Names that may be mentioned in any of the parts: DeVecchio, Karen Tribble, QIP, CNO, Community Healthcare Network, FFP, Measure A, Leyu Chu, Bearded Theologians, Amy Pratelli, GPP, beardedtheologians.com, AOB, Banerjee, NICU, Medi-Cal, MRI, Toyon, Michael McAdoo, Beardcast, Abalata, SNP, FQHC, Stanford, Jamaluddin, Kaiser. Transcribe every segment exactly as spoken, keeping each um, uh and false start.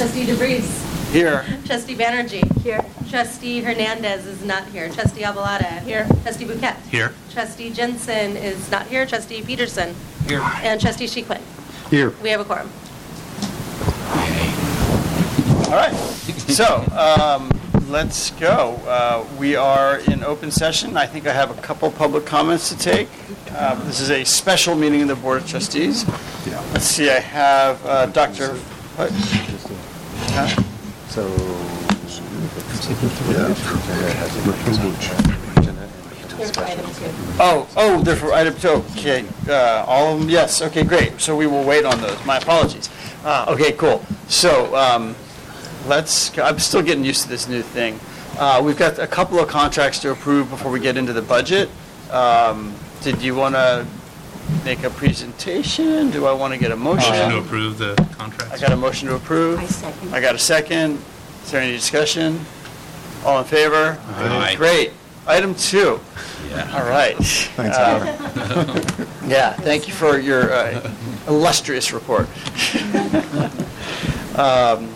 Trustee DeVries. Here. Trustee Banerjee. Here. Trustee Hernandez is not here. Trustee Abalata. Here. Trustee Bouquet. Here. Trustee Jensen is not here. Trustee Peterson. Here. And Trustee Shequin. Here. We have a quorum. All right. So um, let's go. Uh, we are in open session. I think I have a couple public comments to take. Uh, this is a special meeting of the Board of Trustees. Yeah. Let's see. I have uh, Doctor Huh? So, yeah. Oh, oh, they're for item two. Okay, uh, all of them, yes. Okay, great. So we will wait on those. My apologies. Uh, okay, cool. So um, let's. I'm still getting used to this new thing. Uh, we've got a couple of contracts to approve before we get into the budget. Um, did you want to make a presentation? Do I want to get a motion? Motion to approve the contract. I got a motion to approve. I second. I got a second. Is there any discussion? All in favor? Aye. Great. Item two. Yeah. All right. Thanks. Um, yeah. Thank you for your uh, illustrious report. um,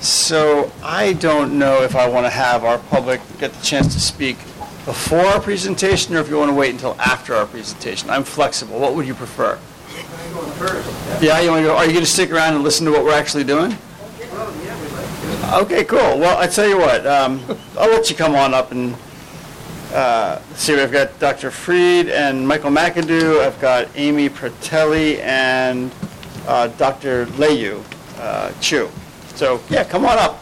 so I don't know if I want to have our public get the chance to speak before our presentation, or if you want to wait until after our presentation. I'm flexible. What would you prefer? I'm going first. Yeah, you want to go? Are you going to stick around and listen to what we're actually doing? Well, yeah, we'd like to. Okay, cool. Well, I tell you what. Um, I'll let you come on up and uh, see. We've got Doctor Freed and Michael McAdoo. I've got Amy Pratelli and uh, Doctor Leyu uh, Chu. So, yeah, come on up.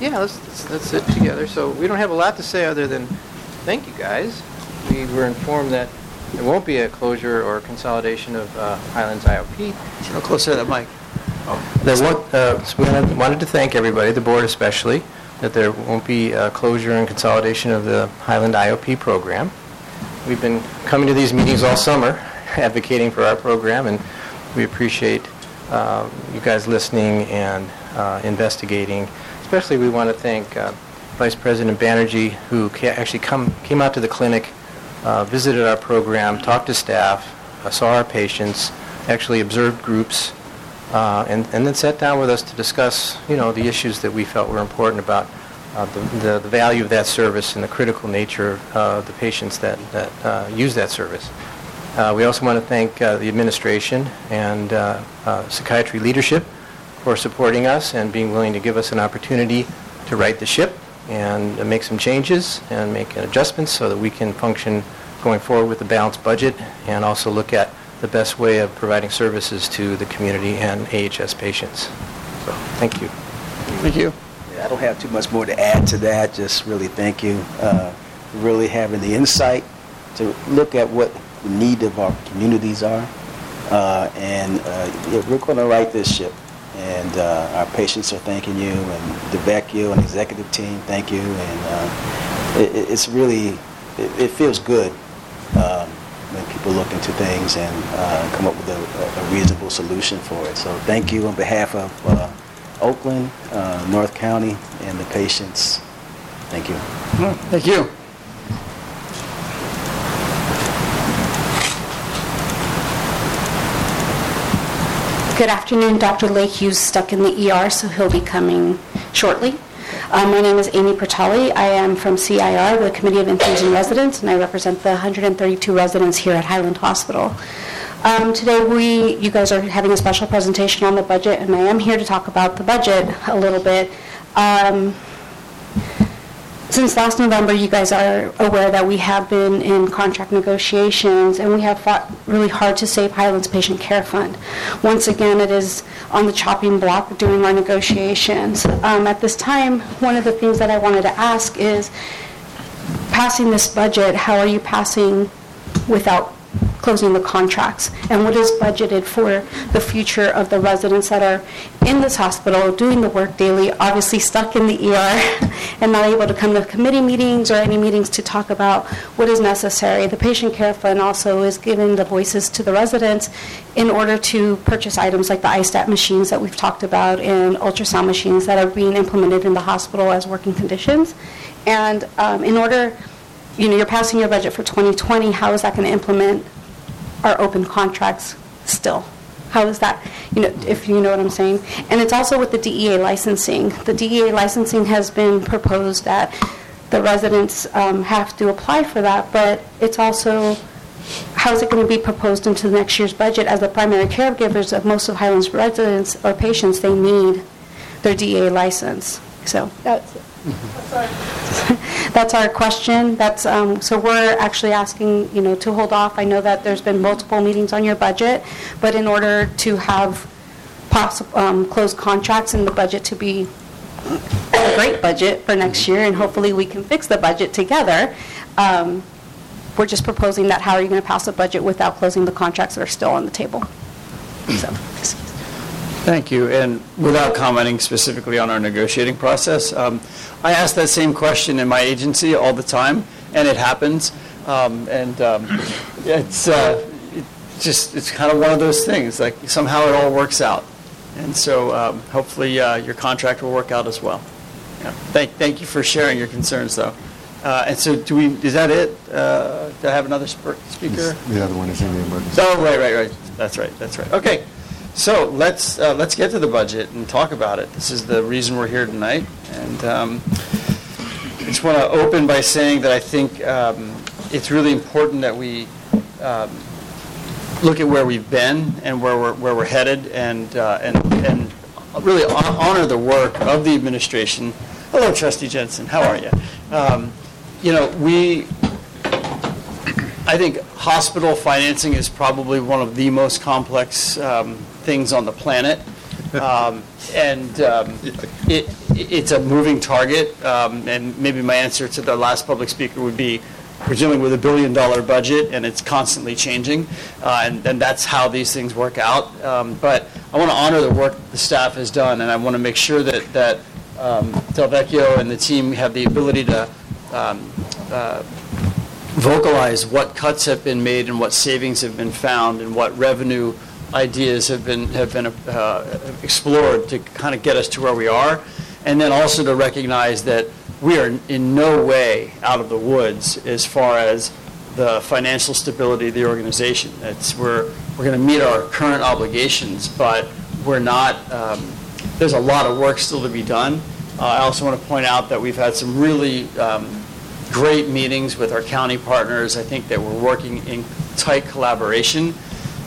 Yeah, let's, let's sit together. So we don't have a lot to say other than thank you guys. We were informed that there won't be a closure or consolidation of uh, Highlands I O P. How close to that mic? Oh. There won't, uh, so we wanted to thank everybody, the board especially, that there won't be a closure and consolidation of the Highland I O P program. We've been coming to these meetings all summer advocating for our program, and we appreciate uh, you guys listening and uh, investigating. Especially we want to thank uh, Vice President Banerjee, who ca- actually come, came out to the clinic, uh, visited our program, talked to staff, uh, saw our patients, actually observed groups, uh, and, and then sat down with us to discuss, you know, the issues that we felt were important about uh, the, the, the value of that service and the critical nature of uh, the patients that, that uh, use that service. Uh, we also want to thank uh, the administration and uh, uh, psychiatry leadership for supporting us and being willing to give us an opportunity to right the ship and uh, make some changes and make adjustments so that we can function going forward with a balanced budget and also look at the best way of providing services to the community and A H S patients. So, thank you. Thank you. Yeah, I don't have too much more to add to that. Just really thank you uh, for really having the insight to look at what the need of our communities are. Uh, and uh, yeah, we're going to right this ship. And uh, our patients are thanking you, and DeVecchio and executive team, thank you. And uh, it, it's really, it, it feels good um, when people look into things and uh, come up with a, a reasonable solution for it. So thank you on behalf of uh, Oakland, uh, North County, and the patients. Thank you. Thank you. Good afternoon. Doctor Leyu stuck in the E R, so he'll be coming shortly. Um, my name is Amy Pratelli. I am from C I R, the Committee of Infusion Residents, and I represent the one hundred thirty-two residents here at Highland Hospital. Um, today, we, you guys are having a special presentation on the budget, and I am here to talk about the budget a little bit. Um, Since last November, you guys are aware that we have been in contract negotiations, and we have fought really hard to save Highlands Patient Care Fund. Once again, it is on the chopping block during our negotiations. Um, at this time, one of the things that I wanted to ask is, passing this budget, how are you passing without closing the contracts? And what is budgeted for the future of the residents that are in this hospital, doing the work daily, obviously stuck in the E R and not able to come to committee meetings or any meetings to talk about what is necessary. The Patient Care Fund also is giving the voices to the residents in order to purchase items like the I STAT machines that we've talked about and ultrasound machines that are being implemented in the hospital as working conditions. And um, in order, you know, you're passing your budget for twenty twenty, how is that going to implement our open contracts still? How is that, you know, if you know what I'm saying? And it's also with the D E A licensing. The D E A licensing has been proposed that the residents um, have to apply for that, but it's also, how is it going to be proposed into the next year's budget as the primary caregivers of most of Highlands residents or patients, they need their D E A license. So that's it. Mm-hmm. That's our question. That's um, so we're actually asking, you know, to hold off. I know that there's been multiple meetings on your budget, but in order to have possible um, closed contracts in the budget to be a great budget for next year, and hopefully we can fix the budget together. Um, we're just proposing that. How are you going to pass a budget without closing the contracts that are still on the table? So. Thank you. And without commenting specifically on our negotiating process, um, I ask that same question in my agency all the time, and it happens. Um, and um, it's uh, it just it's kind of one of those things. Like somehow it all works out, and so um, hopefully uh, your contract will work out as well. Yeah. Thank thank you for sharing your concerns, though. Uh, and so, do we? Is that it? Uh, do I have another sp- speaker? The other one is in the emergency. Oh, right, right, right. That's right. That's right. Okay. So let's uh, let's get to the budget and talk about it. This is the reason we're here tonight, and um, I just want to open by saying that I think um, it's really important that we um, look at where we've been and where we're where we're headed, and uh, and and really honor the work of the administration. Hello, Trustee Jensen. How are you? Um, you know, we. I think hospital financing is probably one of the most complex um, things on the planet, um, and um, it, it's a moving target. Um, and maybe my answer to the last public speaker would be, we're dealing with a billion-dollar budget, and it's constantly changing, uh, and, and that's how these things work out. Um, but I want to honor the work the staff has done, and I want to make sure that that um, Del Vecchio and the team have the ability to. Um, uh, vocalize what cuts have been made and what savings have been found and what revenue ideas have been have been uh, explored to kind of get us to where we are, and then also to recognize that we are in no way out of the woods as far as the financial stability of the organization. It's we're we're going to meet our current obligations, but we're not. Um, there's a lot of work still to be done. Uh, I also want to point out that we've had some really. Um, Great meetings with our county partners. I think that we're working in tight collaboration,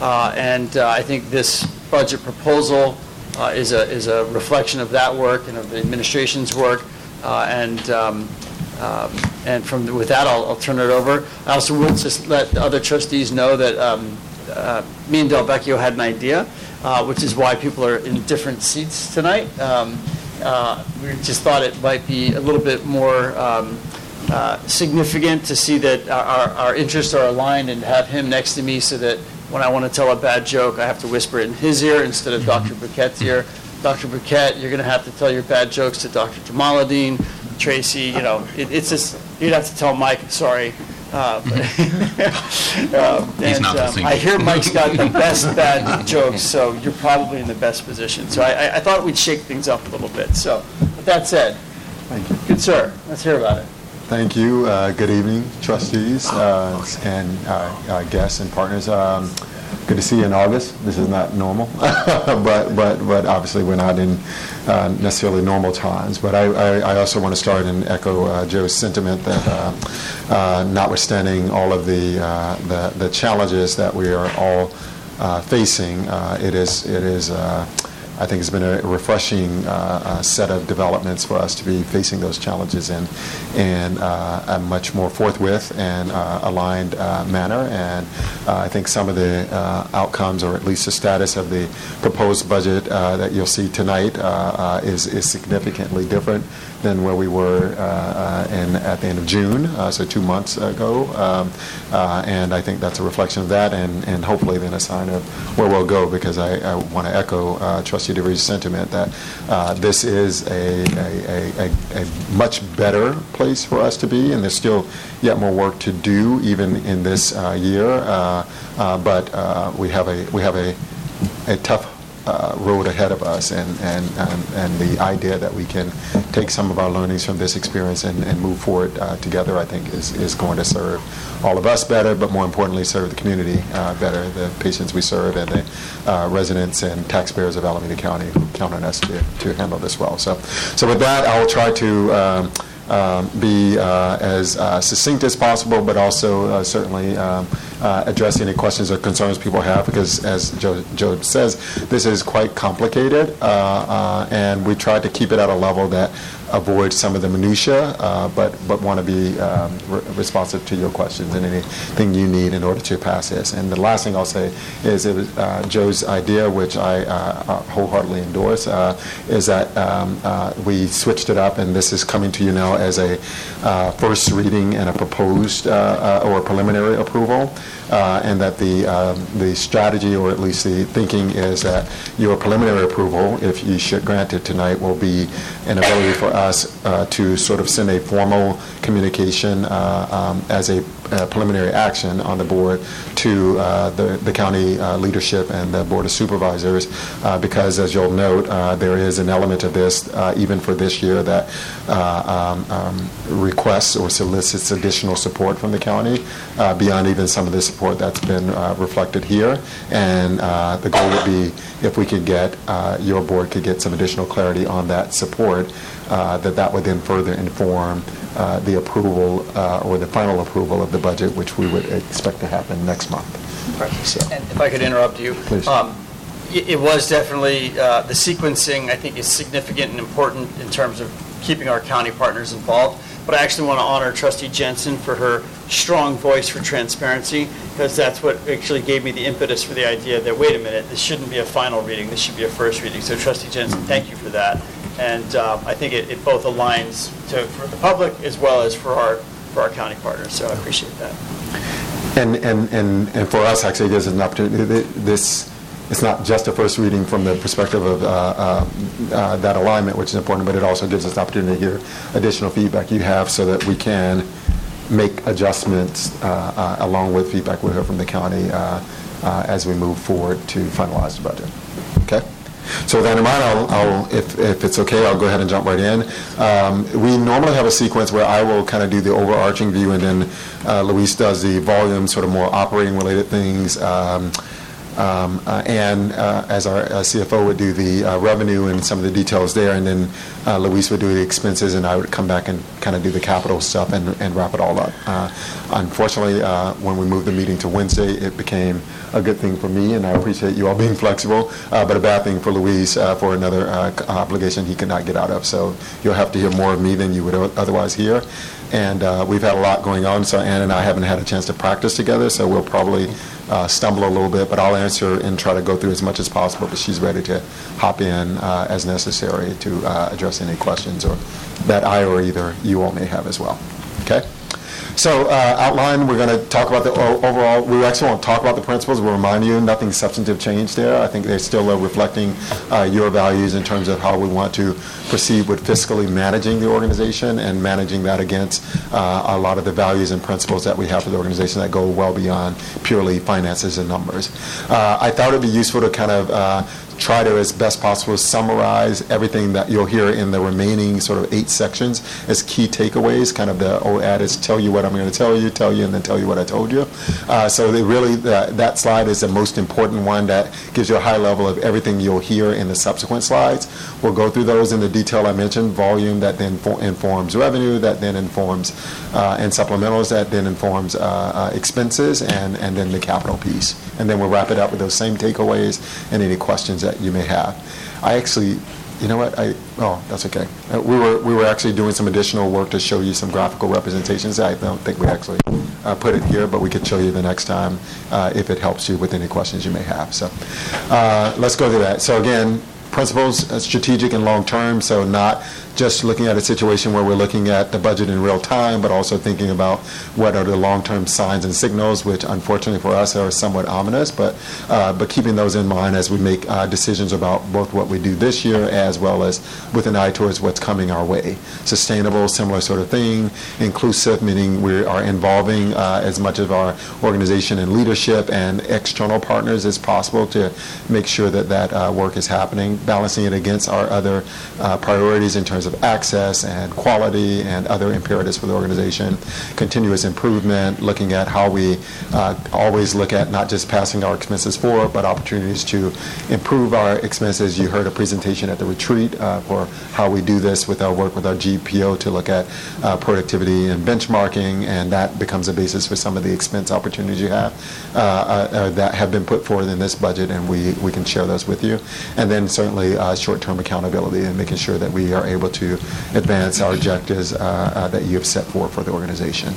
uh, and uh, I think this budget proposal uh, is a is a reflection of that work and of the administration's work. Uh, and um, um, and from the, with that, I'll, I'll turn it over. I also would just let the other trustees know that um, uh, me and Del Vecchio had an idea, uh, which is why people are in different seats tonight. Um, uh, we just thought it might be a little bit more. Um, Uh, significant to see that our, our interests are aligned and have him next to me so that when I want to tell a bad joke, I have to whisper it in his ear instead of Doctor Burkett's ear. Doctor Burkett, you're going to have to tell your bad jokes to Doctor Jamaluddin, Tracy, you know, it, it's just, you'd have to tell Mike, sorry. Uh, but, um, and um, I hear Mike's got the best bad jokes, so you're probably in the best position. So I, I thought we'd shake things up a little bit. So with that said, thank you. Good sir, let's hear about it. Thank you. Uh, good evening, trustees uh, and uh, uh, guests and partners. Um, good to see you in August. This is not normal, but but but obviously we're not in uh, necessarily normal times. But I, I, I also want to start and echo uh, Joe's sentiment that uh, uh, notwithstanding all of the, uh, the the challenges that we are all uh, facing, uh, it is it is. Uh, I think it's been a refreshing uh, uh, set of developments for us to be facing those challenges in, in uh, a much more forthwith and uh, aligned uh, manner. And uh, I think some of the uh, outcomes, or at least the status of the proposed budget uh, that you'll see tonight, uh, uh, is, is significantly different than where we were uh, uh, in, at the end of June, uh, so two months ago. Um, uh, and I think that's a reflection of that, and, and hopefully then a sign of where we'll go, because I, I want to echo uh, Trustee DeVries' sentiment that uh, this is a, a, a, a, a much better place for us to be, and there's still yet more work to do even in this uh, year. Uh, uh, but uh, we have a we have a, a tough uh, road ahead of us, and, and, and, and the idea that we can take some of our learnings from this experience and, and move forward uh, together, I think, is, is going to serve all of us better, but more importantly, serve the community uh, better, the patients we serve, and the uh, residents and taxpayers of Alameda County who count on us to, to handle this well. So, so with that, I'll try to um, Um, be uh, as uh, succinct as possible, but also uh, certainly um, uh, address any questions or concerns people have, because as Joe, Joe says, this is quite complicated, uh, uh, and we tried to keep it at a level that avoids some of the minutiae, uh, but, but want to be um, re- responsive to your questions and anything you need in order to pass this. And the last thing I'll say is it was uh, Joe's idea, which I uh, wholeheartedly endorse, uh, is that um, uh, we switched it up, and this is coming to you now as a uh, first reading and a proposed uh, uh, or preliminary approval, uh, and that the uh, the strategy, or at least the thinking, is that your preliminary approval, if you should grant it tonight, will be an ability for us uh, to sort of send a formal communication uh, um, as a Uh, preliminary action on the board to uh, the, the county uh, leadership and the Board of Supervisors, uh, because as you'll note, uh, there is an element of this, uh, even for this year, that uh, um, um, requests or solicits additional support from the county uh, beyond even some of the support that's been uh, reflected here. And uh, the goal would be if we could get, uh, your board could get some additional clarity on that support, uh, that that would then further inform Uh, the approval uh, or the final approval of the budget, which we would expect to happen next month. Right. So. And if I could interrupt you. Please. Um, it, it was definitely, uh, the sequencing I think is significant and important in terms of keeping our county partners involved. But I actually want to honor Trustee Jensen for her strong voice for transparency, because that's what actually gave me the impetus for the idea that, wait a minute, this shouldn't be a final reading, this should be a first reading. So Trustee Jensen, thank you for that. And uh, I think it, it both aligns to for the public as well as for our for our county partners. So I appreciate that. And and and, and for us, actually, there's an opportunity. This it's not just a first reading from the perspective of uh, uh, uh, that alignment, which is important, but it also gives us an opportunity to hear additional feedback you have, so that we can make adjustments uh, uh, along with feedback we hear from the county uh, uh, as we move forward to finalize the budget. Okay. So then, in mind, I'll, I'll, if, if it's okay, I'll go ahead and jump right in. Um, we normally have a sequence where I will kind of do the overarching view, and then uh, Luis does the volume, sort of more operating-related things. Um, Um, uh, and uh, as our uh, C F O would do the uh, revenue and some of the details there, and then uh, Luis would do the expenses, and I would come back and kind of do the capital stuff and, and wrap it all up. Uh, unfortunately, uh, when we moved the meeting to Wednesday, it became a good thing for me, and I appreciate you all being flexible, uh, but a bad thing for Luis uh, for another uh, obligation he could not get out of. So you'll have to hear more of me than you would otherwise hear. And uh, we've had a lot going on, so Ann and I haven't had a chance to practice together, so we'll probably uh, stumble a little bit, but I'll answer and try to go through as much as possible, but she's ready to hop in uh, as necessary to uh, address any questions or that I or either you all may have as well. Okay? So uh, outline, we're going to talk about the overall, we actually won't talk about the principles. We'll remind you, nothing substantive changed there. I think they're still uh, reflecting uh, your values in terms of how we want to proceed with fiscally managing the organization and managing that against uh, a lot of the values and principles that we have for the organization that go well beyond purely finances and numbers. Uh, I thought it would be useful to kind of uh, try to, as best possible, summarize everything that you'll hear in the remaining sort of eight sections as key takeaways, kind of the old ad is tell you what I'm going to tell you, tell you, and then tell you what I told you. Uh, so they really, the, that slide is the most important one that gives you a high level of everything you'll hear in the subsequent slides. We'll go through those in the detail I mentioned, volume that then for, informs revenue, that then informs, uh, and supplementals that then informs uh, uh, expenses, and, and then the capital piece. And then we'll wrap it up with those same takeaways and any questions that you may have. I actually, you know what? I oh, that's okay. Uh, we were we were actually doing some additional work to show you some graphical representations. I don't think we actually uh, put it here, but we could show you the next time uh, if it helps you with any questions you may have. So uh, let's go through that. So again, principles, uh, strategic and long term. So not just looking at a situation where we're looking at the budget in real time, but also thinking about what are the long-term signs and signals, which unfortunately for us are somewhat ominous, but uh, but keeping those in mind as we make uh, decisions about both what we do this year as well as with an eye towards what's coming our way. Sustainable, similar sort of thing. Inclusive, meaning we are involving uh, as much of our organization and leadership and external partners as possible to make sure that that uh, work is happening, balancing it against our other uh, priorities in terms of access and quality and other imperatives for the organization. Continuous improvement, looking at how we uh, always look at not just passing our expenses forward, but opportunities to improve our expenses. You heard a presentation at the retreat uh, for how we do this with our work with our G P O to look at uh, productivity and benchmarking, and that becomes a basis for some of the expense opportunities you have uh, uh, that have been put forward in this budget, and we, we can share those with you. And then certainly uh, short-term accountability and making sure that we are able to advance our objectives uh, uh, that you have set forth for the organization.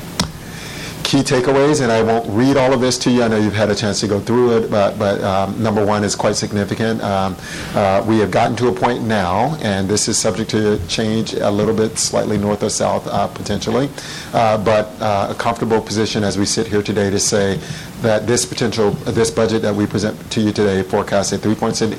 Key takeaways, and I won't read all of this to you. I know you've had a chance to go through it, but, but um, number one is quite significant. Um, uh, we have gotten to a point now, and this is subject to change a little bit, slightly north or south uh, potentially, uh, but uh, a comfortable position as we sit here today to say that this potential, this budget that we present to you today forecasts a three point eight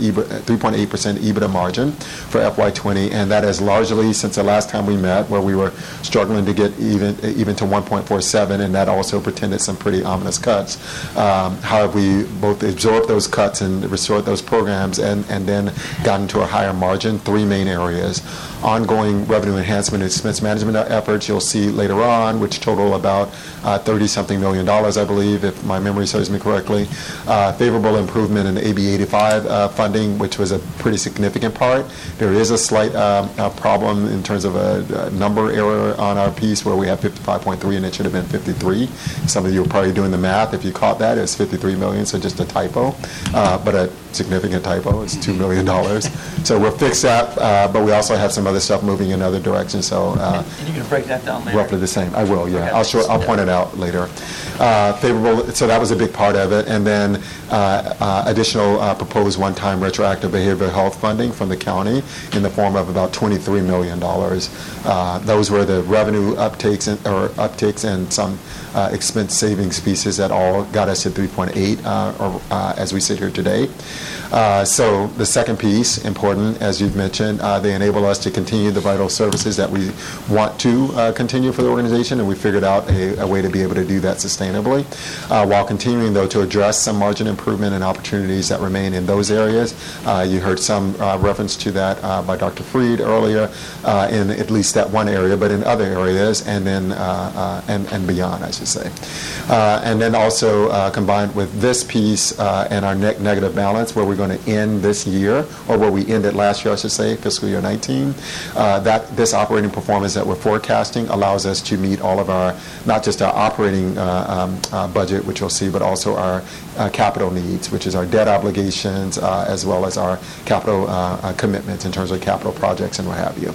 percent EBITDA margin for F Y twenty, and that is largely since the last time we met, where we were struggling to get even even to one point four seven, and that also pretended some pretty ominous cuts. Um, how have we both absorbed those cuts and restored those programs and, and then gotten to a higher margin? Three main areas. Ongoing revenue enhancement and expense management efforts you'll see later on, which total about uh, thirty-something million dollars, I believe, if my memory serves me correctly. Uh, favorable improvement in A B eighty-five uh, funding, which was a pretty significant part. There is a slight uh, uh, problem in terms of a, a number error on our piece where we have fifty-five point three and it should have been fifty-three. Some of you are probably doing the math. If you caught that, it's fifty-three million, so just a typo, uh, but a significant typo. It's two million dollars. So we'll fix that, uh, but we also have some other stuff moving in other directions. So uh, and you can break that down later. Roughly the same. I will, yeah. Okay. I'll show, I'll point it out later. Uh, favorable, so that was a big part of it. And then uh, uh, additional uh, proposed one-time retroactive behavioral health funding from the county in the form of about twenty-three million dollars. Uh, those were the revenue uptakes and, or upticks and some uh, expense savings pieces that all got us to three point eight uh, or, uh, as we sit here today. Uh, so the second piece, important, as you've mentioned, uh, they enable us to continue the vital services that we want to uh, continue for the organization, and we figured out a, a way to be able to do that sustainably, uh, while continuing, though, to address some margin improvement and opportunities that remain in those areas. Uh, you heard some uh, reference to that uh, by Doctor Freed earlier uh, in at least that one area, but in other areas and then uh, uh, and, and beyond, I should say. Uh, and then also uh, combined with this piece uh, and our net negative balance, where we're going to end this year, or where we ended last year, I should say, fiscal year nineteen. Uh, that this operating performance that we're forecasting allows us to meet all of our, not just our operating uh, um, uh, budget, which you'll see, but also our uh, capital needs, which is our debt obligations, uh, as well as our capital uh, uh, commitments in terms of capital projects and what have you.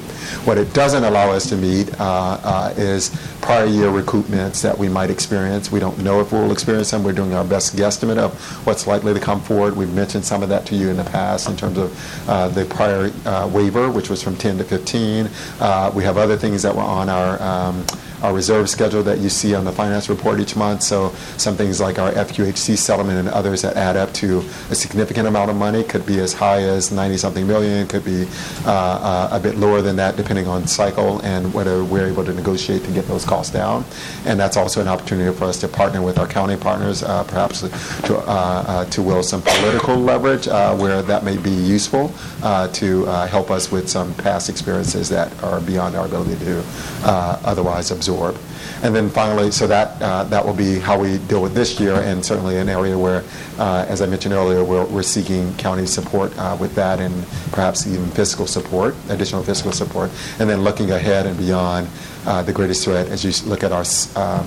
What it doesn't allow us to meet uh, uh, is prior year recoupments that we might experience. We don't know if we'll experience them. We're doing our best guesstimate of what's likely to come forward. We've mentioned some of that to you in the past in terms of uh, the prior uh, waiver, which was from ten to fifteen. Uh, we have other things that were on our um, our reserve schedule that you see on the finance report each month. So some things like our F Q H C settlement and others that add up to a significant amount of money, could be as high as ninety-something million, could be uh, uh, a bit lower than that depending on cycle and whether we're able to negotiate to get those costs down. And that's also an opportunity for us to partner with our county partners, uh, perhaps to, uh, uh, to will some political leverage uh, where that may be useful uh, to uh, help us with some past experiences that are beyond our ability to uh, otherwise observe. Absorb. And then finally, so that uh, that will be how we deal with this year, and certainly an area where, uh, as I mentioned earlier, we're, we're seeking county support uh, with that, and perhaps even fiscal support, additional fiscal support. And then looking ahead and beyond, uh, the greatest threat, as you look at our uh,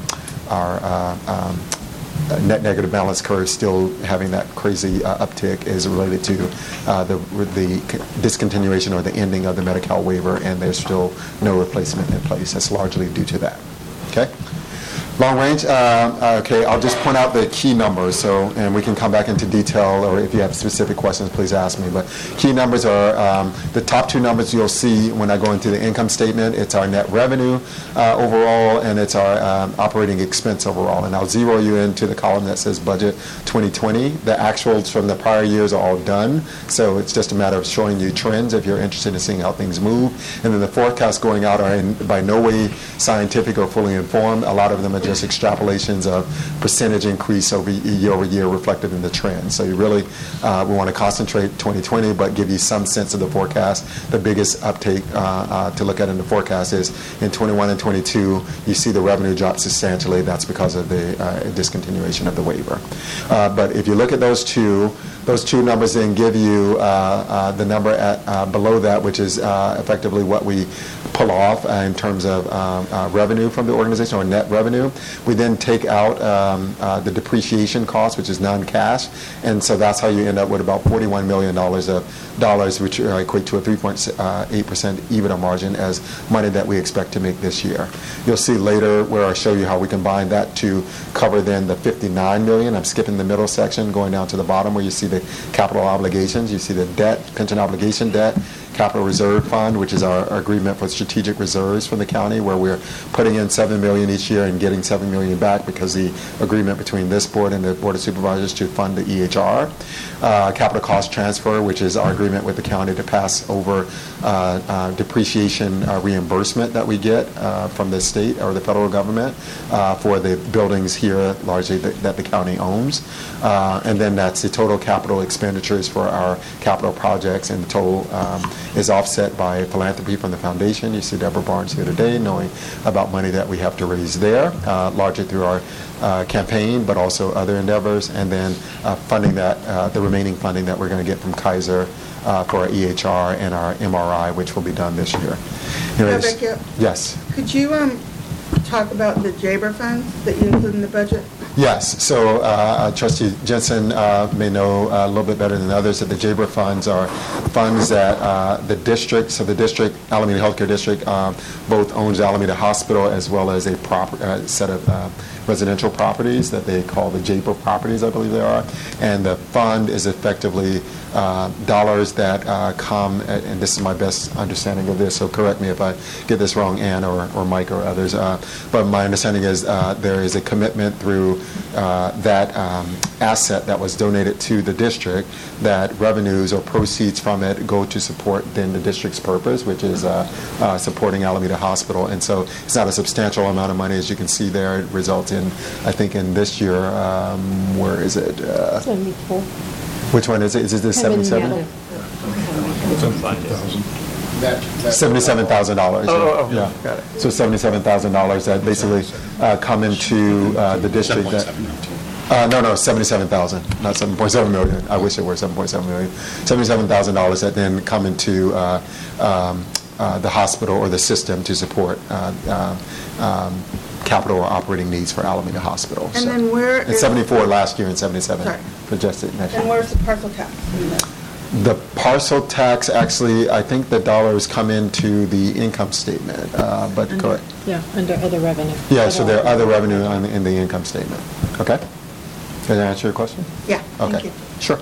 our. Uh, um, Uh, net negative balance curve still having that crazy uh, uptick is related to uh, the the discontinuation or the ending of the Medi-Cal waiver, and there's still no replacement in place. That's largely due to that. Okay? Long range, uh, okay, I'll just point out the key numbers, so, and we can come back into detail, or if you have specific questions, please ask me. But key numbers are um, the top two numbers you'll see when I go into the income statement. It's our net revenue uh, overall, and it's our um, operating expense overall. And I'll zero you into the column that says budget twenty twenty. The actuals from the prior years are all done, so it's just a matter of showing you trends if you're interested in seeing how things move. And then the forecasts going out are in, by no way scientific or fully informed. A lot of them are just extrapolations of percentage increase over year over year reflected in the trend. So you really, uh, we want to concentrate twenty twenty, but give you some sense of the forecast. The biggest uptake uh, uh, to look at in the forecast is in twenty-one and twenty-two, you see the revenue drop substantially. That's because of the uh, discontinuation of the waiver. Uh, but if you look at those two, those two numbers then give you uh, uh, the number at, uh, below that, which is uh, effectively what we pull off uh, in terms of um, uh, revenue from the organization, or net revenue. We then take out um, uh, the depreciation cost, which is non-cash, and so that's how you end up with about forty-one million dollars of dollars, which uh, equate to a three point eight percent EBITDA margin as money that we expect to make this year. You'll see later where I'll show you how we combine that to cover then the fifty-nine million dollars. I'm skipping the middle section, going down to the bottom where you see the capital obligations. You see the debt, pension obligation debt, Capital Reserve Fund, which is our, our agreement for strategic reserves from the county, where we're putting in seven million dollars each year and getting seven million dollars back because the agreement between this board and the Board of Supervisors to fund the E H R. Uh, capital cost transfer, which is our agreement with the county to pass over uh, uh, depreciation uh, reimbursement that we get uh, from the state or the federal government uh, for the buildings here, largely the, that the county owns. Uh, and then that's the total capital expenditures for our capital projects, and the total um, is offset by philanthropy from the foundation. You see Deborah Barnes here today knowing about money that we have to raise there, uh, largely through our uh, campaign, but also other endeavors, and then uh, funding that, uh, the remaining funding that we're going to get from Kaiser uh, for our E H R and our M R I, which will be done this year. Anyways, no, yes? Could you um, talk about the J B R funds that you include in the budget? Yes. So uh, Trustee Jensen uh, may know a little bit better than others that the J B R funds are funds that uh, the district, so the district, Alameda Healthcare District, um, both owns Alameda Hospital as well as a proper, uh, set of uh, residential properties that they call the J B R properties, I believe they are. And the fund is effectively uh, dollars that uh, come, and this is my best understanding of this, so correct me if I get this wrong, Ann or, or Mike or others. Uh, but my understanding is uh, there is a commitment through Uh, that um, asset that was donated to the district, that revenues or proceeds from it go to support then the district's purpose, which is uh, uh, supporting Alameda Hospital. And so it's not a substantial amount of money, as you can see there. It results in, I think, in this year, um, where is it? Uh, seventy-four. Which one is it? Is it the seventy-seven? seventy-seven thousand. That, seventy-seven thousand dollars. Oh, oh, yeah. Got it. So seventy-seven thousand dollars that basically uh, come into uh, the district. That, uh, no, no, seventy-seven thousand, not seven point seven million. I wish it were seven point seven million. seventy-seven thousand dollars that then come into uh, um, uh, the hospital or the system to support uh, uh, um, capital or operating needs for Alameda Hospital. And so then where? It's seventy-four last year and seventy-seven sorry. Projected next year. And where's the parcel tax? The parcel tax, actually, I think the dollars come into the income statement, uh, but under, correct. Yeah, under other revenue. Yeah, other so there are other revenue on, in the income statement. Okay? Did I answer your question? Yeah, okay. Thank you. Sure.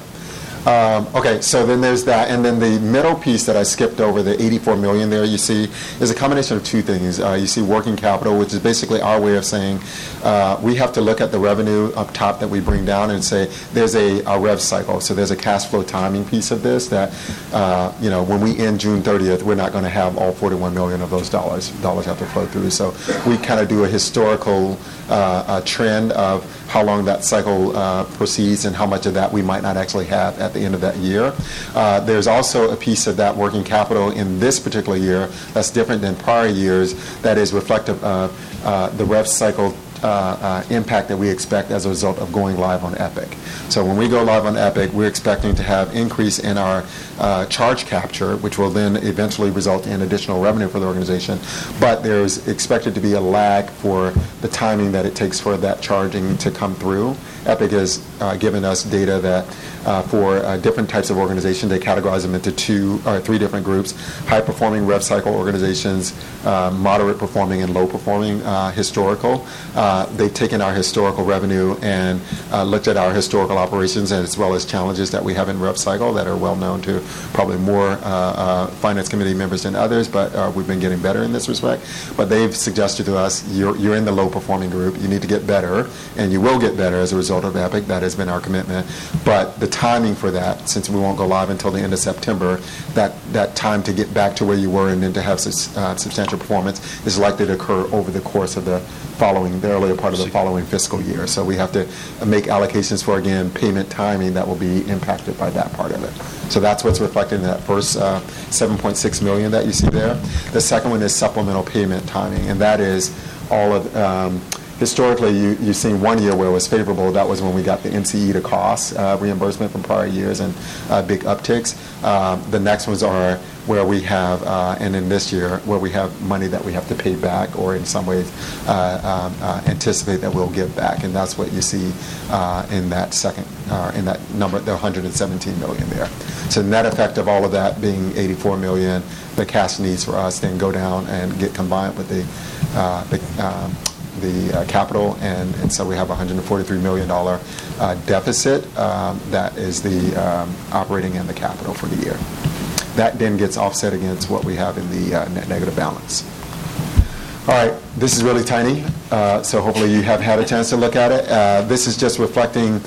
Um, okay, so then there's that, and then the middle piece that I skipped over, the eighty-four million dollars there you see, is a combination of two things. Uh, you see working capital, which is basically our way of saying uh, we have to look at the revenue up top that we bring down and say there's a, a rev cycle, so there's a cash flow timing piece of this that, uh, you know, when we end June thirtieth, we're not going to have all forty-one million dollars of those dollars. Dollars have to flow through, so we kind of do a historical uh, a trend of how long that cycle uh, proceeds and how much of that we might not actually have at the end of that year. Uh, there's also a piece of that working capital in this particular year that's different than prior years that is reflective of uh, the rev cycle Uh, uh, impact that we expect as a result of going live on Epic. So when we go live on Epic, we're expecting to have increase in our uh, charge capture, which will then eventually result in additional revenue for the organization. But there's expected to be a lag for the timing that it takes for that charging to come through. Epic has uh, given us data that uh, for uh, different types of organizations, they categorize them into two or three different groups: high-performing rev cycle organizations, uh, moderate performing, and low-performing uh, historical. Uh, they've taken our historical revenue and uh, looked at our historical operations, as well as challenges that we have in rev cycle that are well known to probably more uh, uh, finance committee members than others, but uh, we've been getting better in this respect. But they've suggested to us, you're, you're in the low-performing group, you need to get better, and you will get better as a result of EPIC. That has been our commitment. But the timing for that, since we won't go live until the end of September, that, that time to get back to where you were and then to have uh, substantial performance is likely to occur over the course of the following, the earlier part of the following fiscal year. So we have to make allocations for, again, payment timing that will be impacted by that part of it. So that's what's reflected in that first uh, seven point six million dollars that you see there. The second one is supplemental payment timing, and that is all of... Um, Historically, you, you've seen one year where it was favorable. That was when we got the N C E to cost uh, reimbursement from prior years and uh, big upticks. Uh, the next ones are where we have, uh, and in this year, where we have money that we have to pay back or in some ways uh, um, uh, anticipate that we'll give back. And that's what you see uh, in that second, uh, in that number, the one hundred seventeen million dollars there. So net effect of all of that being eighty-four million dollars, the cash needs for us then go down and get combined with the, uh, the um, the uh, capital, and, and so we have a one hundred forty-three million dollars uh, deficit um, that is the um, operating and the capital for the year. That then gets offset against what we have in the uh, net negative balance. All right, this is really tiny, uh, so hopefully you have had a chance to look at it. Uh, this is just reflecting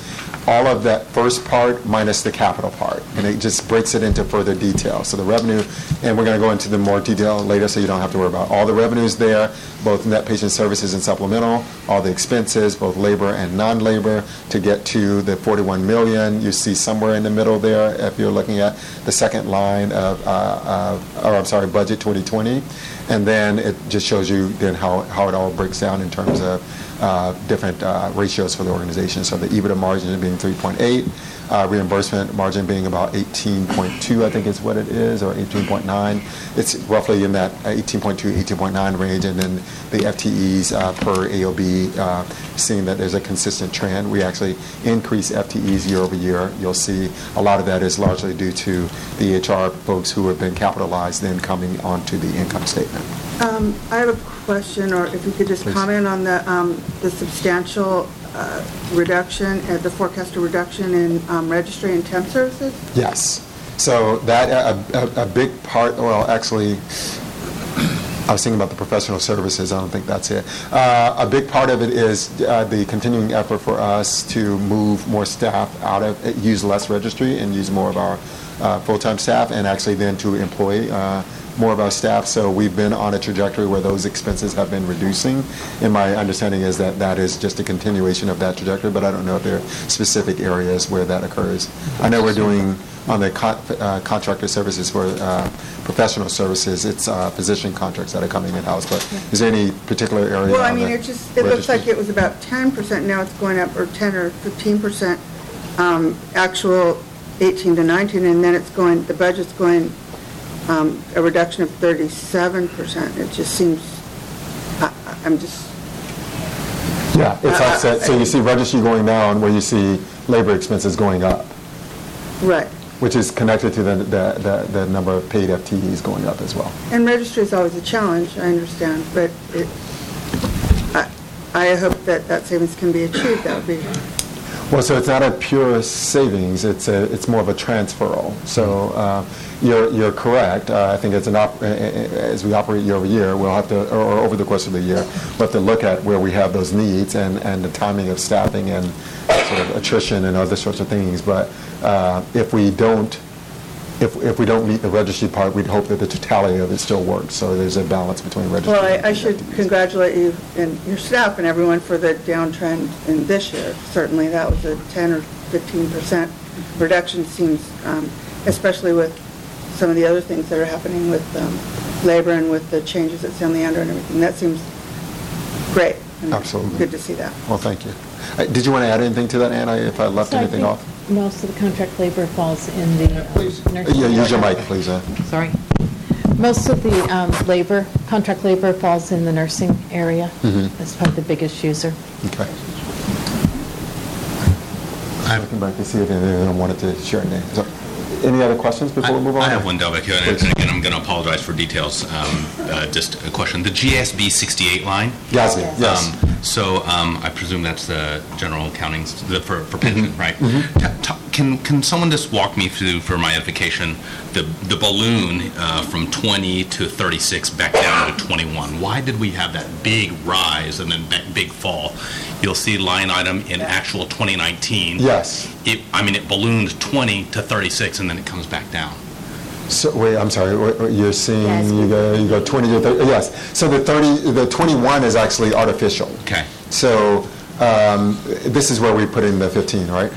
all of that first part minus the capital part, and it just breaks it into further detail. So the revenue, and we're going to go into the more detail later so you don't have to worry about all the revenues there, both net patient services and supplemental, all the expenses, both labor and non-labor, to get to the forty-one million dollars. You see somewhere in the middle there, if you're looking at the second line of, uh, of or I'm sorry, budget twenty twenty. And then it just shows you then how, how it all breaks down in terms of uh, different uh, ratios for the organization. So the EBITDA margin being three point eight, uh, reimbursement margin being about eighteen point two, I think is what it is, or eighteen point nine. It's roughly in that eighteen point two, eighteen point nine range. And then the F T Es uh, per A O B, uh, seeing that there's a consistent trend. We actually increase F T Es year over year. You'll see a lot of that is largely due to the E H R folks who have been capitalized then coming onto the income statement. Um, I have a question, or if you could just Please. comment on the um, the substantial uh, reduction, uh, the forecasted reduction in um, registry and temp services? Yes. So that a, a, a big part, well, actually, I was thinking about the professional services. I don't think that's it. Uh, a big part of it is uh, the continuing effort for us to move more staff out of, use less registry and use more of our uh, full-time staff, and actually then to employ uh, more of our staff. So we've been on a trajectory where those expenses have been reducing, and my understanding is that that is just a continuation of that trajectory, but I don't know if there are specific areas where that occurs. I know we're doing on the con- uh, contractor services for uh, professional services, it's uh, physician contracts that are coming in-house, but is there any particular area? Well, I mean, it just it looks like it was about ten percent, now it's going up, or ten or fifteen percent um, actual eighteen to nineteen, and then it's going, the budget's going Um, a reduction of thirty-seven percent. It just seems, I, I'm just... Yeah, it's uh, offset. So you see registry going down where you see labor expenses going up. Right. Which is connected to the, the, the, the number of paid F T Es going up as well. And registry is always a challenge, I understand, but it, I, I hope that that savings can be achieved. That would be... Well, so it's not a pure savings. It's a, it's more of a transferal. So uh, you're you're correct. Uh, I think it's an op- as we operate year over year, we'll have to, or over the course of the year, we'll have to look at where we have those needs and, and the timing of staffing and sort of attrition and other sorts of things. But uh, if we don't, if if we don't meet the registry part, we'd hope that the totality of it still works. So there's a balance between registry. Well, and I, I should congratulate you and your staff and everyone for the downtrend in this year. Certainly, that was a ten or fifteen percent reduction. Seems, um, especially with some of the other things that are happening with um, labor and with the changes at San Leandro and everything. That seems great. And absolutely. Good to see that. Well, thank you. Uh, did you want to add anything to that, Anna? If I left so anything I think- off. most of the contract labor falls in the uh, uh, nursing. Yeah, use your mic, please. Uh. Sorry. Most of the um, labor, contract labor, falls in the nursing area. Mm-hmm. That's probably the biggest user. Okay. I'm looking back to see if anyone wanted to share any. So, any other questions before I, we move on? I have one, Delvick, and again, I'm going to apologize for details. Um, uh, just a question. The G A S B sixty-eight line? Yes, um, yes. So um, I presume that's the general accounting the, for, for pension, mm-hmm. right? Mm-hmm. Ta- ta- Can can someone just walk me through, for my edification, the the balloon uh, from twenty to thirty-six back down to twenty-one? Why did we have that big rise and then back, big fall? You'll see line item in actual twenty nineteen. Yes. It, I mean, it ballooned twenty to thirty-six, and then it comes back down. So wait, I'm sorry. You're seeing yes. you go you go twenty to thirty. Yes. So the thirty the twenty-one is actually artificial. Okay. So um, this is where we put in the fifteen, right?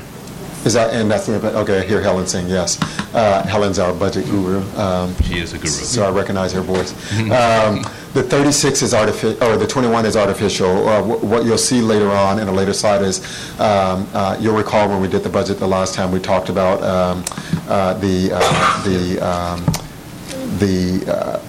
Is that, and that's the, okay, I hear Helen saying yes. Uh, Helen's our budget guru. Um, she is a guru. So I recognize her voice. Um, the thirty-six is artificial, or the twenty-one is artificial. Uh, w- what you'll see later on in a later slide is, um, uh, you'll recall when we did the budget the last time, we talked about um, uh, the, uh, the, um, the, uh,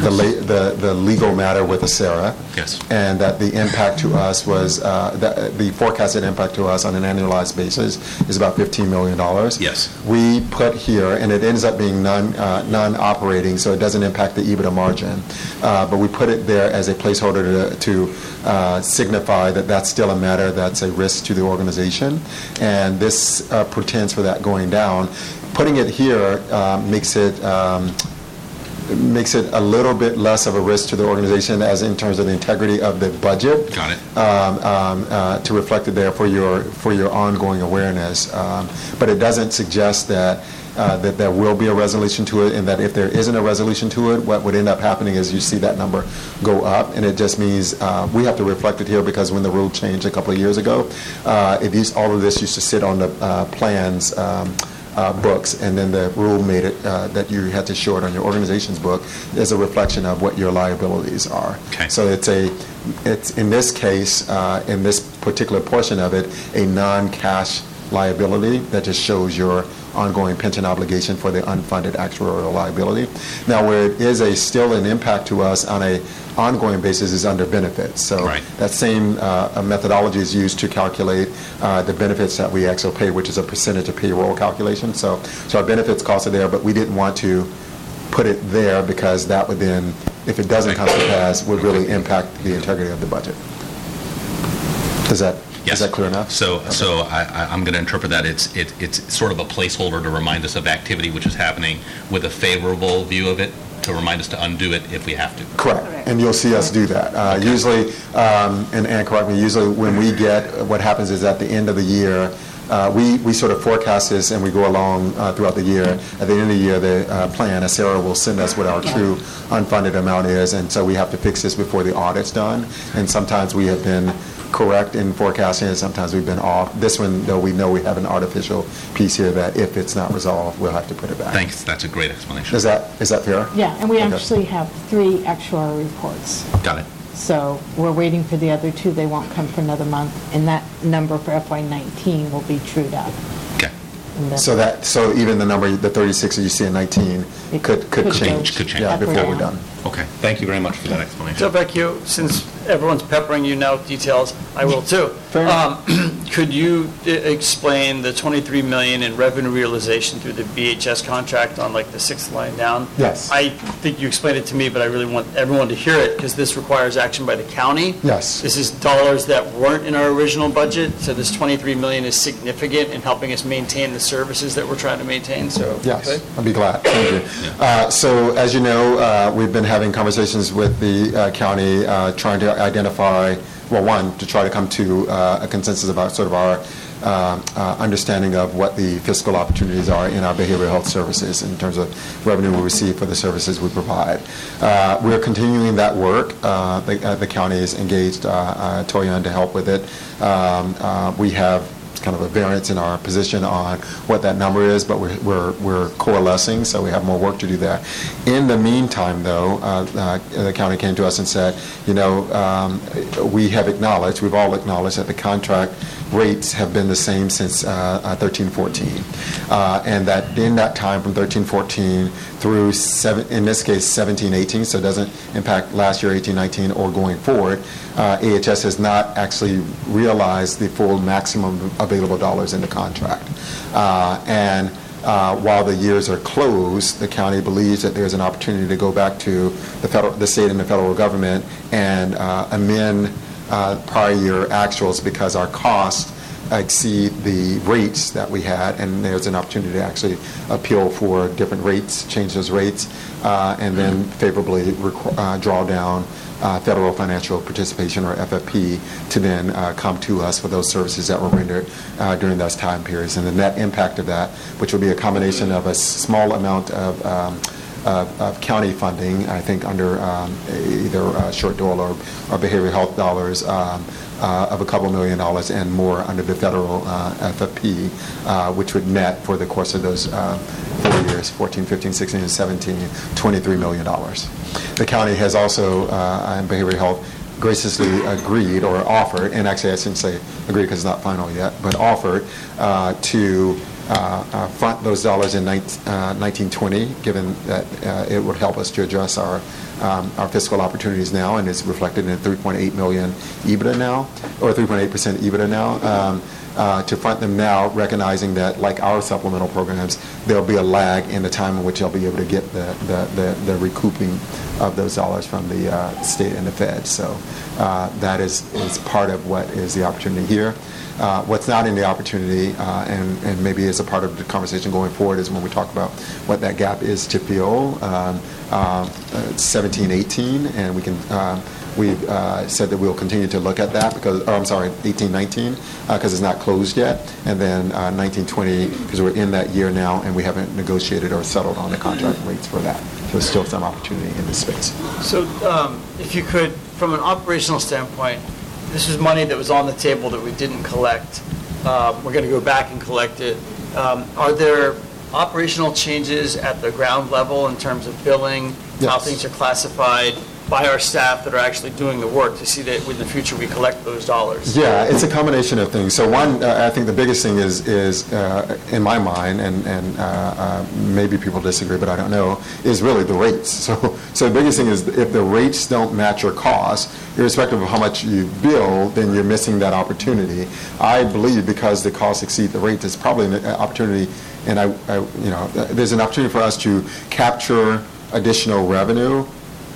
The, la- the the legal matter with ACERA, yes, and that the impact to us was uh, that the forecasted impact to us on an annualized basis is about fifteen million dollars. Yes, we put here, and it ends up being non uh, non operating, so it doesn't impact the EBITDA margin, uh, but we put it there as a placeholder to, to uh, signify that that's still a matter that's a risk to the organization, and this uh, pretends for that going down. Putting it here uh, makes it. Um, makes it a little bit less of a risk to the organization as in terms of the integrity of the budget. Got it. Um, um, uh, to reflect it there for your for your ongoing awareness. Um, but it doesn't suggest that uh, that there will be a resolution to it, and that if there isn't a resolution to it, what would end up happening is you see that number go up, and it just means uh, we have to reflect it here because when the rule changed a couple of years ago, uh, it used, all of this used to sit on the uh, plans um, Uh, books, and then the rule made it uh, that you had to show it on your organization's book as a reflection of what your liabilities are. Okay. So it's a, it's in this case, uh, in this particular portion of it, a non-cash liability that just shows your ongoing pension obligation for the unfunded actuarial liability. Now, where it is a still an impact to us on a ongoing basis is under benefits. So right. that same uh, methodology is used to calculate uh, the benefits that we actually pay, which is a percentage of payroll calculation. So, so our benefits costs are there, but we didn't want to put it there because that would then, if it doesn't come to pass, would really impact the integrity of the budget. Does that? Yes. Is that clear enough? So, okay. so I, I, I'm going to interpret that it's it, it's sort of a placeholder to remind us of activity which is happening with a favorable view of it to remind us to undo it if we have to. Correct. Correct. And you'll see us do that. Uh, okay. Usually, um, and Ann, correct me, usually when we get, what happens is at the end of the year, Uh, we, we sort of forecast this and we go along uh, throughout the year. At the end of the year, the uh, plan, ACERA will send us what our true unfunded amount is, and so we have to fix this before the audit's done. And sometimes we have been correct in forecasting, and sometimes we've been off. This one, though, we know we have an artificial piece here that if it's not resolved, we'll have to put it back. Thanks. That's a great explanation. Is that is that fair? Yeah, and we okay. actually have three actuarial reports. Got it. So we're waiting for the other two. They won't come for another month, and that number for F Y nineteen will be trued up. Okay. So that so even the number, the thirty-six that you see in nineteen, it could could, could change. change. Could change. Yeah, before down. We're done. Okay. Thank you very much for that explanation. So, Beck, you, since everyone's peppering you now with details, I will too. Fair enough. Um, could you explain the twenty-three million dollars in revenue realization through the B H S contract on like the sixth line down? Yes. I think you explained it to me, but I really want everyone to hear it because this requires action by the county. Yes. This is dollars that weren't in our original budget, so this twenty-three million dollars is significant in helping us maintain the services that we're trying to maintain. So yes, okay. I'll be glad. Thank you. Yeah. Uh, so as you know, uh, we've been having conversations with the uh, county uh, trying to identify, well, one, to try to come to uh, a consensus about sort of our uh, uh, understanding of what the fiscal opportunities are in our behavioral health services in terms of revenue we receive for the services we provide. Uh, we're continuing that work. Uh, the, uh, the county is engaged, uh, uh, Toyon, to help with it. Um, uh, we have kind of a variance in our position on what that number is, but we're we're, we're coalescing, so we have more work to do there. In the meantime, though, uh, uh, the county came to us and said, you know, um, we have acknowledged, we've all acknowledged that the contract rates have been the same since thirteen fourteen, uh, uh, and that in that time from thirteen fourteen through seven, in this case seventeen eighteen, so it doesn't impact last year eighteen nineteen or going forward, uh, A H S has not actually realized the full maximum available dollars in the contract. Uh, and Uh, while the years are closed, the county believes that there's an opportunity to go back to the federal, the state and the federal government and uh, amend uh, prior year actuals because our costs exceed the rates that we had, and there's an opportunity to actually appeal for different rates, change those rates, uh, and then favorably requ- uh, draw down Uh, federal financial participation, or F F P, to then uh, come to us for those services that were rendered uh, during those time periods. And the net impact of that, which will be a combination of a small amount of um, of, of county funding, I think under um, either uh, short dole or, or behavioral health dollars, um, uh, of a couple million dollars and more under the federal uh, F F P, uh, which would net for the course of those uh, four years, fourteen, fifteen, sixteen, and seventeen, twenty-three million dollars. The county has also, uh, in behavioral health, graciously agreed or offered, and actually I shouldn't say agreed because it's not final yet, but offered uh, to Uh, uh, front those dollars in nineteen twenty, given that uh, it would help us to address our um, our fiscal opportunities now, and is reflected in three point eight million EBITDA now, or three point eight percent EBITDA now, um, uh, to front them now, recognizing that, like our supplemental programs, there'll be a lag in the time in which they'll be able to get the the, the, the recouping of those dollars from the uh, state and the Fed. So uh, that is, is part of what is the opportunity here. Uh, what's not in the opportunity, uh, and, and maybe as a part of the conversation going forward, is when we talk about what that gap is to fill, um, uh, seventeen eighteen, and we can uh, we've uh, said that we'll continue to look at that because, oh, I'm sorry, eighteen nineteen, because uh, it's not closed yet, and then uh, nineteen twenty, because we're in that year now and we haven't negotiated or settled on the contract rates for that. So there's still some opportunity in this space. So um, if you could, from an operational standpoint, this is money that was on the table that we didn't collect. Uh, we're going to go back and collect it. Um, are there operational changes at the ground level in terms of billing, yes, how things are classified by our staff that are actually doing the work to see that in the future we collect those dollars? Yeah, it's a combination of things. So one, uh, I think the biggest thing is, is uh, in my mind, and, and uh, uh, maybe people disagree, but I don't know, is really the rates. So, so the biggest thing is if the rates don't match your costs, irrespective of how much you bill, then you're missing that opportunity. I believe because the costs exceed the rate, there's probably an opportunity, and I, I, you know, there's an opportunity for us to capture additional revenue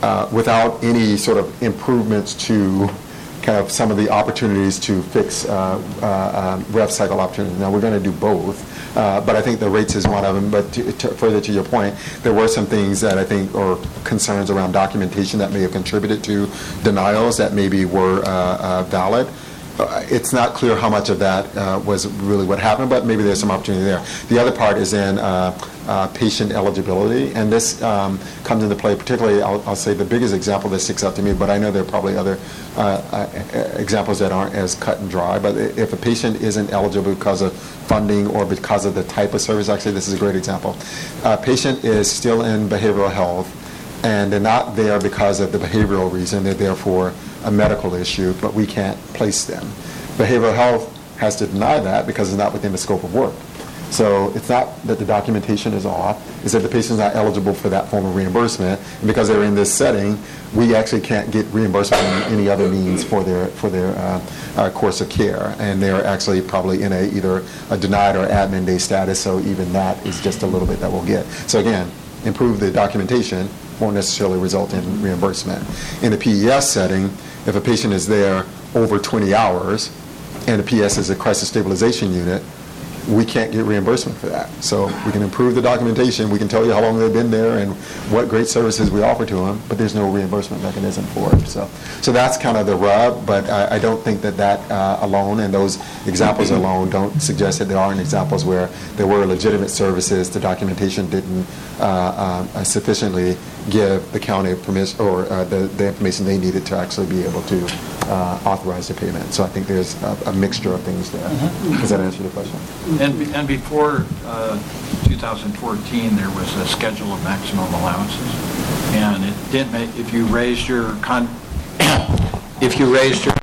Uh, without any sort of improvements to kind of some of the opportunities to fix uh, uh, um, rev cycle opportunities. Now, we're going to do both, uh, but I think the rates is one of them. But to, to, further to your point, there were some things that I think, or concerns around documentation that may have contributed to denials that maybe were uh, uh, valid. Uh, it's not clear how much of that uh, was really what happened, but maybe there's some opportunity there. The other part is in uh, uh, patient eligibility, and this um, comes into play particularly, I'll, I'll say the biggest example that sticks out to me, but I know there are probably other uh, uh, examples that aren't as cut and dry, but if a patient isn't eligible because of funding or because of the type of service, actually this is a great example. A patient is still in behavioral health, and they're not there because of the behavioral reason, they're there for a medical issue, but we can't place them. Behavioral health has to deny that because it's not within the scope of work. So it's not that the documentation is off, it's that the patient's not eligible for that form of reimbursement, and because they're in this setting, we actually can't get reimbursement on any other means for their for their uh, uh, course of care, and they're actually probably in a either a denied or admin day status, so even that is just a little bit that we'll get. So again, improve the documentation won't necessarily result in reimbursement. In the P E S setting, if a patient is there over twenty hours and the P S is a crisis stabilization unit, we can't get reimbursement for that. So we can improve the documentation, we can tell you how long they've been there and what great services we offer to them, but there's no reimbursement mechanism for it. So so that's kind of the rub, but I, I don't think that that uh, alone and those examples alone don't suggest that there aren't examples where there were legitimate services, the documentation didn't uh, uh, sufficiently give the county permission or uh, the, the information they needed to actually be able to uh, authorize the payment. So I think there's a, a mixture of things there. Mm-hmm. Does that answer the question? And, be, and before uh, two thousand fourteen, there was a schedule of maximum allowances, and it didn't make, if you raised your con, if you raised your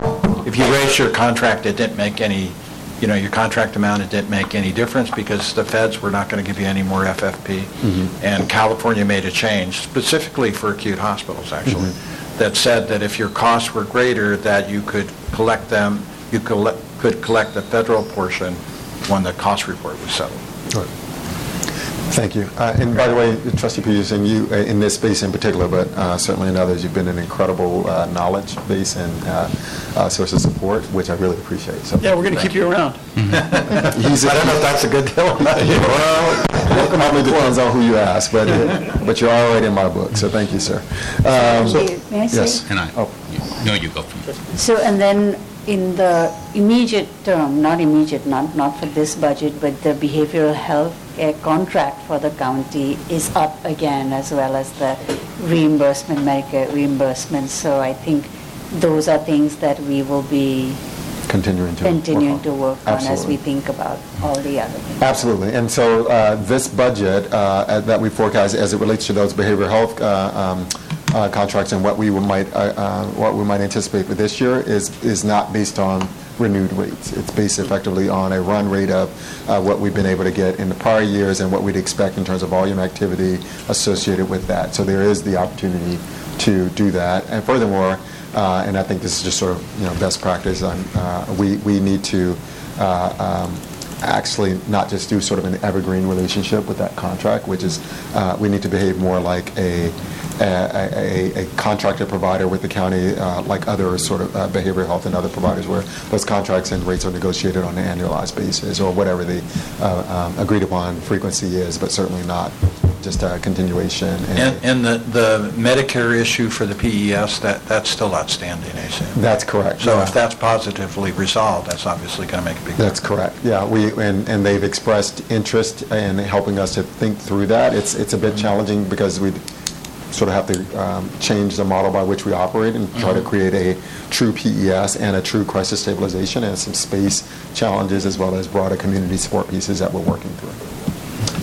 if you raised your contract, it didn't make any you know, your contract amount, it didn't make any difference because the feds were not going to give you any more F F P. Mm-hmm. And California made a change, specifically for acute hospitals, actually, mm-hmm. that said that if your costs were greater, that you could collect them, you coll- could collect the federal portion when the cost report was settled. All right. Thank you. Uh, and by the way, Trustee Peterson, you, uh, in this space in particular, but uh, certainly in others, you've been an incredible uh, knowledge base and uh, uh, source of support, which I really appreciate. So yeah, we're going to keep you around. Mm-hmm. He's a, I don't know if that's a good deal or not. Well, it probably depends on who you ask, but uh, but you're already in my book, so thank you, sir. Um, so, may I say? Yes. Can I? Oh. No, you go. So, and then in the immediate term, not immediate, not, not for this budget, but the behavioral health care contract for the county is up again, as well as the reimbursement, Medicare reimbursements. So I think those are things that we will be continuing to continuing work, to work on Absolutely. As we think about all the other things. Absolutely. And so uh, this budget uh, that we forecast as it relates to those behavioral health uh, um, Uh, contracts and what we might uh, uh, what we might anticipate for this year is is not based on renewed rates. It's based effectively on a run rate of uh, what we've been able to get in the prior years and what we'd expect in terms of volume activity associated with that. So there is the opportunity to do that. And furthermore, uh, and I think this is just sort of, you know, best practice. On uh, we we need to. Uh, um, actually not just do sort of an evergreen relationship with that contract, which is uh, we need to behave more like a a, a, a contracted provider with the county, uh, like other sort of uh, behavioral health and other providers where those contracts and rates are negotiated on an annualized basis or whatever the uh, um, agreed upon frequency is, but certainly not just a continuation. And, and, and the, the Medicare issue for the P E S, that, that's still outstanding, I assume. That's correct. So yeah. If that's positively resolved, that's obviously going to make a big difference. That's correct. Yeah, we and, and they've expressed interest in helping us to think through that. It's it's a bit challenging because we sort of have to um, change the model by which we operate and try mm-hmm. to create a true P E S and a true crisis stabilization and some space challenges as well as broader community support pieces that we're working through.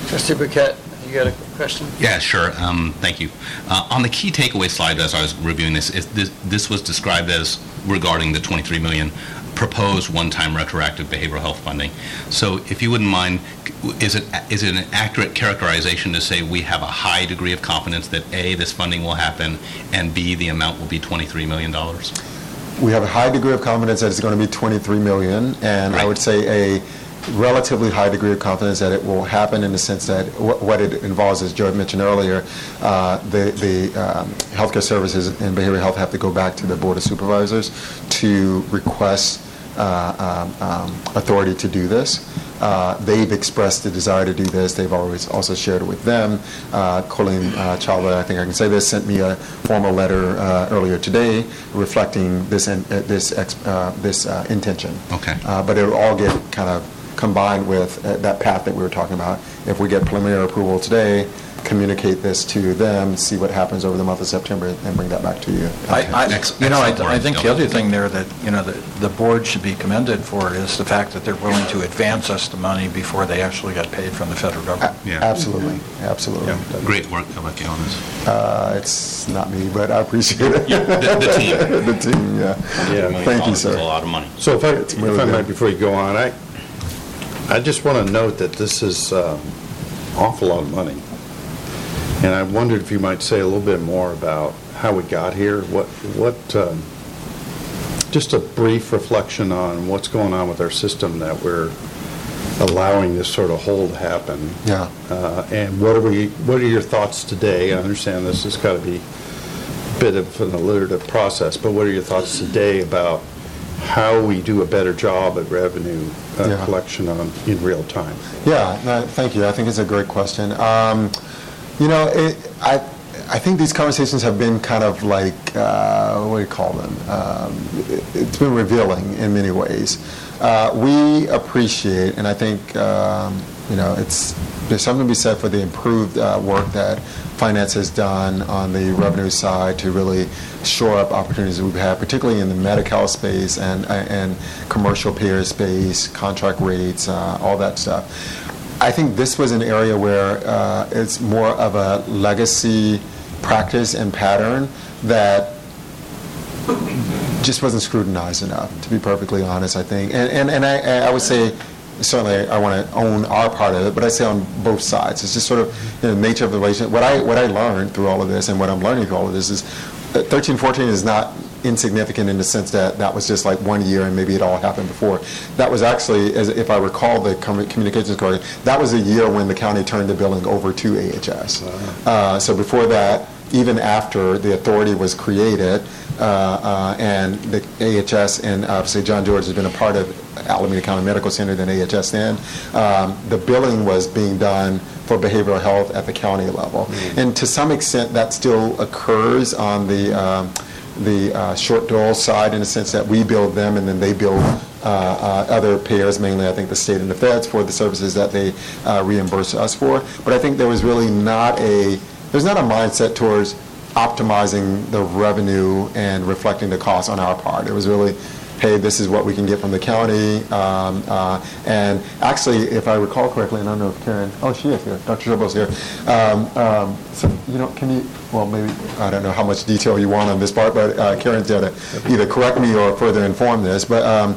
Trustee Burkett, you got a question? Yeah, sure. Um, thank you. Uh, on the key takeaway slide, as I was reviewing this, it, this, this was described as regarding the twenty-three million dollars proposed one-time retroactive behavioral health funding. So, if you wouldn't mind, is it is it an accurate characterization to say we have a high degree of confidence that A, this funding will happen, and B, the amount will be twenty-three million dollars? We have a high degree of confidence that it's going to be twenty-three million dollars, and right. I would say a relatively high degree of confidence that it will happen in the sense that w- what it involves, as Joe mentioned earlier, uh, the, the um, healthcare services and behavioral health have to go back to the Board of Supervisors to request uh, um, um, authority to do this. Uh, they've expressed the desire to do this. They've always also shared it with them. Uh, Colleen uh, Chawla, I think I can say this, sent me a formal letter uh, earlier today reflecting this in, uh, this ex- uh, this uh, intention. Okay. Uh, but it will all get kind of combined with uh, that path that we were talking about. If we get preliminary approval today, communicate this to them, see what happens over the month of September, and bring that back to you. I, I, next, you next know, I, I think the other thing there that, you know, the, the board should be commended for is the fact that they're willing to advance us the money before they actually got paid from the federal government. Uh, yeah. Absolutely, absolutely. Yeah. Great work, Kabaki, on this. Uh, it's not me, but I appreciate it. Yeah, the, the team. the team, yeah. yeah. yeah. Thank you, sir. That's a lot of money. So if I, if really I might, before you go on, I. I just want to note that this is an uh, awful lot of money, and I wondered if you might say a little bit more about how we got here, what, what, um, just a brief reflection on what's going on with our system that we're allowing this sort of hole to happen. Yeah. Uh, and what are we? What are your thoughts today? I understand this has got to be a bit of an alliterative process, but what are your thoughts today about how we do a better job at revenue uh, yeah. collection on, in real time? Yeah, no, thank you. I think it's a great question. Um, you know, it, I I think these conversations have been kind of like, uh, what do you call them? Um, it, it's been revealing in many ways. Uh, we appreciate, and I think, um, you know, it's there's something to be said for the improved uh, work that finance has done on the revenue side to really shore up opportunities that we've had, particularly in the Medi-Cal space and and commercial payer space, contract rates, uh, all that stuff. I think this was an area where uh, it's more of a legacy practice and pattern that just wasn't scrutinized enough, to be perfectly honest, I think. And, and, and I, I would say, certainly I want to own our part of it, but I say on both sides. It's just sort of the you know, nature of the relationship. What I, what I learned through all of this and what I'm learning through all of this is thirteen fourteen is not insignificant in the sense that that was just like one year and maybe it all happened before. That was actually, as if I recall the communications correctly, that was a year when the county turned the building over to A H S. Uh-huh. Uh, so before that, even after the authority was created, uh, uh, and the A H S, and obviously John George has been a part of Alameda County Medical Center, then A H S then, um, the billing was being done for behavioral health at the county level. Mm-hmm. And to some extent, that still occurs on the um, the uh, short dole side in the sense that we bill them and then they bill uh, uh, other payers, mainly I think the state and the feds, for the services that they uh, reimburse us for. But I think there was really not a There's not a mindset towards optimizing the revenue and reflecting the cost on our part. It was really, hey, this is what we can get from the county. Um, uh, and actually, if I recall correctly, and I don't know if Karen, oh, she is here. Doctor Shilbo's here. Um, um, so, you know, can you, well, maybe, I don't know how much detail you want on this part, but uh, Karen's there to either correct me or further inform this. But um,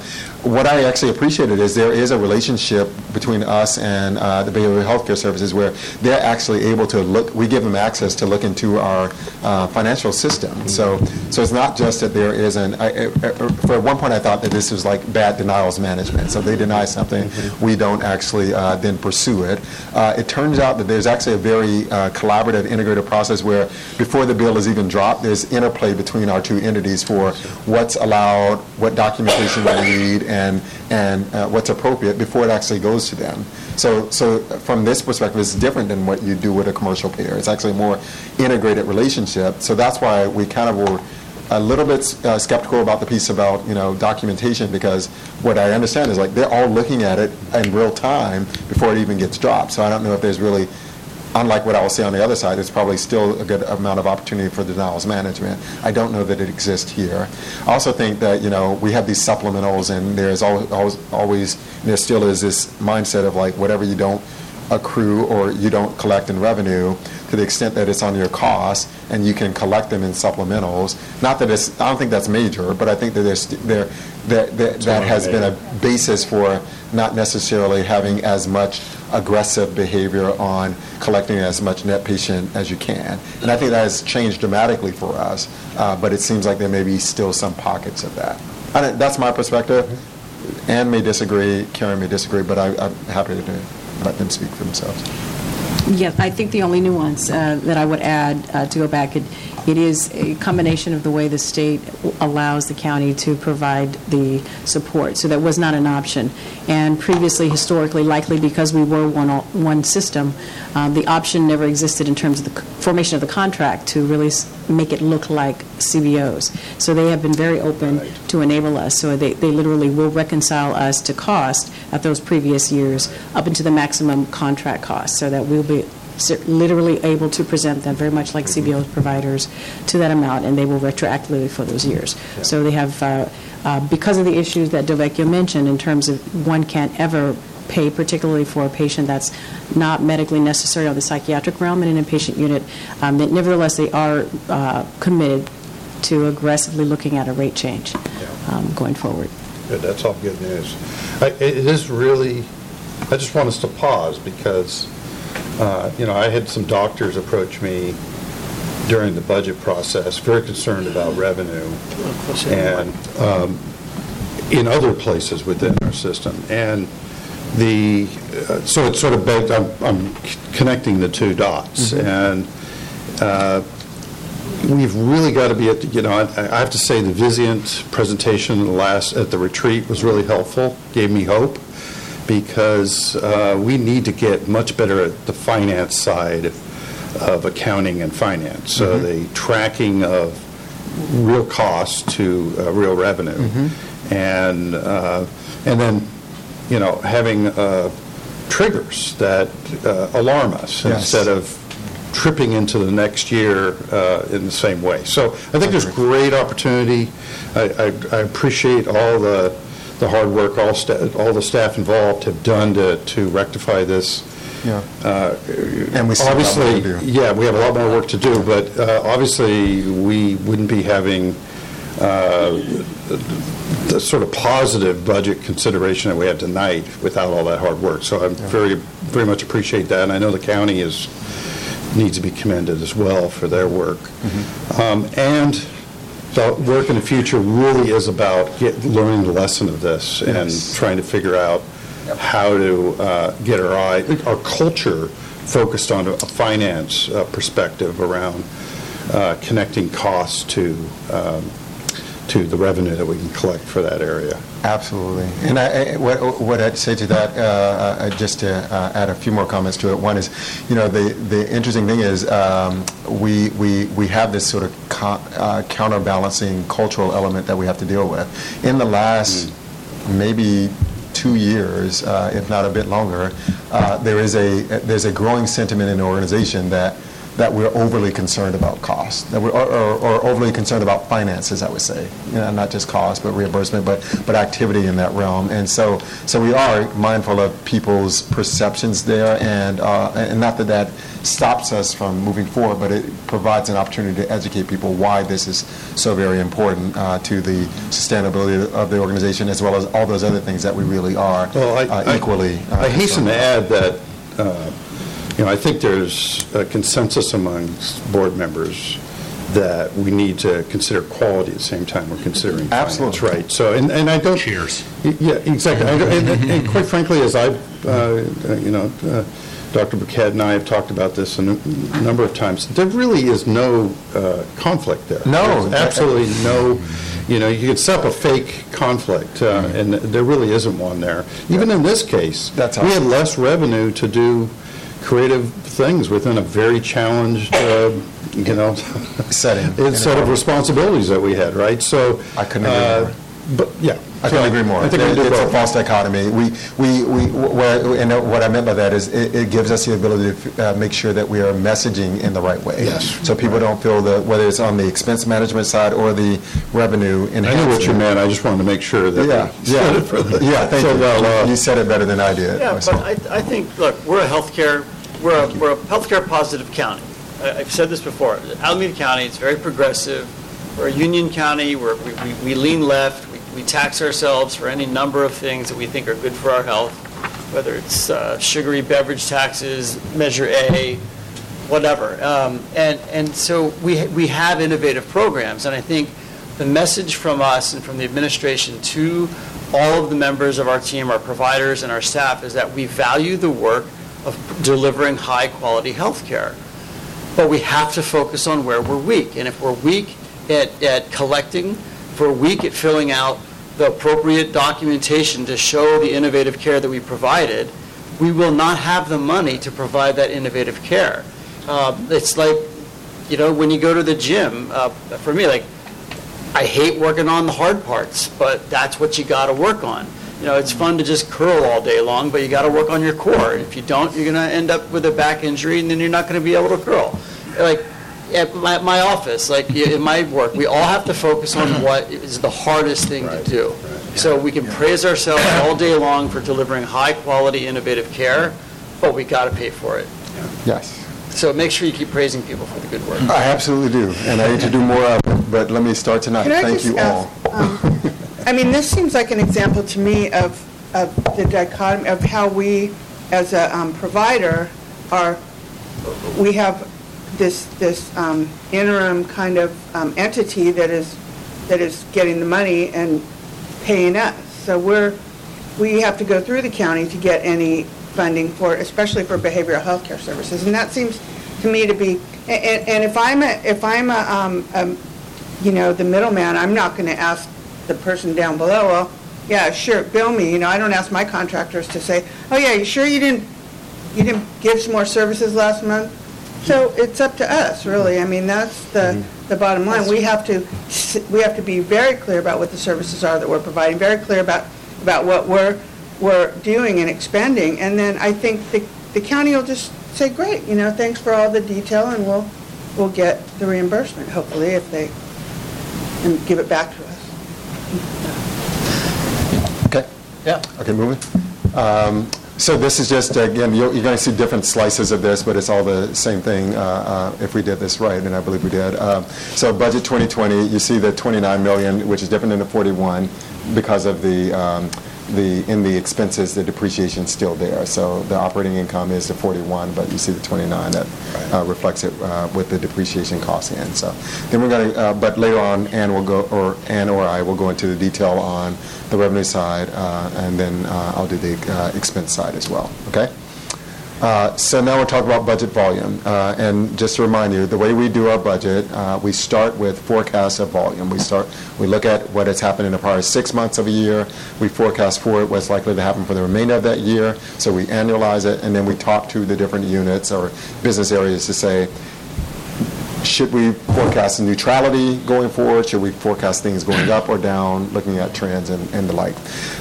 what I actually appreciated is there is a relationship between us and uh, the Bay Area Healthcare Services where they're actually able to look, we give them access to look into our uh, financial system. So so it's not just that there is an, I, I, for one point I thought that this was like bad denials management. So they deny something, we don't actually uh, then pursue it. Uh, it turns out that there's actually a very uh, collaborative, integrated process where before the bill is even dropped, there's interplay between our two entities for what's allowed, what documentation we need, and and uh, what's appropriate before it actually goes to them. So so from this perspective, it's different than what you do with a commercial payer. It's actually a more integrated relationship. So that's why we kind of were a little bit uh, skeptical about the piece about, you know, documentation, because what I understand is like they're all looking at it in real time before it even gets dropped. So I don't know if there's really, unlike what I will say on the other side, there's probably still a good amount of opportunity for denials management. I don't know that it exists here. I also think that, you know, we have these supplementals, and there's always, always there still is this mindset of like whatever you don't accrue or you don't collect in revenue, to the extent that it's on your costs and you can collect them in supplementals. Not that it's, I don't think that's major, but I think that there's there that that, that has been a basis for not necessarily having as much aggressive behavior on collecting as much net patient as you can. And I think that has changed dramatically for us, uh, but it seems like there may be still some pockets of that. I don't, that's my perspective. Ann may disagree, Karen may disagree, but I, I'm happy to do it. Let them speak for themselves. Yeah, I think the only nuance uh, that I would add uh, to go back, it, it is a combination of the way the state allows the county to provide the support. So that was not an option. And previously, historically, likely because we were one one system, uh, the option never existed in terms of the formation of the contract to really make it look like C B Os. So they have been very open right. to enable us. So they, they literally will reconcile us to cost at those previous years up into the maximum contract cost, so that we'll be literally able to present them very much like C B O providers to that amount, and they will retroactively for those years. Yeah. So they have, uh, uh, because of the issues that Delvecchio mentioned in terms of one can't ever pay, particularly for a patient that's not medically necessary on the psychiatric realm in an inpatient unit, um, that nevertheless they are uh, committed to aggressively looking at a rate change yeah. um, going forward. Good. That's all good news. I, it is really, I just want us to pause because Uh, you know, I had some doctors approach me during the budget process, very concerned about revenue and um, in other places within our system. And the, uh, so it sort of begged, I'm, I'm connecting the two dots. Mm-hmm. And uh, we've really got to be at, the, you know, I, I have to say the Vizient presentation last at the retreat was really helpful, gave me hope. Because uh, we need to get much better at the finance side of, of accounting and finance. So mm-hmm. the tracking of real costs to uh, real revenue, mm-hmm. and uh, and then you know having uh, triggers that uh, alarm us yes. instead of tripping into the next year uh, in the same way. So I think okay. there's great opportunity. I, I, I appreciate all the. the hard work all, sta- all the staff involved have done to, to rectify this. Yeah. Uh, and we obviously, yeah, we have a lot more work to do, but uh, obviously we wouldn't be having uh, the sort of positive budget consideration that we have tonight without all that hard work. So I very, very much appreciate that. And I know the county is needs to be commended as well for their work. Mm-hmm. Um, and the work in the future really is about get, learning the lesson of this and yes. trying to figure out yep. how to uh, get our eye, our culture focused on a finance uh, perspective around uh, connecting costs to um, to the revenue that we can collect for that area. Absolutely. And I, I, what, what I'd say to that, uh, just to uh, add a few more comments to it. One is, you know, the, the interesting thing is um, we we we have this sort of co- uh, counterbalancing cultural element that we have to deal with. In the last mm. maybe two years, uh, if not a bit longer, uh, there is a there's a growing sentiment in the organization that that we're overly concerned about cost, that we're or, or overly concerned about finances, I would say, you know, not just cost, but reimbursement, but but activity in that realm. And so, so we are mindful of people's perceptions there, and uh, and not that that stops us from moving forward, but it provides an opportunity to educate people why this is so very important uh, to the sustainability of the organization, as well as all those other things that we really are well, I, uh, equally. I, uh, I hasten to add that. Uh, You know, I think there's a consensus amongst board members that we need to consider quality at the same time we're considering finance. Absolutely. Right. So, and, and I don't... Cheers. Yeah, exactly. I and, and, and quite frankly, as I've, uh, you know, uh, Doctor Burkett and I have talked about this a n- number of times, there really is no uh, conflict there. No. There's absolutely no... You know, you could set up a fake conflict, uh, mm-hmm. and there really isn't one there. Even yeah. in this case, That's awesome. we had less revenue to do creative things within a very challenged, uh, you know, setting, set of responsibilities that we had, right? So I couldn't agree uh, more. But yeah, I so couldn't I, agree more. I think it, it's a false dichotomy. We, we, we, we, and what I meant by that is it, it gives us the ability to uh, make sure that we are messaging in the right way. Yes. So people right. don't feel that whether it's on the expense management side or the revenue. I know what you meant. I just wanted to make sure that. Yeah. Yeah. It yeah. Thank so you. Well, uh, you said it better than I did. Yeah, myself. but I, I think look, we're a healthcare. We're a, we're a healthcare positive county. I, I've said this before. Alameda County, it's very progressive. We're a union county. We're, we, we, we lean left. We, we tax ourselves for any number of things that we think are good for our health, whether it's uh, sugary beverage taxes, Measure A, whatever. Um, and and so we we have innovative programs. And I think the message from us and from the administration to all of the members of our team, our providers, and our staff is that we value the work of delivering high quality health care. But we have to focus on where we're weak. And if we're weak at, at collecting, if we're weak at filling out the appropriate documentation to show the innovative care that we provided, we will not have the money to provide that innovative care. Uh, it's like, you know, when you go to the gym, uh, for me, like, I hate working on the hard parts, but that's what you gotta work on. You know, it's fun to just curl all day long, but you got to work on your core. If you don't, you're going to end up with a back injury, and then you're not going to be able to curl. Like at my, at my office, like in my work, we all have to focus on what is the hardest thing right. to do. Right. So we can yeah. praise ourselves all day long for delivering high-quality, innovative care, but we got to pay for it. Yeah. Yes. So make sure you keep praising people for the good work. I absolutely do, and I need to do more of it. But let me start tonight. Can Thank you ask, all. Um, I mean, this seems like an example to me of, of the dichotomy of how we, as a um, provider, are, we have this this um, interim kind of um, entity that is that is getting the money and paying us. So we're we have to go through the county to get any funding for, especially for behavioral health care services, and that seems to me to be. And, and if I'm a, if I'm a, um, a, you know, the middleman, I'm not going to ask the person down below, well, yeah, sure, bill me. You know, I don't ask my contractors to say, oh yeah, you sure you didn't you didn't give some more services last month? So it's up to us, really. I mean, that's the, mm-hmm. the bottom line. We have to we have to be very clear about what the services are that we're providing, very clear about about what we're we're doing and expending, and then I think the the county will just say, great, you know, thanks for all the detail, and we'll we'll get the reimbursement, hopefully, if they and give it back to us. Okay. Yeah. Okay, moving. Um, So this is just, again, you're, you're going to see different slices of this, but it's all the same thing uh, uh, if we did this right, and I believe we did. Uh, so budget twenty twenty, you see the twenty-nine million dollars, which is different than the forty-one because of the, um, the in the expenses, the depreciation's still there. So the operating income is the forty-one, but you see the twenty-nine that uh, reflects it uh, with the depreciation cost in. So then we're going to, uh, but later on, Ann will go, or Ann or I will go into the detail on the revenue side, uh, and then uh, I'll do the uh, expense side as well, okay? Uh, so now we'll talk about budget volume. Uh, and just to remind you, the way we do our budget, uh, we start with forecasts of volume. We start, we look at what has happened in the prior six months of a year. We forecast for it, what's likely to happen for the remainder of that year. So we annualize it, and then we talk to the different units or business areas to say, should we forecast neutrality going forward? Should we forecast things going up or down, looking at trends and, and the like?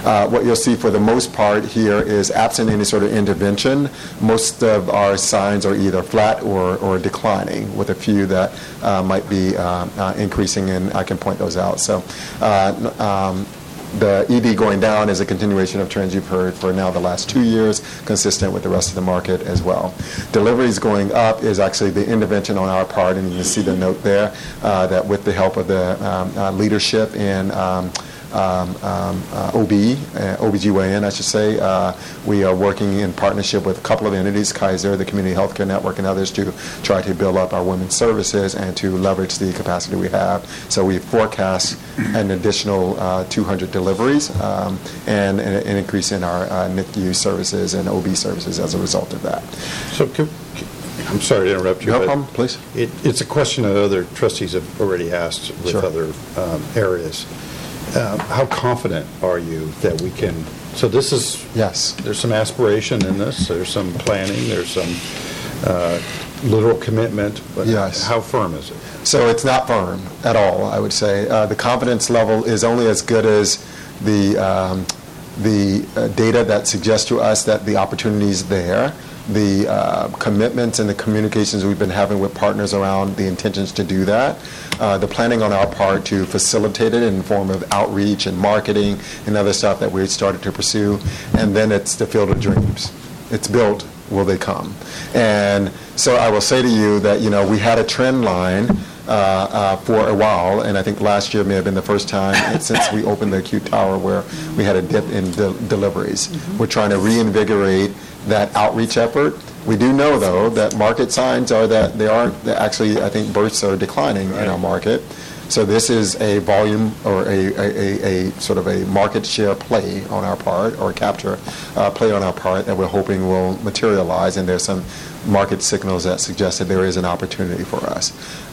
Uh, what you'll see for the most part here is absent any sort of intervention, most of our signs are either flat or, or declining, with a few that uh, might be uh, uh, increasing, and I can point those out. So. Uh, um, The E D going down is a continuation of trends you've heard for now the last two years, consistent with the rest of the market as well. Deliveries going up is actually the intervention on our part, and you can see the note there uh, that with the help of the um, uh, leadership in um, Um, um, uh, O B, uh, O B G Y N, I should say. Uh, we are working in partnership with a couple of entities, Kaiser, the Community Healthcare Network, and others to try to build up our women's services and to leverage the capacity we have. So we forecast an additional uh, two hundred deliveries um, and an, an increase in our uh, N I C U services and O B services as a result of that. So can, can, I'm sorry to interrupt you. No problem, please. It, it's a question that other trustees have already asked with sure. other um, areas. Uh, how confident are you that we can, so this is, yes. there's some aspiration in this, there's some planning, there's some uh, literal commitment, but yes. how firm is it? So it's not firm at all, I would say. Uh, the confidence level is only as good as the, um, the uh, data that suggests to us that the opportunity is there. The uh, commitments and the communications we've been having with partners around the intentions to do that, uh, the planning on our part to facilitate it in the form of outreach and marketing and other stuff that we started to pursue, and then it's the field of dreams. It's built, will they come? And so I will say to you that, you know, we had a trend line uh, uh, for a while, and I think last year may have been the first time since we opened the acute tower where we had a dip in de- deliveries. Mm-hmm. We're trying to reinvigorate that outreach effort. We do know, though, that market signs are that they aren't actually, I think, births are declining right. in our market. So this is a volume or a, a, a, a sort of a market share play on our part, or capture uh, play on our part, that we're hoping will materialize. And there's some market signals that suggest that there is an opportunity for us.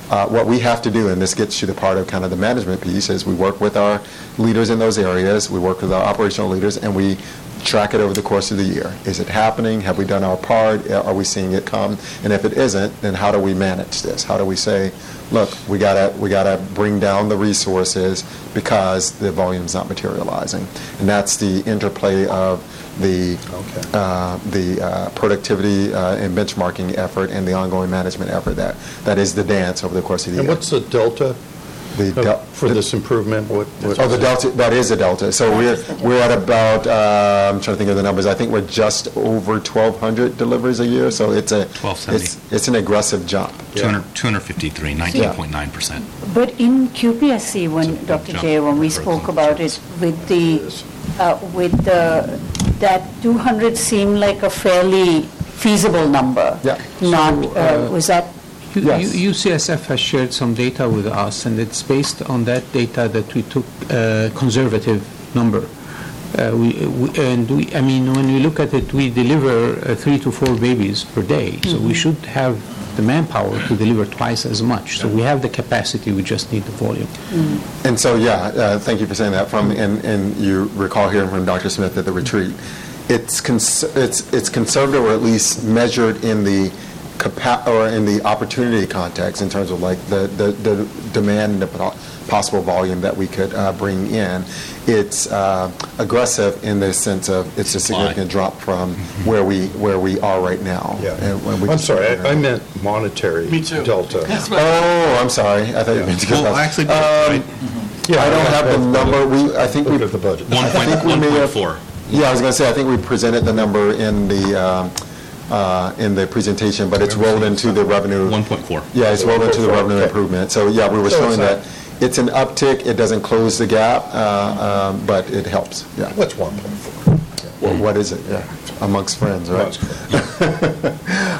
Uh, what we have to do, and this gets to the part of kind of the management piece, is we work with our leaders in those areas, we work with our operational leaders, and we track it over the course of the year. Is it happening? Have we done our part? Are we seeing it come? And if it isn't, then how do we manage this? How do we say, look, we gotta we gotta bring down the resources because the volume's not materializing? And that's the interplay of the okay. uh, the uh, productivity uh, and benchmarking effort and the ongoing management effort that that is the dance over the course of the and year. And what's the delta? The del- for this improvement? What, what oh, the delta, that is a delta. So we're we're at about, uh, I'm trying to think of the numbers, I think we're just over twelve hundred deliveries a year, so it's a it's, it's an aggressive jump. two hundred, two fifty-three, nineteen point nine percent. Yeah. But in Q P S C, when Doctor Jay, when we spoke about it, with the, uh, with the, that two hundred seemed like a fairly feasible number. Yeah. Not, so, uh, uh, was that? Yes. U C S F has shared some data with us, and it's based on that data that we took a conservative number. Uh, we, we, and we, I mean, when we look at it, we deliver uh, three to four babies per day, mm-hmm. so we should have the manpower to deliver twice as much. So we have the capacity, we just need the volume. Mm-hmm. And so, yeah, uh, thank you for saying that. From and, and you recall hearing from Doctor Smith at the retreat, it's cons- it's it's conservative, or at least measured in the Capa- or in the opportunity context in terms of like the, the, the demand and the po- possible volume that we could uh, bring in. It's uh, aggressive in the sense of it's a significant drop from where we where we are right now. Yeah. And when we I'm sorry, I, I meant monetary Me too. Delta. That's what oh, I'm sorry. I thought yeah. you meant to get well, actually, um, right. mm-hmm. yeah, I don't I have the number. We I think we the budget. one point four. Yeah, I was going to say, I think we presented the number in the um, uh, in the presentation, but it's rolled into the revenue. one point four. Yeah, it's rolled into the revenue improvement. So yeah, we were showing that it's an uptick. It doesn't close the gap, uh, um, but it helps. Yeah. What's one point four? Well, what is it? Yeah, amongst friends, right?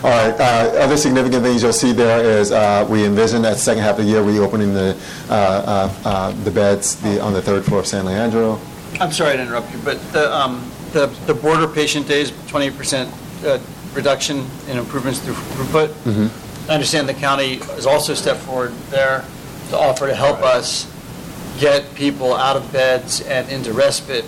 All right. Uh, other significant things you'll see there is uh, we envision that second half of the year reopening the uh, uh, uh, the beds the, on the third floor of San Leandro. I'm sorry to interrupt you, but the um, the, the border patient days, twenty percent uh, reduction in improvements through throughput. Mm-hmm. I understand the county has also stepped forward there to offer to help right. us get people out of beds and into respite.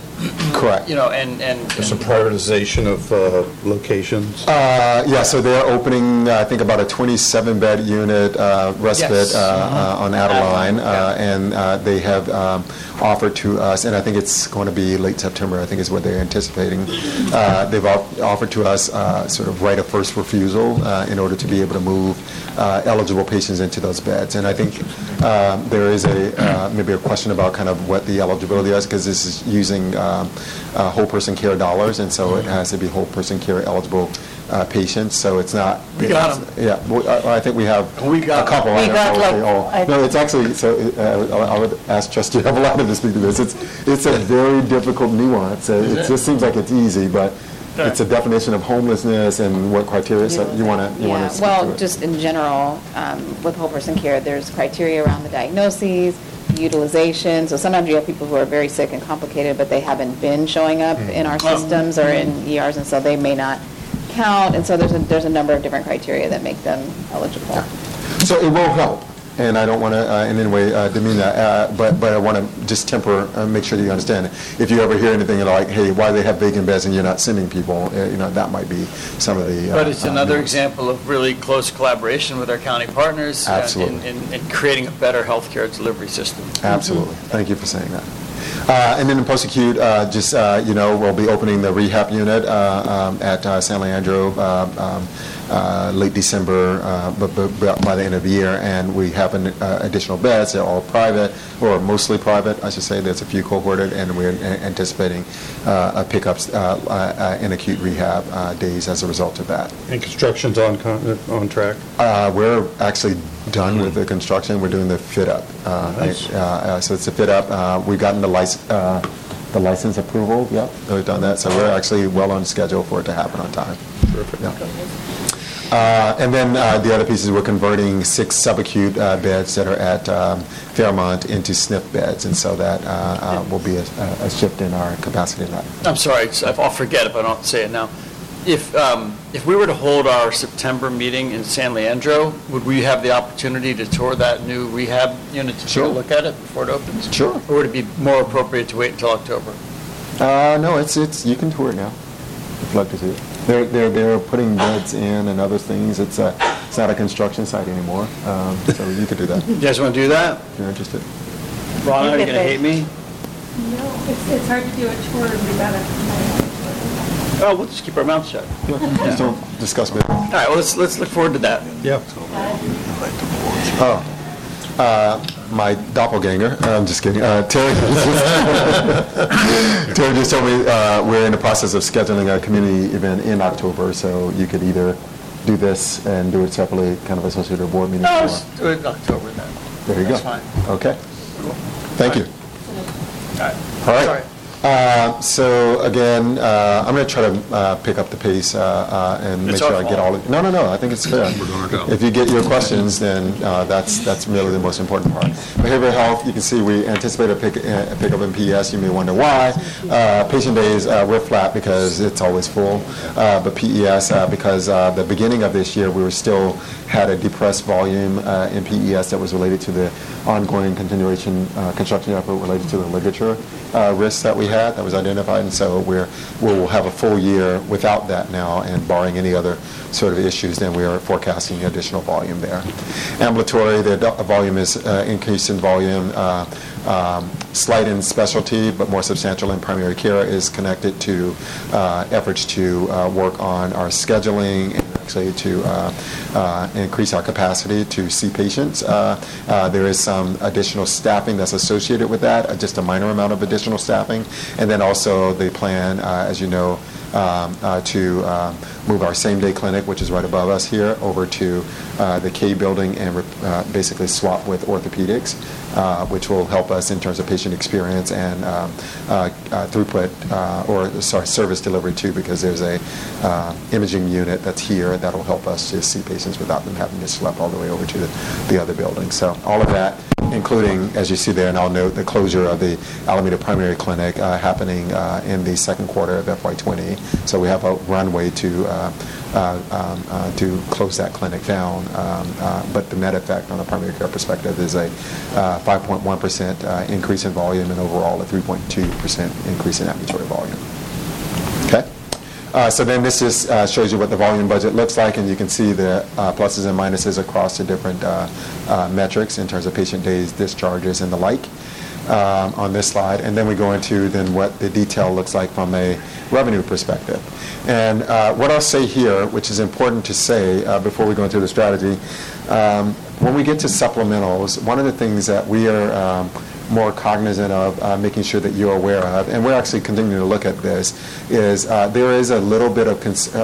Correct. You know, and... and There's and, a prioritization of uh, locations? Uh, yeah, so they're opening, uh, I think, about a twenty-seven bed unit uh, respite yes. uh, uh, on Adeline, Adeline. Uh, yeah. and uh, they have um, offered to us, and I think it's going to be late September, I think is what they're anticipating. Uh, they've op- offered to us uh, sort of right of first refusal uh, in order to be able to move uh, eligible patients into those beds. And I think uh, there is a uh, maybe a question about kind of what the eligibility is, because this is using um, uh, whole person care dollars, and so it has to be whole person care eligible uh, patients. So it's not. We it's, got them. Yeah, we, I, I think we have we got a couple. We got like, I, no, it's actually. So uh, I, I would ask Trustee Avalada to speak to this. It's it's a very difficult nuance. It, it just seems like it's easy, but. It's a definition of homelessness and what criteria. So you want to you yeah. want to well, just in general, um, with whole person care, there's criteria around the diagnoses, utilization. So sometimes you have people who are very sick and complicated, but they haven't been showing up mm. in our oh. systems or mm. in E Rs, and so they may not count. And so there's a, there's a number of different criteria that make them eligible. Yeah. So it will help. And I don't want to uh, in any way uh, demean that, uh, but but I want to just temper, uh, make sure that you understand. If you ever hear anything like, "Hey, why do they have vacant beds and you're not sending people?" Uh, you know, that might be some of the. Uh, but it's another uh, example of really close collaboration with our county partners. Absolutely. Uh, in, in, in creating a better healthcare delivery system. Absolutely. Mm-hmm. Thank you for saying that. Uh, and then in post-acute, uh, just, uh, you know, we'll be opening the rehab unit uh, um, at uh, San Leandro uh, um, uh, late December, uh, but, but by the end of the year. And we have an, uh, additional beds. They're all private, or mostly private, I should say. There's a few cohorted, and we're a- anticipating uh, pickups uh, uh, in acute rehab uh, days as a result of that. And construction's on con- on track? Uh, we're actually done mm-hmm. with the construction. We're doing the fit-up. Uh, nice. uh, uh, so it's a fit-up. Uh, we've gotten the license uh, the license approval. Yep, we've done that. So we're actually well on schedule for it to happen on time. Perfect. Yeah. Uh, and then uh, the other piece is we're converting six subacute uh, beds that are at um, Fairmont into S N P beds, and so that uh, uh, will be a, a shift in our capacity in that. I'm sorry, I'll forget if I don't say it now. If um, if we were to hold our September meeting in San Leandro, would we have the opportunity to tour that new rehab unit to sure. look at it before it opens? Sure. Or would it be more appropriate to wait until October? Uh, no, it's it's you can tour it now. I'd love to see it. They're they're they're putting beds in and other things. It's a it's not a construction site anymore. Um, so you could do that. You guys want to do that? If you're interested. Ron, are you gonna hate me? No, it's it's hard to do a tour without a. Oh, we'll just keep our mouths shut. Yeah. Just don't discuss it. All right, well, let's let's look forward to that. Yeah. Oh, uh, my doppelganger. I'm just kidding. Uh, Terry, Terry just told me uh, we're in the process of scheduling a community event in October, so you could either do this and do it separately, kind of associated with a board meeting. No, let's do it in October then. There you That's go. That's fine. Okay. Cool. Thank All right. you. All right. All right. Uh, so again, uh, I'm going to try to uh, pick up the pace uh, uh, and it's make sure I get all of. No, no, no. I think it's fair. If you get your questions, then uh, that's that's really the most important part. Behavioral health. You can see we anticipate a pick a pick up in P E S. You may wonder why. Uh, patient days uh, we're flat because it's always full, uh, but P E S uh, because uh, the beginning of this year we were still had a depressed volume uh, in P E S that was related to the ongoing continuation uh, construction effort related to the ligature uh, risks that we. Had that was identified, and so we're we'll have a full year without that now, and barring any other sort of issues, then we are forecasting additional volume there. Ambulatory, the volume is uh, increase in volume, uh, um, slight in specialty, but more substantial in primary care is connected to uh, efforts to uh, work on our scheduling and actually to uh, uh, increase our capacity to see patients. Uh, uh, there is some additional staffing that's associated with that, uh, just a minor amount of additional staffing. And then also the plan, uh, as you know, Um, uh, to um, move our same-day clinic, which is right above us here, over to uh, the K building and re- uh, basically swap with orthopedics, uh, which will help us in terms of patient experience and um, uh, uh, throughput uh, or sorry, service delivery too, because there's a uh, imaging unit that's here that will help us to see patients without them having to schlep all the way over to the, the other building. So all of that, including, as you see there, and I'll note the closure of the Alameda Primary Clinic uh, happening uh, in the second quarter of F Y twenty. So we have a runway to uh, uh, um, uh, to close that clinic down. Um, uh, but the net effect on a primary care perspective is a uh, five point one percent uh, increase in volume and overall a three point two percent increase in ambulatory volume. Okay? Uh, so then this just uh, shows you what the volume budget looks like, and you can see the uh, pluses and minuses across the different uh, uh, metrics in terms of patient days, discharges, and the like. Um, on this slide, and then we go into then what the detail looks like from a revenue perspective. And uh, what I'll say here, which is important to say uh, before we go into the strategy, um, when we get to supplementals, one of the things that we are um, more cognizant of, uh, making sure that you're aware of, and we're actually continuing to look at this, is uh, there is a little bit of, cons- uh,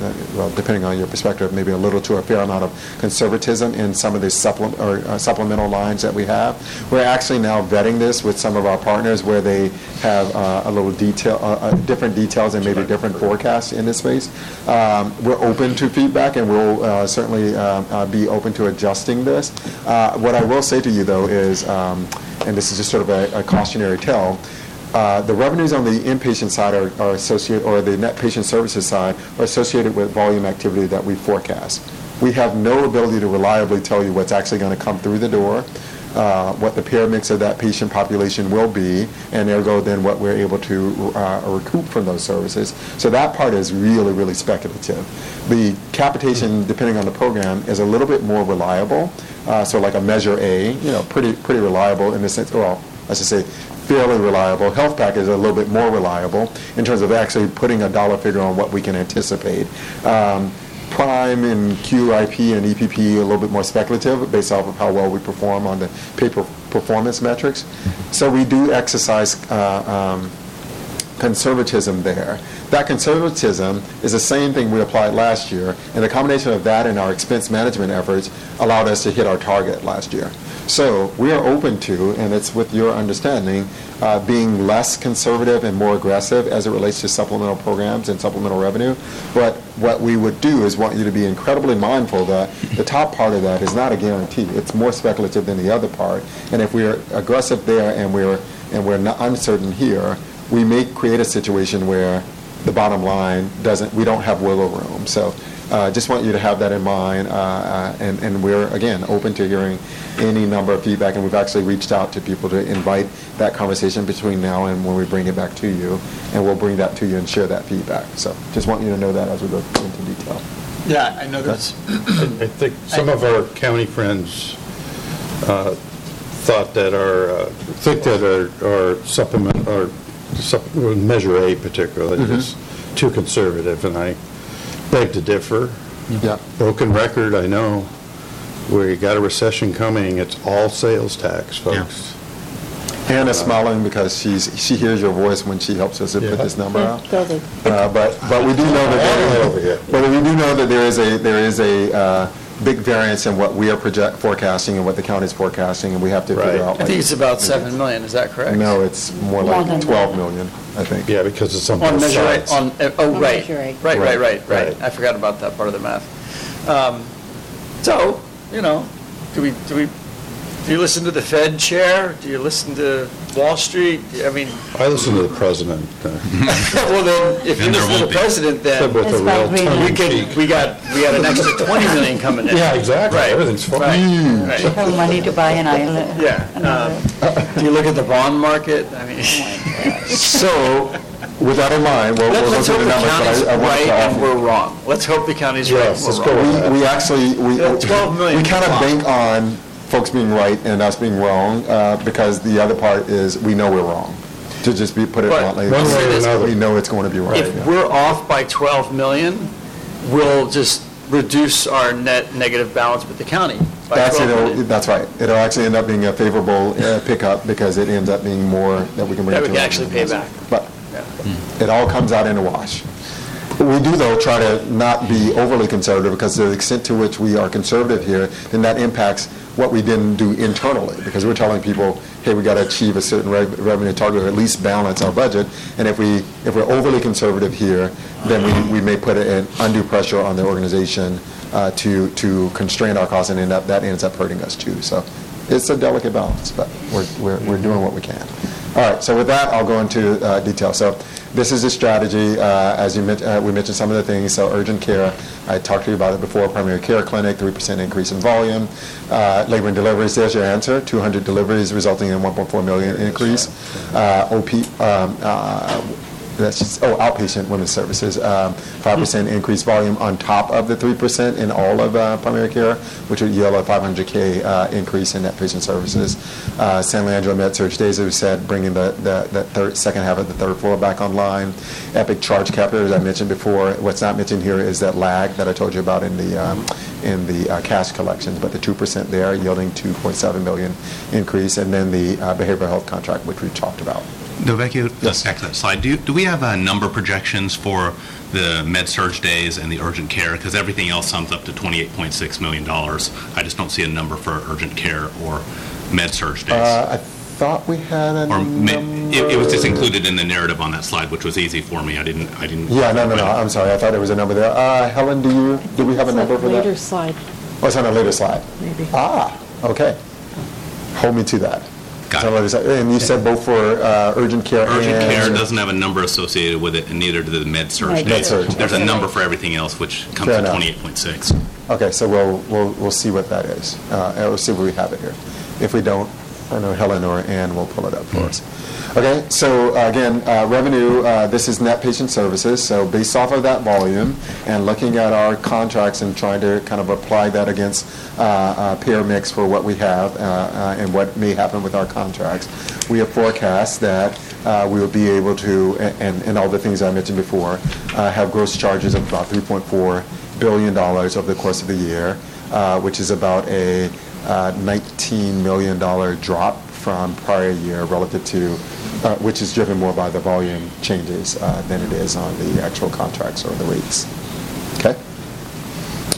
uh, well, depending on your perspective, maybe a little to a fair amount of conservatism in some of the supple- or, uh, supplemental lines that we have. We're actually now vetting this with some of our partners where they have uh, a little detail, uh, uh, different details and maybe different forecasts in this space. Um, we're open to feedback, and we'll uh, certainly uh, uh, be open to adjusting this. Uh, what I will say to you, though, is, um, and this is just sort of a, a cautionary tale, uh, the revenues on the inpatient side are, are associated, or the net patient services side, are associated with volume activity that we forecast. We have no ability to reliably tell you what's actually going to come through the door, uh, what the payer mix of that patient population will be, and ergo then what we're able to uh, recoup from those services. So that part is really, really speculative. The capitation, depending on the program, is a little bit more reliable. Uh, so like a Measure A, you know, pretty pretty reliable in the sense, well, I should say fairly reliable. Health Pack is a little bit more reliable in terms of actually putting a dollar figure on what we can anticipate. Um, Prime and Q I P and E P P a little bit more speculative based off of how well we perform on the paper performance metrics. So we do exercise uh, um, conservatism there. That conservatism is the same thing we applied last year, and the combination of that and our expense management efforts allowed us to hit our target last year. So we are open to, and it's with your understanding, uh, being less conservative and more aggressive as it relates to supplemental programs and supplemental revenue. But what we would do is want you to be incredibly mindful that the top part of that is not a guarantee. It's more speculative than the other part. And if we're aggressive there and we're, and we're not uncertain here, we may create a situation where the bottom line doesn't, we don't have willow room. So I uh, just want you to have that in mind. Uh, uh, and, and we're, again, open to hearing any number of feedback. And we've actually reached out to people to invite that conversation between now and when we bring it back to you. And we'll bring that to you and share that feedback. So just want you to know that as we go into detail. Yeah, I know that's. I think some I, of our county friends uh, thought that our, uh, think that our, our supplement, our Measure A particularly mm-hmm. is too conservative, and I beg to differ. Yeah. Broken record, I know. We got a recession coming. It's all sales tax, folks. Yeah. Hannah's uh, smiling because she's she hears your voice when she helps us yeah. put this number yeah, out. Totally. Uh, but but we do know that there, but we do know that there is a there is a. Uh, big variance in what we are project forecasting and what the county is forecasting, and we have to right. figure out. Like, I think it's about seven million. Is that correct? No, it's more like one hundred twelve million. I think. Yeah, because it's something on measure right, on uh, oh on right. right, right, right, right, right. I forgot about that part of the math. Um, so you know, do we do we do you listen to the Fed chair? Do you listen to Wall Street? I mean, I listen to the president. Well, then, if you listen to the president, then we could, we got we got an extra twenty million coming in. Yeah, exactly. Right. Everything's fine. Right. Mm. Right. You have money to buy an island. Yeah. Um, do you look at the bond market? I mean, oh so with that in mind, we'll, Let, we'll let's hope the, the county's I, I right and we're wrong. Let's hope the county's yes, right. Let's go. We, we actually we yeah, twelve million. We kind of bank on folks being right and us being wrong, uh, because the other part is we know we're wrong. To just be put it bluntly, we know it's going to be right. If we're off by twelve million, we'll just reduce our net negative balance with the county. That's, it'll, that's right. It'll actually end up being a favorable uh, pickup because it ends up being more that we can bring that to we can actually pay back. But yeah. It all comes out in a wash. We do, though, try to not be overly conservative because to the extent to which we are conservative here, then that impacts what we didn't do internally because we're telling people, hey, we got to achieve a certain re- revenue target or at least balance our budget. And if, we, if we're overly conservative here, then we, we may put an undue pressure on the organization uh, to to constrain our costs and end up that ends up hurting us too. So it's a delicate balance, but we're we're, we're doing what we can. All right, so with that, I'll go into uh, detail. So this is the strategy. Uh, as you met, uh, we mentioned some of the things, so urgent care, I talked to you about it before, primary care clinic, three percent increase in volume. Uh, labor and deliveries, there's your answer, two hundred deliveries resulting in one point four million increase. Uh, O P, um, uh, that's just, oh, outpatient women's services, um, five percent increased volume on top of the three percent in all of uh, primary care, which would yield a five hundred thousand uh, increase in outpatient services. Uh, San Leandro Med-Surg Days, as we said, bringing the, the, the third, second half of the third floor back online. Epic charge capture, as I mentioned before, what's not mentioned here is that lag that I told you about in the um, in the uh, cash collections, but the two percent there yielding two point seven million increase, and then the uh, behavioral health contract, which we talked about. Novecchio, yes. Back to that slide. Do, do we have uh, number projections for the med-surg days and the urgent care? Because everything else sums up to twenty-eight point six million dollars. I just don't see a number for urgent care or med-surg days. Uh, I thought we had a or number. Med, it, it was just included in the narrative on that slide, which was easy for me. I didn't. I didn't. Yeah, no, no, no. I'm sorry. I thought there was a number there. Uh, Helen, do you? Do we have it's a number for that? Later slide. Oh, it's on a later slide. Maybe. Ah, okay. Hold me to that. And you said both for uh, urgent care urgent and... Urgent care doesn't have a number associated with it, and neither do the med-surg days. There's a number for everything else, which comes Fair to enough. twenty-eight point six. Okay, so we'll we'll we'll see what that is. Uh, we'll see if we have it here. If we don't, I know Helen or Ann will pull it up for mm-hmm. us. Okay, so uh, again, uh, revenue, uh, this is net patient services. So based off of that volume and looking at our contracts and trying to kind of apply that against uh, uh, peer mix for what we have uh, uh, and what may happen with our contracts, we have forecast that uh, we will be able to, and, and all the things I mentioned before, uh, have gross charges of about three point four billion dollars over the course of the year, uh, which is about a Uh, nineteen million dollars drop from prior year relative to, uh, which is driven more by the volume changes uh, than it is on the actual contracts or the rates. Okay?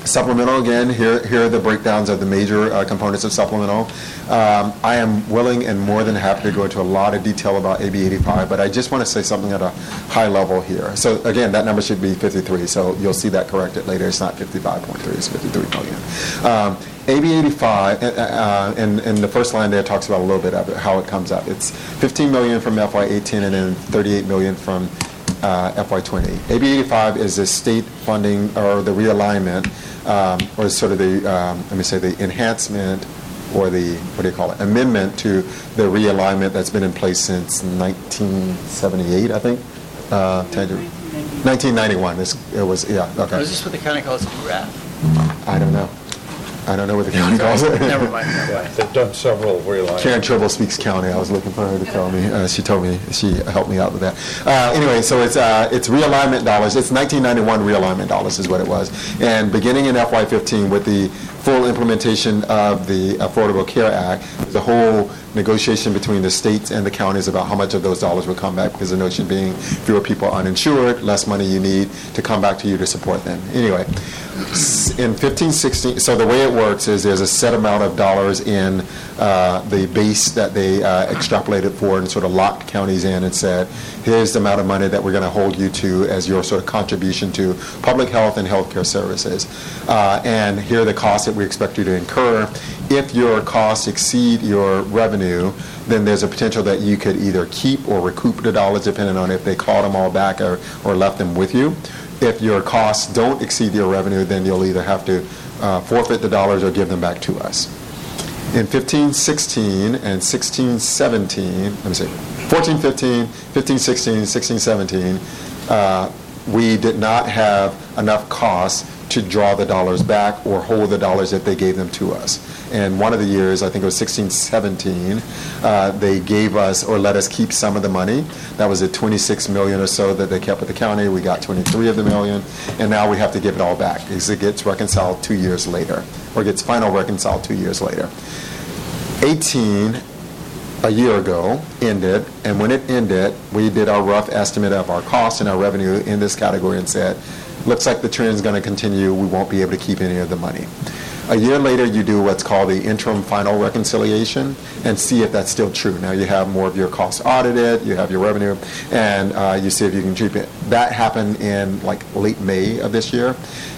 Supplemental, again, here here are the breakdowns of the major uh, components of supplemental. Um, I am willing and more than happy to go into a lot of detail about A B eighty-five, but I just want to say something at a high level here. So again, that number should be fifty-three, so you'll see that corrected later. It's not fifty-five point three, it's fifty-three million. Um, A B eighty-five, uh, and, and the first line there talks about a little bit of it, how it comes up. It's fifteen million from F Y eighteen and then thirty-eight million from uh, F Y twenty. A B eighty-five is the state funding or the realignment um, or sort of the, um, let me say, the enhancement or the, what do you call it, amendment to the realignment that's been in place since nineteen seventy-eight, I think. Uh, nineteen ninety-one. It's, it was, yeah, okay. Is this what the county calls RAF? I don't know. I don't know what the county calls it. Never mind. Yeah, they've done several real. Karen Tribble speaks county. I was looking for her to tell me. Uh, she told me. She helped me out with that. Uh, anyway, so it's uh, it's realignment dollars. It's nineteen ninety-one realignment dollars is what it was. And beginning in F Y fifteen with the full implementation of the Affordable Care Act, the whole negotiation between the states and the counties about how much of those dollars will come back, because the notion being fewer people uninsured, less money you need to come back to you to support them. Anyway, in fifteen sixteen, so the way it works is there's a set amount of dollars in uh, the base that they uh, extrapolated for and sort of locked counties in and said, here's the amount of money that we're going to hold you to as your sort of contribution to public health and healthcare services. Uh, and here are the costs that we expect you to incur. If your costs exceed your revenue, then there's a potential that you could either keep or recoup the dollars depending on if they called them all back or, or left them with you. If your costs don't exceed your revenue, then you'll either have to uh, forfeit the dollars or give them back to us. In fifteen sixteen and sixteen seventeen, let me see, fourteen fifteen, fifteen sixteen, sixteen seventeen, uh, we did not have enough costs to draw the dollars back or hold the dollars if they gave them to us. in one of the years, I think it was sixteen seventeen, uh, they gave us or let us keep some of the money. That was the twenty-six million dollars or so that they kept with the county. We got twenty-three of the million, and now we have to give it all back because it gets reconciled two years later, or gets final reconciled two years later. eighteen a year ago ended, and when it ended, we did our rough estimate of our costs and our revenue in this category and said, looks like the trend is going to continue. We won't be able to keep any of the money. A year later, you do what's called the interim final reconciliation and see if that's still true. Now you have more of your costs audited, you have your revenue, and uh, you see if you can keep it. That happened in like late May of this year.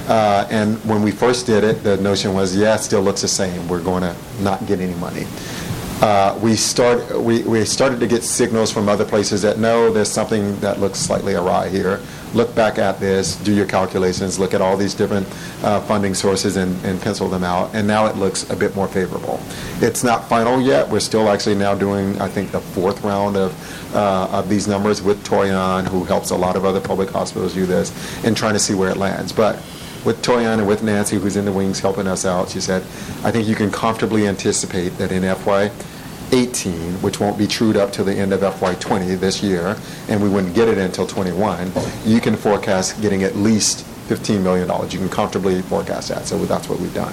Uh, and when we first did it, the notion was, yeah, it still looks the same. We're going to not get any money. Uh, we start. We, we started to get signals from other places that, no, there's something that looks slightly awry here. Look back at this, do your calculations, look at all these different uh, funding sources and, and pencil them out, and now it looks a bit more favorable. It's not final yet. We're still actually now doing, I think, the fourth round of, uh, of these numbers with Toyon, who helps a lot of other public hospitals do this, and trying to see where it lands. But with Toyon and with Nancy, who's in the wings helping us out, she said, I think you can comfortably anticipate that in F Y eighteen, which won't be trued up to the end of F Y twenty this year, and we wouldn't get it until twenty-one, you can forecast getting at least fifteen million dollars. You can comfortably forecast that, so that's what we've done.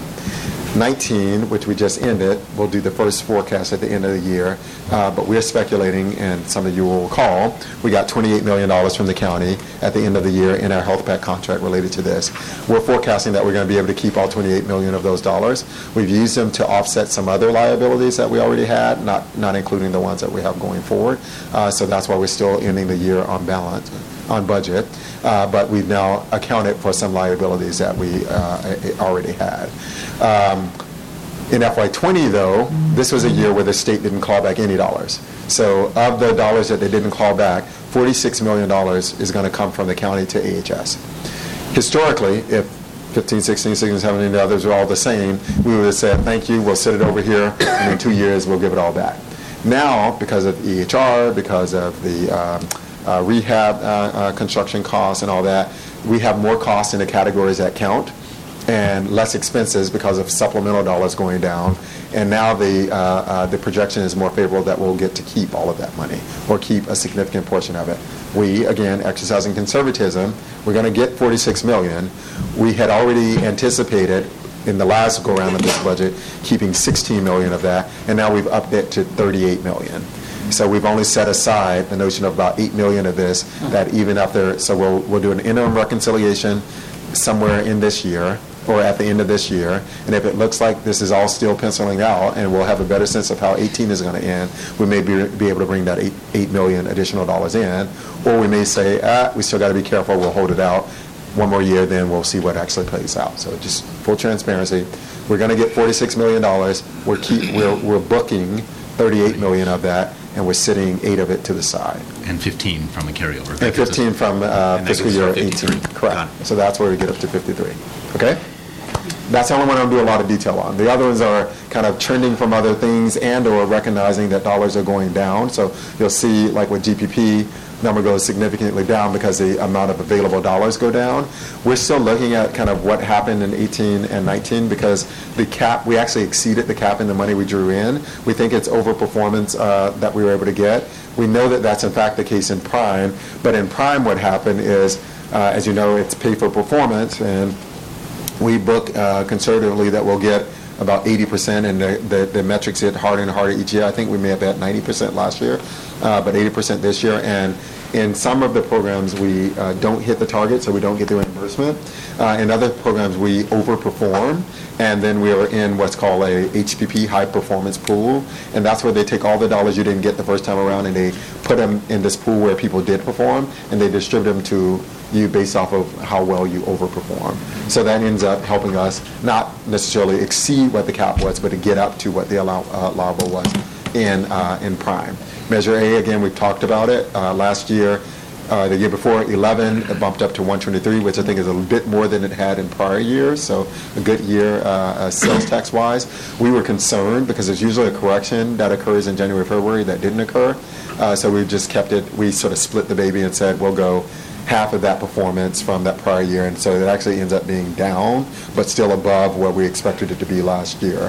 nineteen, which we just ended, we'll do the first forecast at the end of the year, uh, but we're speculating, and some of you will recall, we got twenty-eight million dollars from the county at the end of the year in our Health Pack contract related to this. We're forecasting that we're going to be able to keep all twenty-eight million dollars of those dollars. We've used them to offset some other liabilities that we already had, not, not including the ones that we have going forward, uh, so that's why we're still ending the year on balance, on budget, uh, but we've now accounted for some liabilities that we uh, already had. Um, in F Y twenty, though, this was a year where the state didn't claw back any dollars. So of the dollars that they didn't claw back, forty-six million dollars is going to come from the county to A H S. Historically, if fifteen, sixteen, sixteen, seventeen, the others were all the same, we would have said, thank you, we'll sit it over here, and in two years we'll give it all back. Now, because of E H R, because of the um, Uh, rehab, uh, uh, construction costs and all that, we have more costs in the categories that count and less expenses because of supplemental dollars going down. And now the uh, uh, the projection is more favorable that we'll get to keep all of that money or keep a significant portion of it. We, again, exercising conservatism, we're going to get forty-six million dollars. We had already anticipated in the last go-round of this budget keeping sixteen million dollars of that, and now we've upped it to thirty-eight million dollars. So we've only set aside the notion of about eight million dollars of this, that even after, so we'll we'll do an interim reconciliation somewhere in this year or at the end of this year, and if it looks like this is all still penciling out and we'll have a better sense of how eighteen is going to end, we may be, be able to bring that eight, eight million dollars additional dollars in, or we may say, ah, we still got to be careful, we'll hold it out one more year, then we'll see what actually plays out. So just full transparency, we're going to get forty-six million dollars, we're, keep, we're, we're booking thirty-eight million dollars of that, and we're sitting eight of it to the side. And fifteen from a carryover. And that fifteen from uh, fiscal year eighteen, correct. So that's where we get up to fifty-three, okay? That's the only one I'm going to do a lot of detail on. The other ones are kind of trending from other things and or recognizing that dollars are going down. So you'll see, like with G P P, number goes significantly down because the amount of available dollars go down. We're still looking at kind of what happened in eighteen and nineteen because the cap, we actually exceeded the cap in the money we drew in. We think it's overperformance uh, that we were able to get. We know that that's in fact the case in Prime, but in Prime what happened is, uh, as you know, it's pay for performance, and we book uh, conservatively that we'll get about eighty percent, and the, the, the metrics hit harder and harder each year. I think we may have had ninety percent last year, uh, but eighty percent this year. And in some of the programs, we uh, don't hit the target, so we don't get the reimbursement. Uh, in other programs, we overperform, and then we are in what's called a H P P, high performance pool, and that's where they take all the dollars you didn't get the first time around, and they put them in this pool where people did perform, and they distribute them to you based off of how well you overperform. So that ends up helping us not necessarily exceed what the cap was, but to get up to what the allow- uh, allowable was in uh, in Prime. Measure A, again, we've talked about it. Uh, last year, uh, the year before, eleven, it bumped up to one twenty-three, which I think is a bit more than it had in prior years, so a good year uh, uh, sales tax-wise. We were concerned because there's usually a correction that occurs in January, February that didn't occur, uh, so we just kept it, we sort of split the baby and said, we'll go half of that performance from that prior year, and so it actually ends up being down, but still above where we expected it to be last year.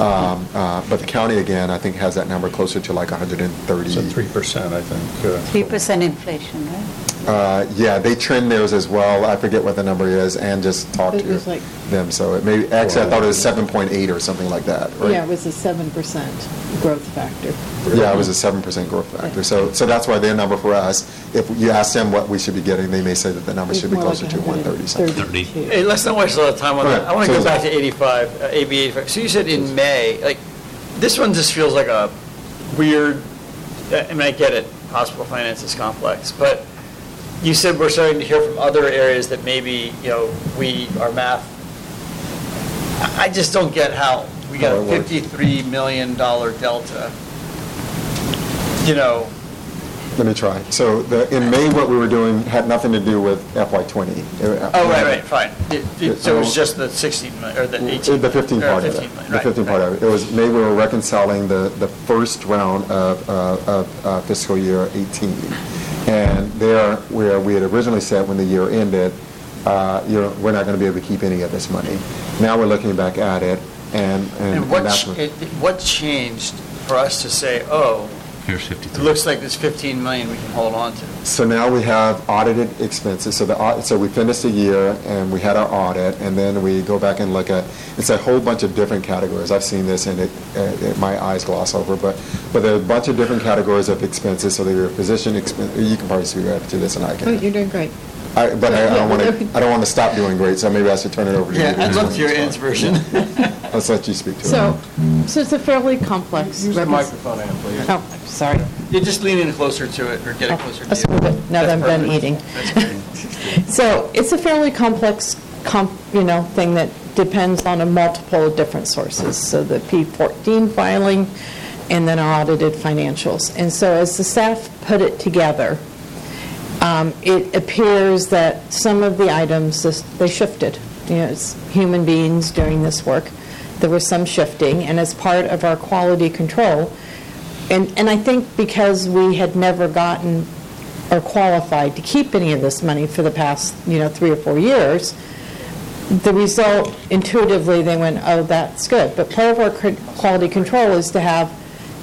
Um, uh, but the county, again, I think has that number closer to like one hundred thirty. So three percent, I think. Uh, three percent inflation, right? Uh, yeah, they trend theirs as well. I forget what the number is, and just talk it to like them. So it may actually, I thought it was seven point eight or something like that. Right? Yeah, it was a seven percent growth factor. Yeah, it was a seven percent growth factor. Yeah. So so that's why their number for us, if you ask them what we should be getting, they may say that the number it's should be closer like to one hundred thirty something. Hey, let's not waste a lot of time on that. I want to so go back to eighty-five, uh, A B eighty-five. So you said in May, like, this one just feels like a weird, I mean, I get it, hospital finance is complex, but you said we're starting to hear from other areas that maybe, you know, we, our math, I just don't get how we got a fifty-three million dollars delta, you know. Let me try. So the, in May, what we were doing had nothing to do with F Y twenty. Oh, right, right, fine. It, it, so it was just the sixteen million, or the eighteen. The fifteen part of it. The fifteen part of it. It was May we were reconciling the, the first round of, uh, of uh, fiscal year eighteen. And there, where we had originally said when the year ended, uh, you know, we're not going to be able to keep any of this money. Now we're looking back at it, and and, and what and ch- what, it, what changed for us to say, oh, here's fifty-three. It looks like this fifteen million we can hold on to. So now we have audited expenses. So the so we finished the year and we had our audit, and then we go back and look at it's a whole bunch of different categories. I've seen this and it, it, it my eyes gloss over, but but there are a bunch of different categories of expenses. So there are physician expenses. You can probably speak to this, and I can. Oh, you're doing great. I, but I don't want to. I don't want to stop doing great. So maybe I should turn it over to yeah, you. Yeah, I'd love to hear Anne's version. I'll let you speak to so, it. So, so it's a fairly complex. Use the microphone, Anne, please. Oh. Sorry. You just lean in closer to it or get it closer oh, to you. Now that I'm done eating. So it's a fairly complex, comp, you know, thing that depends on a multiple of different sources. So the P fourteen filing and then our audited financials. And so as the staff put it together, um, it appears that some of the items, they shifted. You know, it's human beings doing this work. There was some shifting. And as part of our quality control, And, and I think because we had never gotten or qualified to keep any of this money for the past, you know, three or four years, the result, intuitively, they went, oh, that's good. But part of our quality control is to have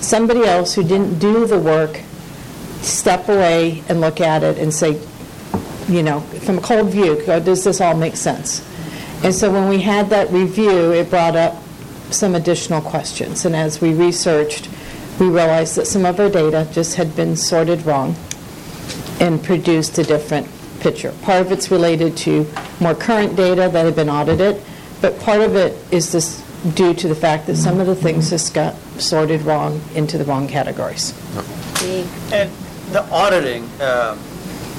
somebody else who didn't do the work step away and look at it and say, you know, from a cold view, go, does this all make sense? And so when we had that review, it brought up some additional questions. And as we researched, we realized that some of our data just had been sorted wrong and produced a different picture. Part of it's related to more current data that had been audited, but part of it is this due to the fact that some of the things just got sorted wrong into the wrong categories. And the auditing, um,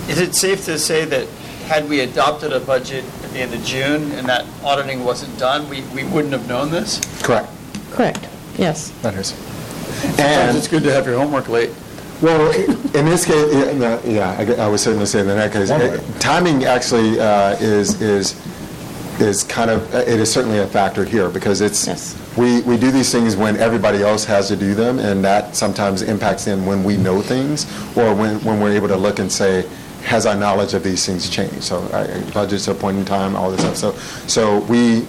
is it safe to say that had we adopted a budget at the end of June and that auditing wasn't done, we, we wouldn't have known this? Correct. Correct, yes. That is. Sometimes and it's good to have your homework late. Well, in this case, yeah, yeah I, I would certainly say in that case, it, timing actually uh, is is is kind of it is certainly a factor here because it's yes. we we do these things when everybody else has to do them, and that sometimes impacts in when we know things or when when we're able to look and say, has our knowledge of these things changed? So uh, budgets, a point in time, all this stuff. So so we.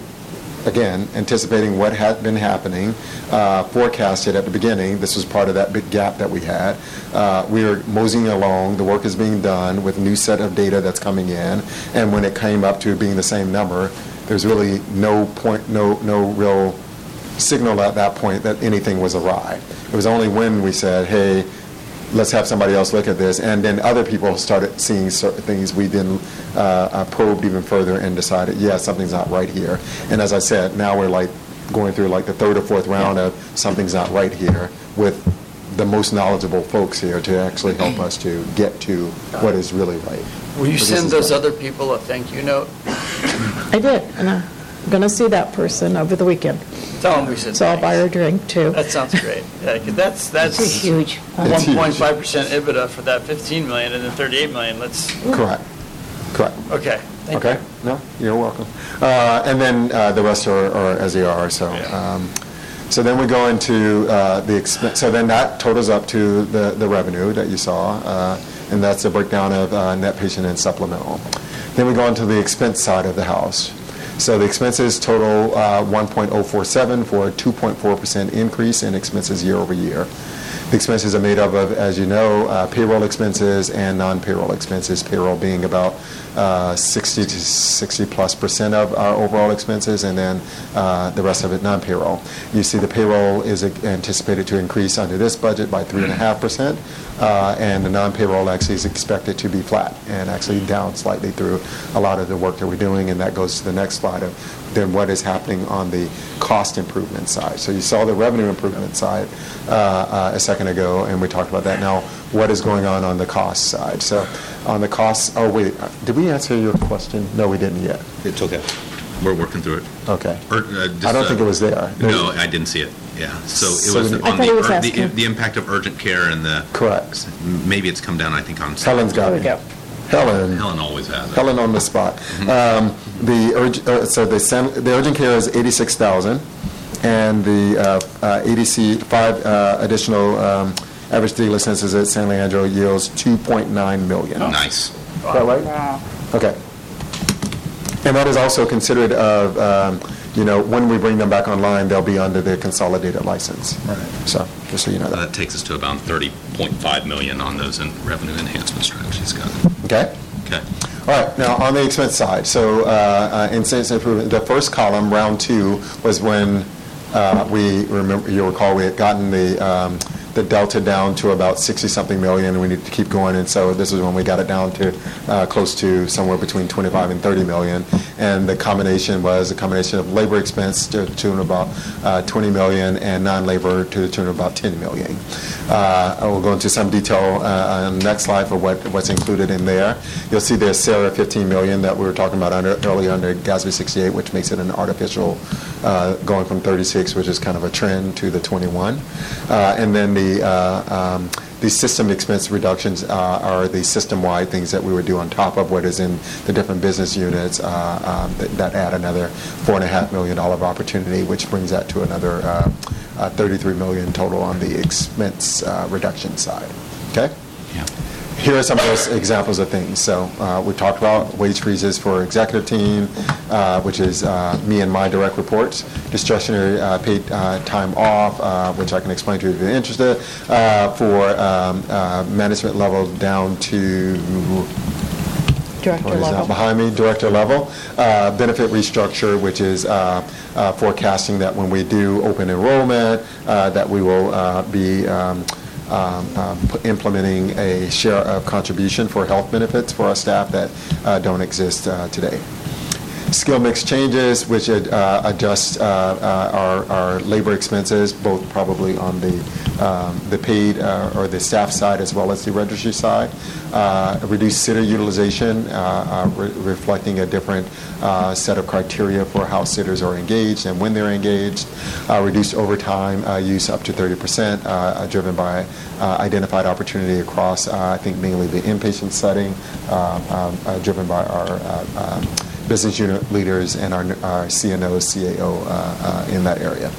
Again, anticipating what had been happening, uh, forecasted at the beginning. This was part of that big gap that we had. Uh, we were moseying along. The work is being done with a new set of data that's coming in. And when it came up to being the same number, there's really no point, no no real signal at that point that anything was awry. It was only when we said, hey, let's have somebody else look at this. And then other people started seeing certain things we then uh, uh, probed even further and decided, yeah, something's not right here. And as I said, now we're like going through like the third or fourth round of something's not right here with the most knowledgeable folks here to actually help us to get to what is really right. Will you send those other people a thank you note? I did. And I'm going to see that person over the weekend. Tell them we said so thanks. I'll buy her a drink, too. That sounds great. Yeah, that's that's it's huge. one point five percent EBITDA for that fifteen million dollars and then thirty-eight million dollars. Let's Correct. Correct. Okay. Thank okay. You. No, you're welcome. Uh, and then uh, the rest are, are as they are. So yeah. um, so then we go into uh, the expense. So then that totals up to the, the revenue that you saw. Uh, and that's a breakdown of uh, net patient and supplemental. Then we go on to the expense side of the house. So the expenses total uh, one point oh four seven for a two point four percent increase in expenses year over year. The expenses are made up of, as you know, uh, payroll expenses and non-payroll expenses, payroll being about uh, sixty to sixty plus percent of our overall expenses, and then uh, the rest of it non-payroll. You see the payroll is anticipated to increase under this budget by three point five percent, uh, and the non-payroll actually is expected to be flat and actually down slightly through a lot of the work that we're doing, and that goes to the next slide of then what is happening on the cost improvement side. So you saw the revenue improvement side uh, uh, a second ago, and we talked about that. Now, what is going on on the cost side? So, on the cost, oh, wait, did we answer your question? No, we didn't yet. It's okay. We're working through it. Okay. Or, uh, just, I don't uh, think it was there. There's, no, I didn't see it. Yeah. So, it so was on the, was ur- the, the impact of urgent care and the. Correct. Maybe it's come down, I think, on. Helen's got it. There we go. Helen. Helen always has it. Helen on the spot. Mm-hmm. Um, the urg- uh, So, the, the urgent care is eighty-six thousand. And the uh, uh, A D C, five uh, additional um, average daily licenses at San Leandro yields two point nine million. Oh, nice. Wow. Is that right? Wow. Okay. And that is also considered of, um, you know, when we bring them back online, they'll be under the consolidated license. Right. So, just so you know that. So that takes us to about thirty point five million on those in revenue enhancement strategies. Got it. Okay. Okay. All right. Now, on the expense side, so uh, uh, incentive improvement, the first column, round two, was when. Uh, we remember, you'll recall, we had gotten the um, the delta down to about sixty something million, and we needed to keep going. And so this is when we got it down to uh, close to somewhere between twenty-five and thirty million. And the combination was a combination of labor expense to the tune of about uh, twenty million and non-labor to the tune of about ten million. Uh, I will go into some detail uh, on the next slide for what, what's included in there. You'll see there's C I R fifteen million that we were talking about under, earlier under G A S B sixty-eight, which makes it an artificial uh, going from thirty-six, which is kind of a trend, to the twenty-one. Uh, and then the The, uh, um, the system expense reductions uh, are the system-wide things that we would do on top of what is in the different business units uh, um, th- that add another four point five million dollars of opportunity, which brings that to another uh, uh, thirty-three million dollars total on the expense uh, reduction side. Okay? Yeah. Here are some of those examples of things. So uh, we talked about wage freezes for executive team, uh, which is uh, me and my direct reports, discretionary uh, paid uh, time off, uh, which I can explain to you if you're interested, uh, for um, uh, management level down to... Director level. Is not behind me, director level. Uh, benefit restructure, which is uh, uh, forecasting that when we do open enrollment, uh, that we will uh, be... Um, Um, um, p- implementing a share of contribution for health benefits for our staff that uh, don't exist uh, today. Skill mix changes, which uh, adjust uh, uh, our, our labor expenses, both probably on the um, the paid uh, or the staff side as well as the registry side. Uh, reduced sitter utilization, uh, uh, re- reflecting a different uh, set of criteria for how sitters are engaged and when they're engaged. Uh, reduced overtime uh, use up to thirty percent, uh, uh, driven by uh, identified opportunity across, uh, I think, mainly the inpatient setting, uh, um, uh, driven by our uh, uh, business unit leaders and our, our C N O, C A O uh, uh, in that area.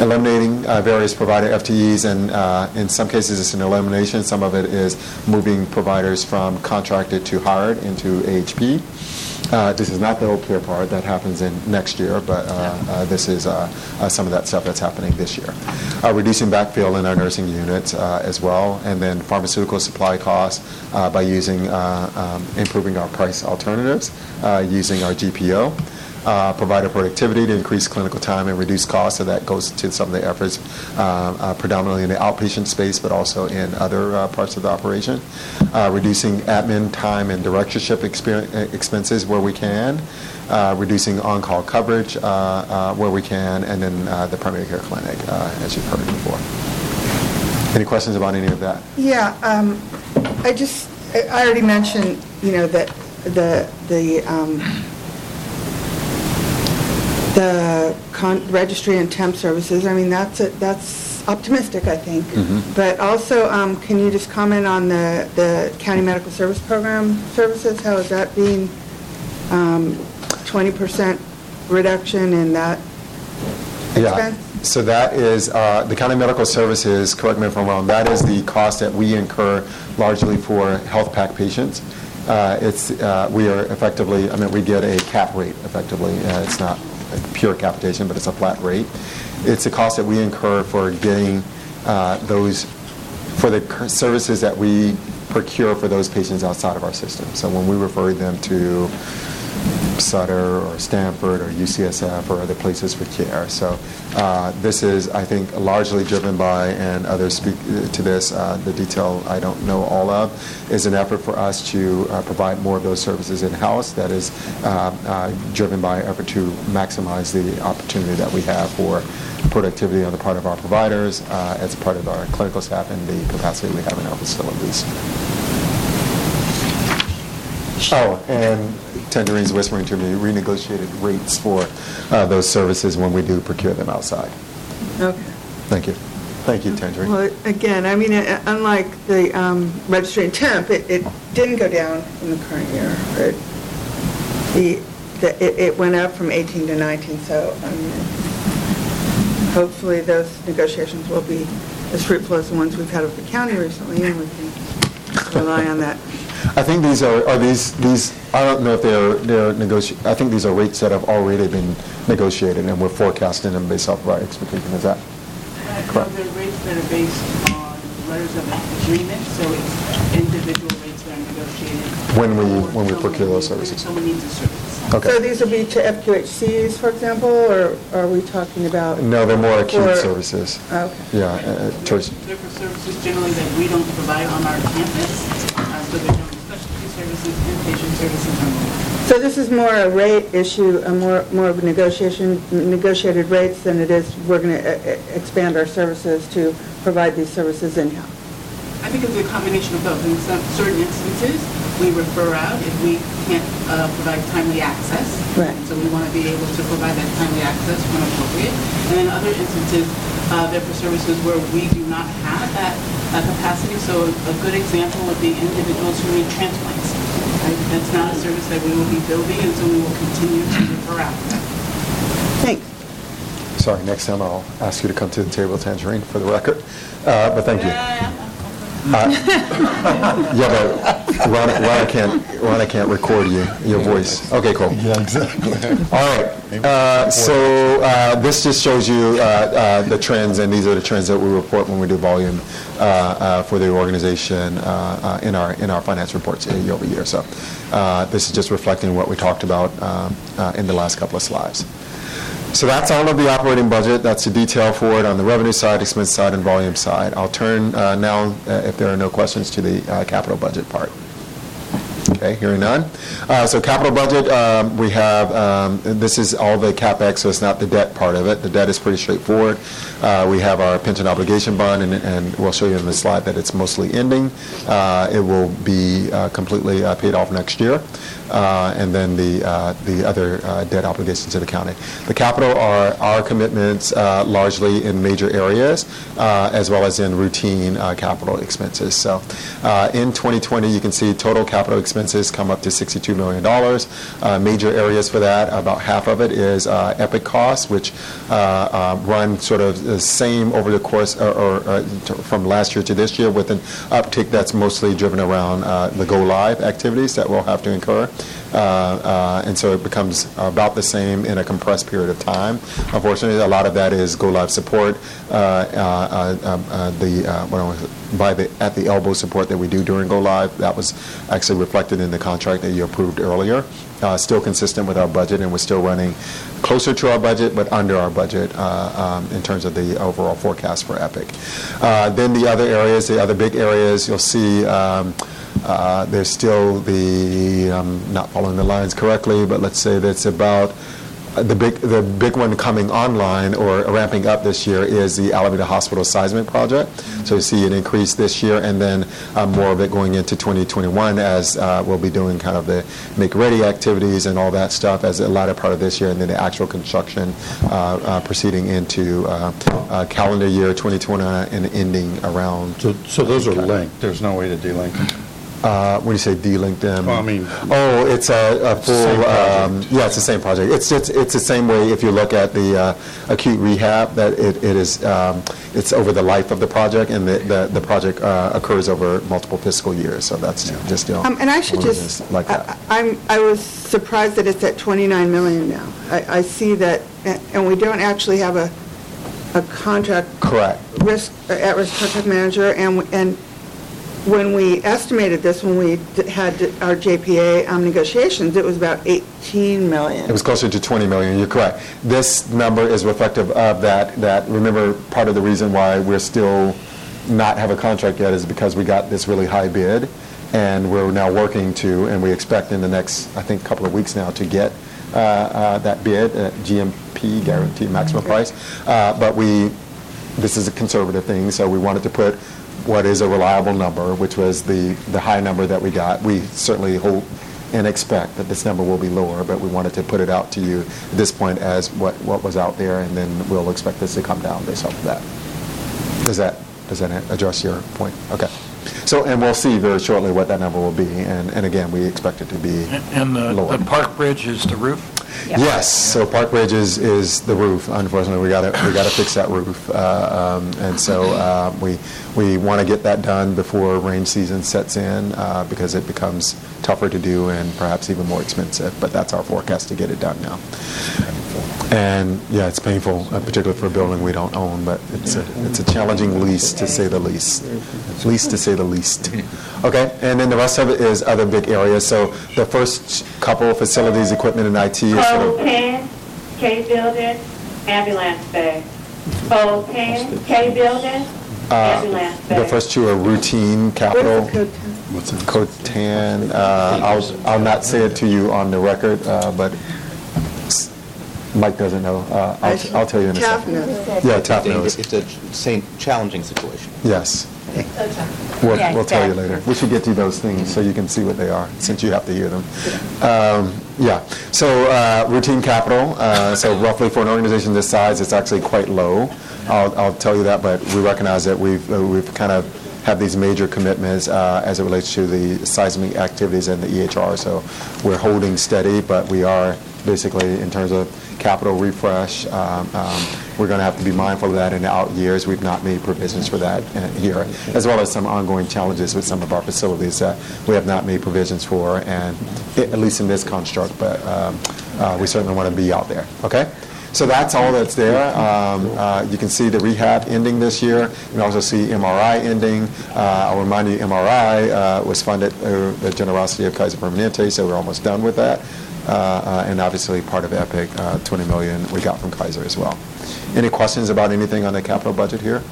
Eliminating uh, various provider F T Es, and uh, in some cases it's an elimination. Some of it is moving providers from contracted to hired into A H P. Uh, this is not the whole care part. That happens in next year, but uh, uh, this is uh, uh, some of that stuff that's happening this year. Uh, reducing backfill in our nursing units uh, as well, and then pharmaceutical supply costs uh, by using uh, um, improving our price alternatives, uh, using our G P O. Uh, provider productivity to increase clinical time and reduce costs, so that goes to some of the efforts uh, uh, predominantly in the outpatient space, but also in other uh, parts of the operation. Uh, reducing admin time and directorship exper- expenses where we can, uh, reducing on-call coverage uh, uh, where we can, and then uh, the primary care clinic, uh, as you've heard before. Any questions about any of that? Yeah, um, I just, I already mentioned, you know, that the, the, um, The con- registry and temp services, I mean, that's a, that's optimistic, I think. Mm-hmm. But also, um, can you just comment on the, the county medical service program services? How is that being um, twenty percent reduction in that expense? Yeah. So that is uh, the county medical services, correct me if I'm wrong, that is the cost that we incur largely for Health Pack patients. Uh, it's uh, we are effectively, I mean, we get a cap rate effectively. Uh, it's not pure capitation, but it's a flat rate. It's a cost that we incur for getting uh, those, for the services that we procure for those patients outside of our system. So when we refer them to Sutter or Stanford or U C S F or other places for care. So uh, this is, I think, largely driven by, and others speak to this, uh, the detail I don't know all of, is an effort for us to uh, provide more of those services in-house that is uh, uh, driven by an effort to maximize the opportunity that we have for productivity on the part of our providers uh, as part of our clinical staff and the capacity we have in our facilities. Oh, and Tenderine's whispering to me, renegotiated rates for uh, those services when we do procure them outside. Okay. Thank you. Thank you, Tenderine. Well, again, I mean, it, unlike the um, registry and temp, it, it didn't go down in the current year. It, the, the, it, it went up from eighteen to nineteen, so um, hopefully those negotiations will be as fruitful as the ones we've had with the county recently, and we can rely on that. I think these are, are these, these, I don't know if they're, they're negotiated, I think these are rates that have already been negotiated and we're forecasting them based off of our expectation. Is that correct? They're rates that are based on letters of agreement, so it's individual rates that are negotiated. When we, when we procure those services. Someone needs a service. Okay. So these would be to F Q H Cs, for example, or are we talking about? No, they're more acute for, services. Okay. Yeah. Right. Uh, they're, they're for services generally that we don't provide on our campus, uh, so they're not services, inpatient services. So this is more a rate issue, a more more of a negotiation, negotiated rates than it is we're going to uh, expand our services to provide these services in-house. I think it's a combination of both. In some certain instances, we refer out if we can't uh, provide timely access. Right. So we want to be able to provide that timely access when appropriate. And in other instances, uh, there are services where we do not have that Uh, capacity. So a good example would be individuals who need transplants. Right? That's not a service that we will be building, and so we will continue to refer out. Thanks. Sorry, next time I'll ask you to come to the table, Tangerine, for the record. Uh, but thank you. Yeah, yeah, yeah. Uh, yeah, but Ronna, Ronna can't, Ronna can't record you, your voice. Okay, cool. Yeah, exactly. All right. Uh, so uh, this just shows you uh, uh, the trends, and these are the trends that we report when we do volume uh, uh, for the organization uh, uh, in our in our finance reports year over year. So uh, this is just reflecting what we talked about um, uh, in the last couple of slides. So that's all of the operating budget. That's the detail for it on the revenue side, expense side, and volume side. I'll turn uh, now, uh, if there are no questions, to the uh, capital budget part. Okay, hearing none. Uh, so capital budget, um, we have, um, this is all the CapEx, so it's not the debt part of it. The debt is pretty straightforward. Uh, we have our pension obligation bond, and, and we'll show you in the slide that it's mostly ending. Uh, it will be uh, completely uh, paid off next year. Uh, and then the uh, the other uh, debt obligations to the county. The capital are our commitments uh, largely in major areas uh, as well as in routine uh, capital expenses. So uh, in twenty twenty, you can see total capital expenses come up to sixty-two million dollars. Uh, major areas for that, about half of it is uh, Epic costs, which uh, uh, run sort of the same over the course or, or uh, t- from last year to this year with an uptick that's mostly driven around uh, the go-live activities that we'll have to incur. Uh, uh, and so it becomes about the same in a compressed period of time. Unfortunately, a lot of that is go live support, uh, uh, uh, uh, the uh, what I want to say, by the at the elbow support that we do during go live. That was actually reflected in the contract that you approved earlier. Uh, still consistent with our budget, and we're still running closer to our budget, but under our budget uh, um, in terms of the overall forecast for Epic. Uh, then the other areas, the other big areas, you'll see. Um, Uh, there's still the, I'm not following the lines correctly, but let's say that's about the big the big one coming online or ramping up this year is the Alameda Hospital seismic project. So you see an increase this year, and then uh, more of it going into twenty twenty-one as uh, we'll be doing kind of the make-ready activities and all that stuff as the latter part of this year, and then the actual construction uh, uh, proceeding into uh, uh, calendar year twenty twenty and ending around. So, so those are linked. There's no way to delink them. Uh, what do you say, de-linked them? Well, I mean, oh, it's a, a full, um, yeah, it's the same project. It's, it's it's the same way if you look at the uh, acute rehab, that it, it is, um, it's over the life of the project, and the, the, the project uh, occurs over multiple fiscal years, so that's yeah. just, you know, um, and I should just, like that. I, I'm, I was surprised that it's at twenty-nine million dollars now. I, I see that, and we don't actually have a a contract. Correct. Risk, at-risk contract manager, and and when we estimated this, when we had our J P A um, negotiations, it was about eighteen million. It was closer to twenty million. You're correct. This number is reflective of that. That remember, part of the reason why we're still not have a contract yet is because we got this really high bid, and we're now working to, and we expect in the next, I think, couple of weeks now to get uh, uh, that bid at G M P, guaranteed maximum price. Uh, but we, this is a conservative thing, so we wanted to put what is a reliable number, which was the, the high number that we got. We certainly hope and expect that this number will be lower, but we wanted to put it out to you at this point as what, what was out there, and then we'll expect this to come down based off of that. Does that does that address your point? Okay. So, and we'll see very shortly what that number will be, and, and again, we expect it to be and, and the, lower. The Park Bridge is the roof? Yep. Yes, so Park Bridge is, is the roof. Unfortunately, we got we got to fix that roof, uh, um, and so uh, we we want to get that done before rain season sets in, uh, because it becomes tougher to do and perhaps even more expensive. But that's our forecast to get it done now. And yeah, it's painful, uh, particularly for a building we don't own. But it's a it's a challenging lease, to say the least. Lease to say the least. Okay, and then the rest of it is other big areas. So the first couple of facilities, equipment, and I T. Cold Pan, K building, ambulance bay. Cold Pan, K building, ambulance bay. Uh, the first two are routine capital. What's a Cotan? Uh, I'll I'll not say it to you on the record, uh, but Mike doesn't know. Uh, I'll I'll tell you in a second. Yeah, Taff knows. It's a same challenging situation. Yes. We'll, we'll tell you later. We should get you those things so you can see what they are, since you have to hear them. Um, yeah. So uh, routine capital. Uh, so roughly for an organization this size, it's actually quite low. I'll, I'll tell you that, but we recognize that we've uh, we've kind of have these major commitments uh, as it relates to the seismic activities and the E H R. So we're holding steady, but we are basically in terms of capital refresh. Um, um, we're going to have to be mindful of that in the out years. We've not made provisions for that here, as well as some ongoing challenges with some of our facilities that we have not made provisions for, and it, at least in this construct, but um, uh, we certainly want to be out there. Okay? So that's all that's there. Um, uh, you can see the rehab ending this year. You can also see M R I ending. Uh, I'll remind you, M R I uh, was funded through the generosity of Kaiser Permanente, so we're almost done with that. Uh, uh, and obviously part of Epic, uh, twenty million dollars we got from Kaiser as well. Any questions about anything on the capital budget here?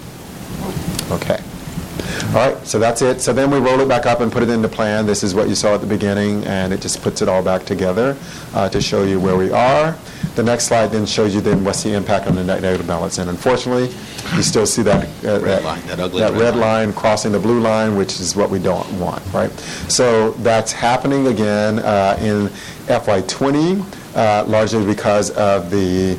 Okay. All right, so that's it. So then we roll it back up and put it into plan. This is what you saw at the beginning, and it just puts it all back together uh, to show you where we are. The next slide then shows you then what's the impact on the net negative balance. And unfortunately, you still see that uh, red, that, line, that, ugly that red, red line. line crossing the blue line, which is what we don't want, right? So that's happening again uh, in F Y twenty, uh, largely because of the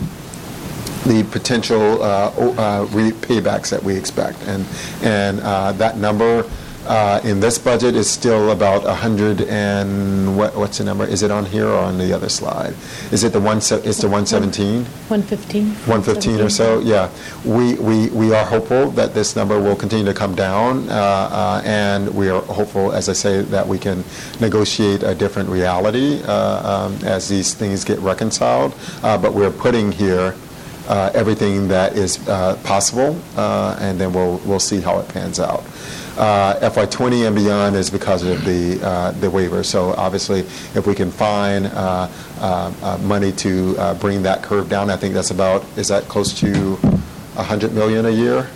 the potential uh, uh, re- paybacks that we expect. And and uh, that number uh, in this budget is still about one hundred and what, what's the number? Is it on here or on the other slide? Is it the one? Se- it's the one seventeen? one fifteen. one fifteen or so, yeah. We, we, we are hopeful that this number will continue to come down, uh, uh, and we are hopeful, as I say, that we can negotiate a different reality uh, um, as these things get reconciled. Uh, but we're putting here Uh, everything that is uh, possible, uh, and then we'll we'll see how it pans out. Uh, F Y twenty and beyond is because of the uh, the waiver. So obviously, if we can find uh, uh, uh, money to uh, bring that curve down, I think that's about is that close to one hundred million a year,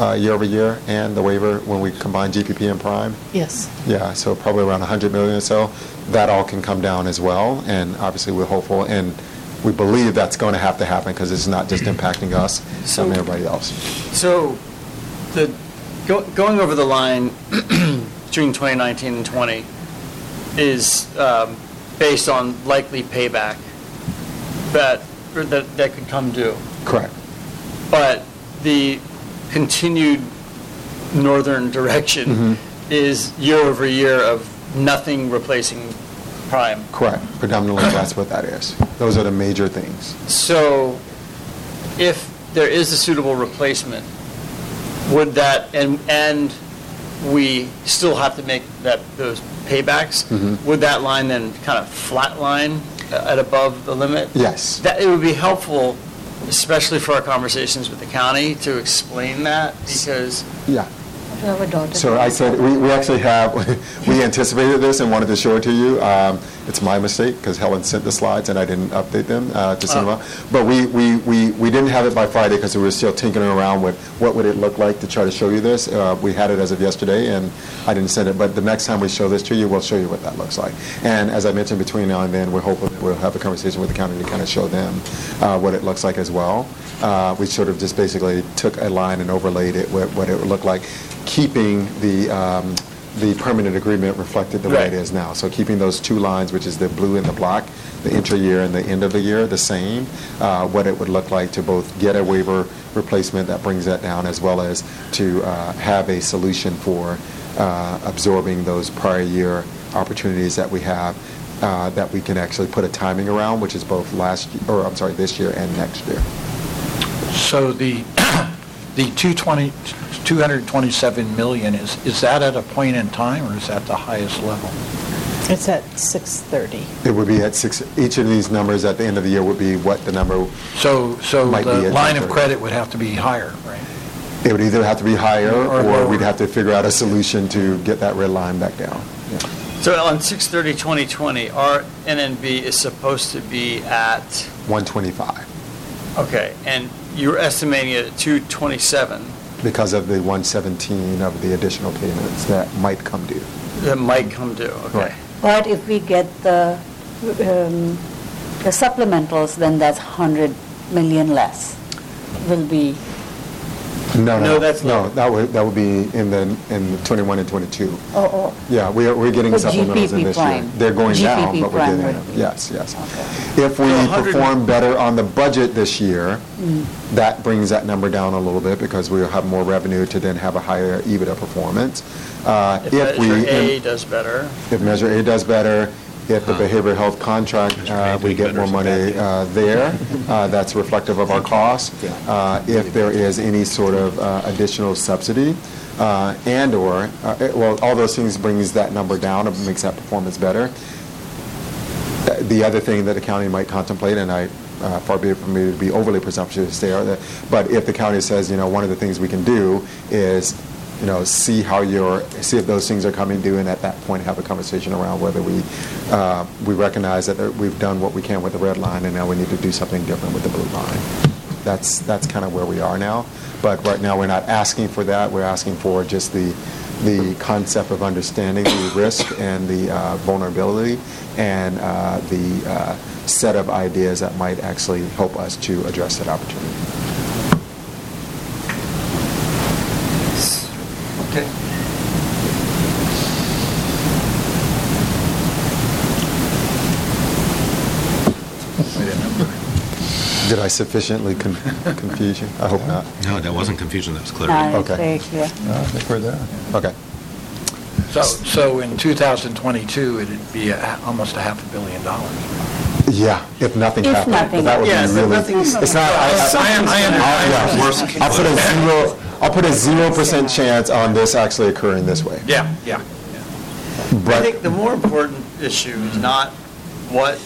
uh, year over year, and the waiver when we combine G P P and Prime. Yes. Yeah. So probably around one hundred million or so. That all can come down as well, and obviously we're hopeful and. We believe that's going to have to happen because it's not just impacting us, so but everybody else. So, the go, going over the line between twenty nineteen and twenty is um, based on likely payback that or that that could come due. Correct. But the continued northern direction mm-hmm. is year over year of nothing replacing Prime. Correct. Predominantly, that's what that is. Those are the major things. So if there is a suitable replacement, would that, and and we still have to make that those paybacks, mm-hmm. would that line then kind of flatline at above the limit? Yes. That, it would be helpful, especially for our conversations with the county, to explain that, because... Yeah. So I said, we, we actually have, we anticipated this and wanted to show it to you. Um, it's my mistake because Helen sent the slides and I didn't update them uh, to send them out. But we, we, we, we didn't have it by Friday because we were still tinkering around with what would it look like to try to show you this. Uh, we had it as of yesterday and I didn't send it. But the next time we show this to you, we'll show you what that looks like. And as I mentioned, between now and then, we're hoping that we'll have a conversation with the county to kind of show them uh, what it looks like as well. Uh, we sort of just basically took a line and overlaid it with what it would look like, keeping the um, the permanent agreement reflected the right way it is now. So keeping those two lines, which is the blue and the black, the intra-year and the end of the year, the same, uh, what it would look like to both get a waiver replacement that brings that down, as well as to uh, have a solution for uh, absorbing those prior year opportunities that we have, uh, that we can actually put a timing around, which is both last, or I'm sorry, this year and next year. So the the two hundred twenty-seven million is is that at a point in time or is that the highest level? It's at six thirty. It would be at six. Each of these numbers at the end of the year would be what the number. So so might the be line of credit would have to be higher, right? It would either have to be higher or, or we'd have to figure out a solution to get that red line back down. Yeah. So on six thirty twenty twenty, our N N B is supposed to be at one twenty-five. Okay, and you're estimating it at two twenty-seven. Because of the one seventeen of the additional payments that might come due. That might come due, okay. Right. But if we get the um, the supplementals, then that's one hundred million less. Will be. No, no, no, that's no. That would that would be in the in twenty-one and twenty-two. Oh, oh. Yeah, we are we're getting but supplementals G P P in this Prime. Year. They're going G P P down, but Prime we're getting them. Yes, yes. Okay. If we so perform better on the budget this year, mm. that brings that number down a little bit because we'll have more revenue to then have a higher EBITDA performance. Uh, if, if Measure we, A if, does better. If Measure A does better. If the behavioral health contract, uh, we get more money uh, there, uh, that's reflective of our costs. Uh, if there is any sort of uh, additional subsidy, uh, and or, uh, it, well, all those things brings that number down and makes that performance better. The other thing that the county might contemplate, and I Uh, far be it for me to be overly presumptuous there, but if the county says, you know, one of the things we can do is, you know, see how your see if those things are coming due, and at that point have a conversation around whether we uh, we recognize that we've done what we can with the red line, and now we need to do something different with the blue line. That's that's kind of where we are now. But right now we're not asking for that. We're asking for just the the concept of understanding the risk and the uh, vulnerability and uh, the. Uh, set of ideas that might actually help us to address that opportunity. Okay. Did I sufficiently con- confuse you? I hope not. No, that wasn't confusion. That was clear. No, okay. Very clear. Uh, I think we're there. Okay. So, so in two thousand twenty-two, it'd be a, almost a half a billion dollars. Yeah, if nothing if happened. Nothing. That would yeah, be really. It's not. I I'll put a zero percent chance on this actually occurring this way. Yeah, yeah. yeah. But I think the more important issue is not what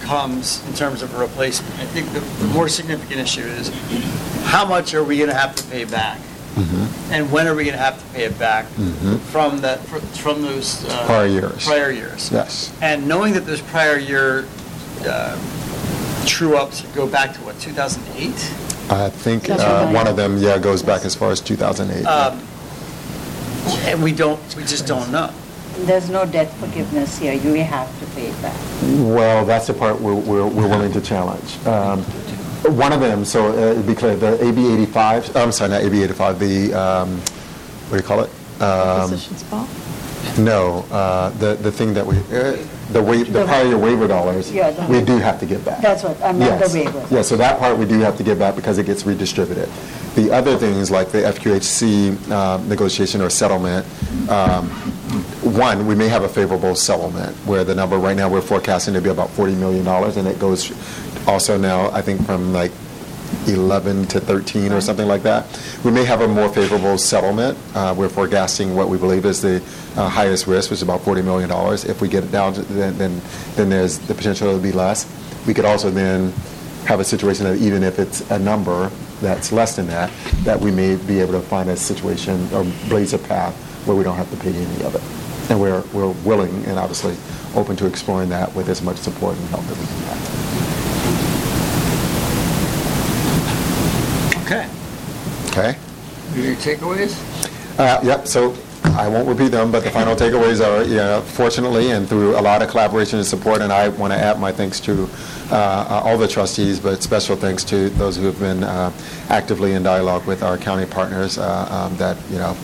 comes in terms of a replacement. I think the, the more significant issue is how much are we going to have to pay back, mm-hmm. and when are we going to have to pay it back mm-hmm. from that from those uh, prior years. Prior years. Yes. And knowing that those prior year. Uh, true ups go back to what, two thousand eight? I think uh, one of them, yeah, goes back as far as two thousand eight. Um, and we don't, we just don't know. There's no debt forgiveness here. You have to pay it back. Well, that's the part we're, we're, we're willing to challenge. Um, one of them, so uh, to be clear, the A B eighty-five, I'm sorry, not A B eighty-five, the, um, what do you call it? Um, Positions ball? No, uh, the the thing that we uh, the wa- the prior year waiver dollars, yeah, the, we do have to give back. That's what I meant, yes. The waiver. Yeah, so that part we do have to give back because it gets redistributed. The other things like the F Q H C uh, negotiation or settlement, um, one, we may have a favorable settlement where the number right now we're forecasting to be about forty million dollars, and it goes also now I think from like eleven to thirteen or something like that. We may have a more favorable settlement. Uh, we're forecasting what we believe is the uh, highest risk, which is about forty million dollars. If we get it down, to, then, then then there's the potential to be less. We could also then have a situation that even if it's a number that's less than that, that we may be able to find a situation or blaze a path where we don't have to pay any of it. And we're we're willing and obviously open to exploring that with as much support and help that we can have. Okay. Okay. Any takeaways? Uh, yep. So I won't repeat them, but the final takeaways are, yeah, fortunately, and through a lot of collaboration and support, and I want to add my thanks to uh, all the trustees, but special thanks to those who have been uh, actively in dialogue with our county partners uh, um, that, you know,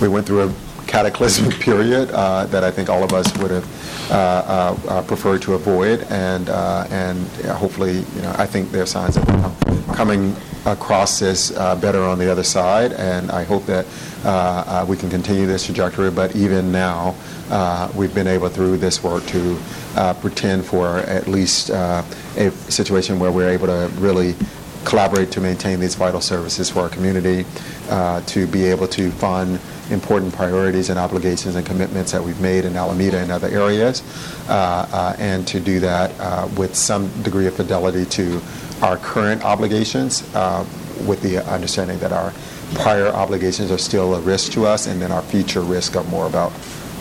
we went through a cataclysmic period uh, that I think all of us would have uh, uh, uh, preferred to avoid, and uh, and yeah, hopefully, you know, I think there are signs of uh, coming across this uh, better on the other side, and I hope that uh, uh, we can continue this trajectory, but even now uh, we've been able through this work to uh, pretend for at least uh, a situation where we're able to really collaborate to maintain these vital services for our community, uh, to be able to fund important priorities and obligations and commitments that we've made in Alameda and other areas, uh, uh, and to do that uh, with some degree of fidelity to our current obligations, uh, with the understanding that our prior obligations are still a risk to us, and then our future risk are more about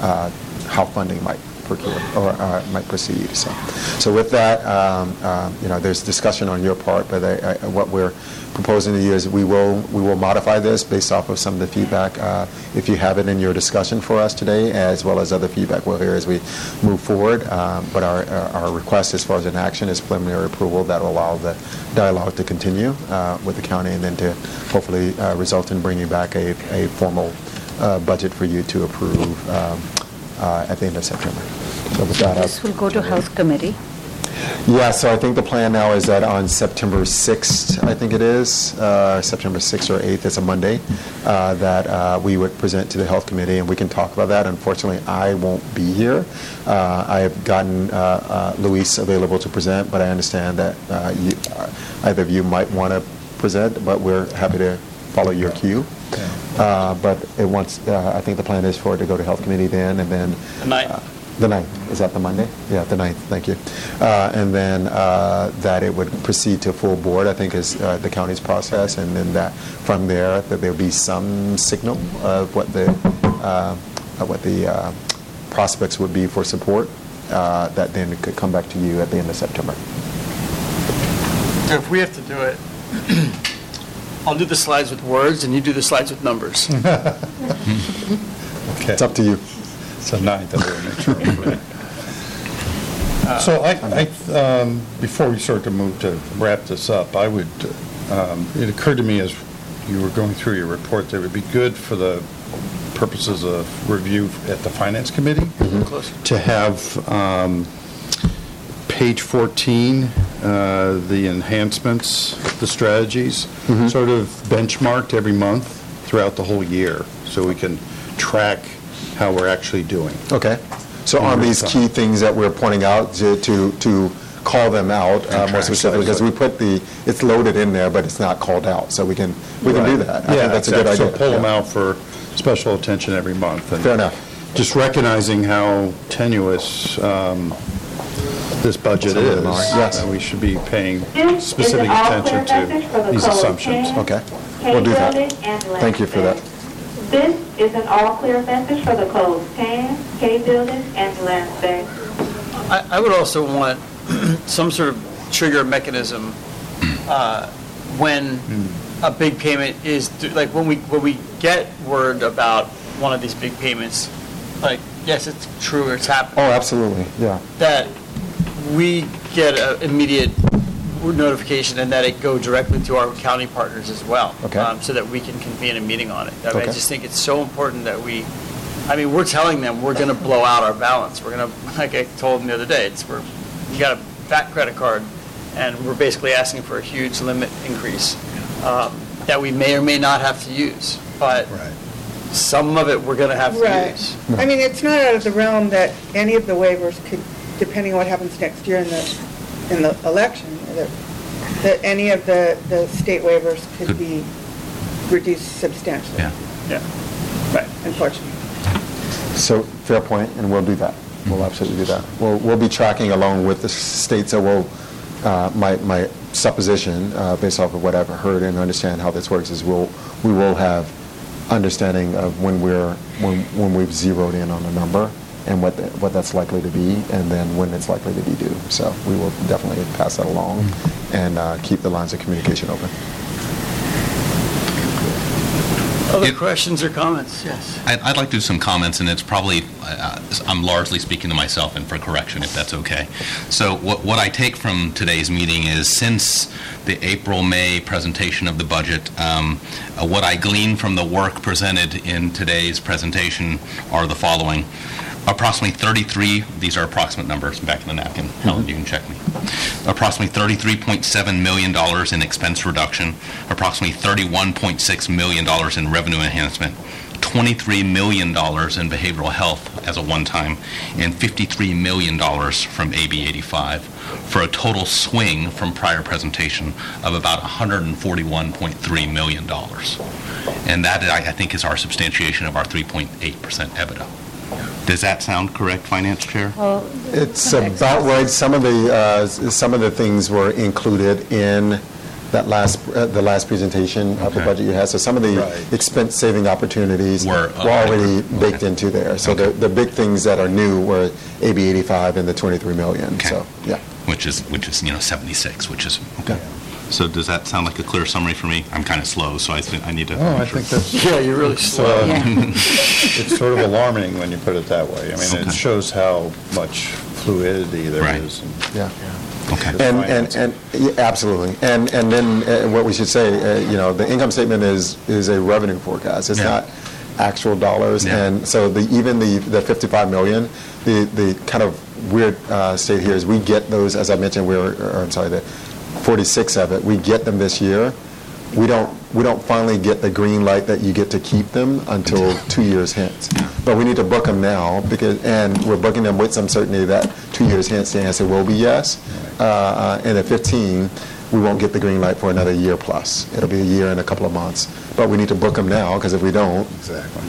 uh, how funding might procure or uh, might proceed. So, so with that, um, uh, you know, there's discussion on your part, but I, I, what we're proposing to you is we will we will modify this based off of some of the feedback, uh, if you have it in your discussion for us today, as well as other feedback we'll hear as we move forward. Um, but our our request as far as an action is preliminary approval that will allow the dialogue to continue uh, with the county, and then to hopefully uh, result in bringing back a, a formal uh, budget for you to approve um, uh, at the end of September. So with that, this will go to Health Committee. Yeah, so I think the plan now is that on September sixth, I think it is, uh, September sixth or eighth, it's a Monday, uh, that uh, we would present to the Health Committee, and we can talk about that. Unfortunately, I won't be here. Uh, I have gotten uh, uh, Luis available to present, but I understand that uh, you, uh, either of you might want to present, but we're happy to follow your cue. Uh, but it wants, uh, I think the plan is for it to go to Health Committee then, and then... Uh, The ninth. Is that the Monday? Yeah, the ninth. Thank you. Uh, and then uh, that it would proceed to full board, I think, is uh, the county's process. And then that from there, that there will be some signal of what the uh, of what the uh, prospects would be for support, uh, that then could come back to you at the end of September. So if we have to do it, I'll do the slides with words and you do the slides with numbers. Okay. It's up to you. So ninth, uh, so I, I um, before we sort of move to wrap this up, I would. Um, it occurred to me as you were going through your report that it would be good for the purposes of review at the Finance Committee, mm-hmm, to have um, page fourteen, uh, the enhancements, the strategies, mm-hmm, sort of benchmarked every month throughout the whole year, so we can track how we're actually doing. Okay. So on these key things that we're pointing out, to to, to call them out uh, more specifically, because we put the, it's loaded in there, but it's not called out. So we can we right. can do that. I yeah, think that's exactly. a good idea. So pull yeah. them out for special attention every month. And fair enough. Just recognizing how tenuous um, this budget is. And yes. We should be paying specific attention to these assumptions. Change, okay. We'll do that. Thank you for that. This is an all-clear message for the codes ten, K building, and landscape. I, I would also want some sort of trigger mechanism uh, when mm. a big payment is th- like when we when we get word about one of these big payments, like yes, it's true or it's happening. Oh, absolutely, yeah. That we get an immediate notification, and that it go directly to our county partners as well, okay. um, so that we can convene a meeting on it. I, mean, okay. I just think it's so important that we I mean, we're telling them we're going to blow out our balance. We're going to, like I told them the other day, it's we're you got a fat credit card, and we're basically asking for a huge limit increase um, that we may or may not have to use. But right. some of it we're going to have to right. use. Right. I mean, it's not out of the realm that any of the waivers could, depending on what happens next year in the in the election, that, that any of the the state waivers could, could. be reduced substantially. Yeah. Yeah. Right. Unfortunately. So fair point, and we'll do that. We'll absolutely do that. We'll we'll be tracking along with the states that will. Uh, my my supposition, uh, based off of what I've heard and understand how this works, is we'll we will have understanding of when we're when when we've zeroed in on a number and what the, what that's likely to be, and then when it's likely to be due. So we will definitely pass that along and uh, keep the lines of communication open. Other questions or comments? Yes. I'd like to do some comments, and it's probably, uh, I'm largely speaking to myself and for correction, if that's okay. So what, what I take from today's meeting is since the April-May presentation of the budget, um, uh, what I glean from the work presented in today's presentation are the following. Approximately thirty-three, these are approximate numbers back in the napkin. Mm-hmm. Helen, you can check me. Approximately thirty-three point seven million dollars in expense reduction, approximately thirty-one point six million dollars in revenue enhancement, twenty-three million dollars in behavioral health as a one-time, and fifty-three million dollars from A B eighty-five, for a total swing from prior presentation of about one hundred forty-one point three million dollars. And that, I think, is our substantiation of our three point eight percent EBITDA. Does that sound correct, Finance Chair? Well, it's about right. Some of the uh, some of the things were included in that last uh, the last presentation okay. of the budget you had. So some of the right. expense saving opportunities were, uh, were already okay. baked okay. into there. So okay. the the big things that are new were A B eighty-five and the twenty-three million. Okay. So yeah, which is which is you know seventy-six, which is okay. Yeah. So does that sound like a clear summary for me? I'm kind of slow, so I think I need to. Oh, I sure. think that's yeah. You're really slow. Uh, yeah. It's sort of alarming when you put it that way. I mean, Sometimes. It shows how much fluidity there right. is. And yeah. yeah. Okay. And and, and yeah, absolutely. And and then uh, what we should say, uh, you know, the income statement is is a revenue forecast. It's yeah. not actual dollars. Yeah. And so the even the the fifty-five million, the the kind of weird uh, state here is we get those, as I mentioned. We're or, I'm sorry. The, forty-six of it. We get them this year. We don't we don't finally get the green light that you get to keep them until two years hence. But we need to book them now, because, and we're booking them with some certainty that two years hence the answer will be yes. Uh, and at fifteen, we won't get the green light for another year plus. It'll be a year and a couple of months. But we need to book them now, because if we don't, exactly.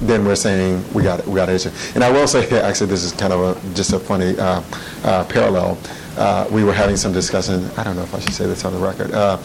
then we're saying we got it, we got an issue. And I will say, actually, this is kind of a, just a funny uh, uh, parallel. Uh, we were having some discussion. I don't know if I should say this on the record. Uh,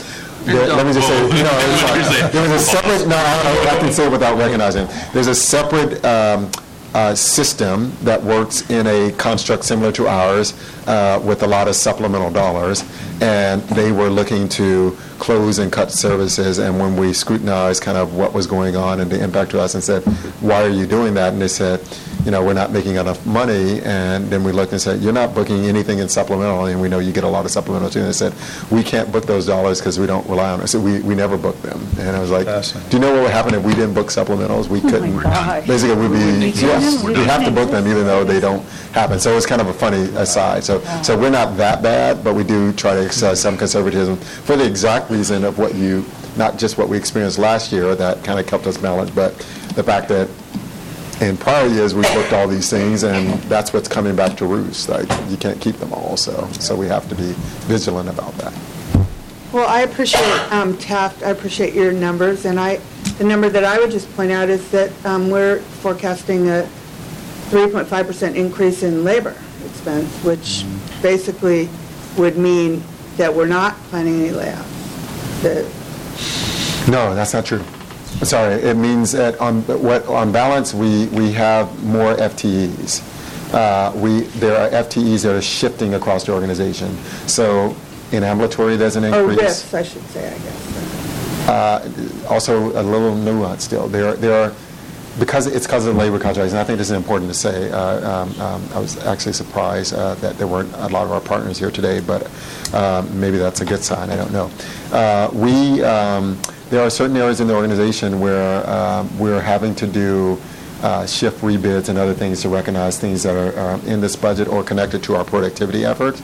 there, no, let me just say, you know, it was, there was a separate. No, I, I can say it without recognizing. There's a separate um, uh, system that works in a construct similar to ours, uh, with a lot of supplemental dollars, and they were looking to close and cut services. And when we scrutinized kind of what was going on and the impact to us, and said, "Why are you doing that?" and they said, you know, we're not making enough money. And then we looked and said, you're not booking anything in supplemental, and we know you get a lot of supplemental too. And they said, we can't book those dollars because we don't rely on it. So we, we never book them. And I was like, do you know what would happen if we didn't book supplementals? We couldn't. Oh, basically, we'd be, yes, we have to book them even though they don't happen. So it's kind of a funny aside. So so we're not that bad, but we do try to exercise some conservatism for the exact reason of what you, not just what we experienced last year that kind of kept us balanced, but the fact that in prior years, we booked all these things, and that's what's coming back to roost. Like, you can't keep them all, so so we have to be vigilant about that. Well, I appreciate um, Taft. I appreciate your numbers, and I the number that I would just point out is that um, we're forecasting a three point five percent increase in labor expense, which basically would mean that we're not planning any layoffs. The no, that's not true. Sorry, it means that on what on balance we, we have more F T Es. Uh, we there are F T Es that are shifting across the organization. So in ambulatory there's an increase. Or risks, I should say, I guess. Uh, also a little nuance still. There there are because it's because of the labor contracts, and I think this is important to say. Uh, um, um, I was actually surprised uh, that there weren't a lot of our partners here today, but uh, maybe that's a good sign. I don't know. Uh, we. Um, There are certain areas in the organization where uh, we're having to do uh, shift rebids and other things to recognize things that are uh, in this budget or connected to our productivity efforts.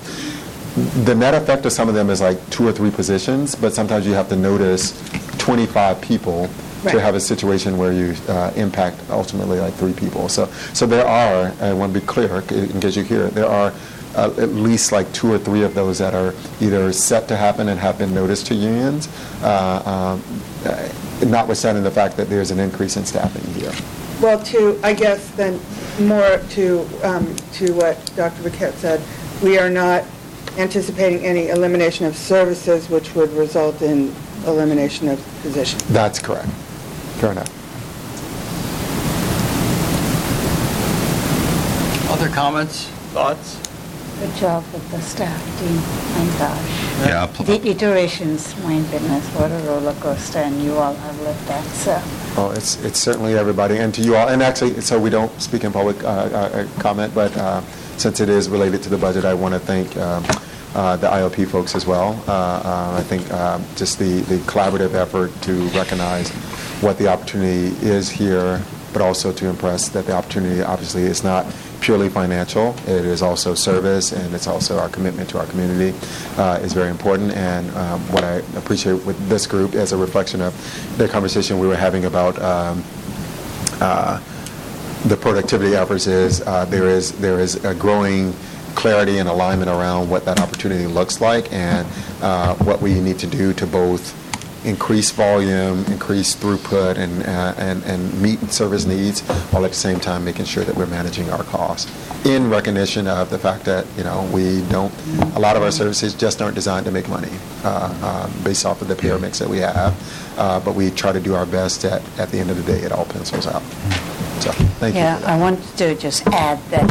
The net effect of some of them is like two or three positions, but sometimes you have to notice twenty-five people right. to have a situation where you uh, impact ultimately like three people. So so there are, I want to be clear in case you hear it, there are uh, at least like two or three of those that are either set to happen and have been noticed to unions, uh, um, notwithstanding the fact that there's an increase in staffing here. Well, to, I guess then more to um, to what Doctor Burkett said, we are not anticipating any elimination of services which would result in elimination of positions. That's correct. Fair enough. Other comments, thoughts? Good job with the staff team. My gosh. Yeah. The iterations, my goodness, what a roller coaster, and you all have lived that, so. Well, it's it's certainly everybody, and to you all, and actually, so we don't speak in public uh, uh, comment, but. Uh, Since it is related to the budget, I want to thank um, uh, the I O P folks as well. Uh, uh, I think uh, just the, the collaborative effort to recognize what the opportunity is here, but also to impress that the opportunity obviously is not purely financial. It is also service, and it's also our commitment to our community uh, is very important. And um, what I appreciate with this group as a reflection of the conversation we were having about um, uh, the productivity efforts is uh, there is there is a growing clarity and alignment around what that opportunity looks like and uh, what we need to do to both increase volume, increase throughput, and uh, and and meet service needs, while at the same time making sure that we're managing our costs in recognition of the fact that you know we don't a lot of our services just aren't designed to make money uh, uh, based off of the payer mix that we have, uh, but we try to do our best at at the end of the day it all pencils out. So, thank you. Yeah, I wanted to just add that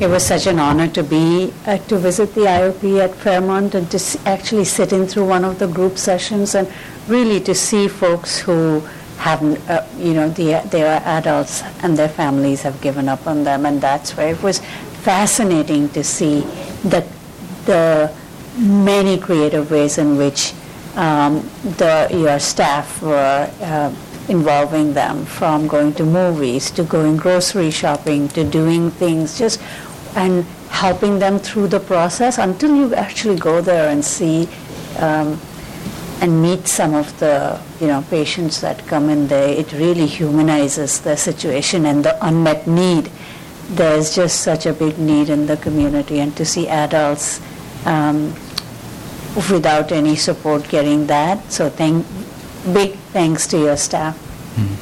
it was such an honor to be, uh, to visit the I O P at Fairmont and to s- actually sit in through one of the group sessions and really to see folks who haven't, uh, you know, the, they are adults and their families have given up on them, and that's where it was fascinating to see the, the many creative ways in which um, the, your staff were uh, involving them, from going to movies to going grocery shopping to doing things just and helping them through the process until you actually go there and see um, and meet some of the you know patients that come in there. It really humanizes the situation and the unmet need. There's just such a big need in the community, and to see adults um, without any support getting that. So thank Big thanks to your staff. Mm-hmm.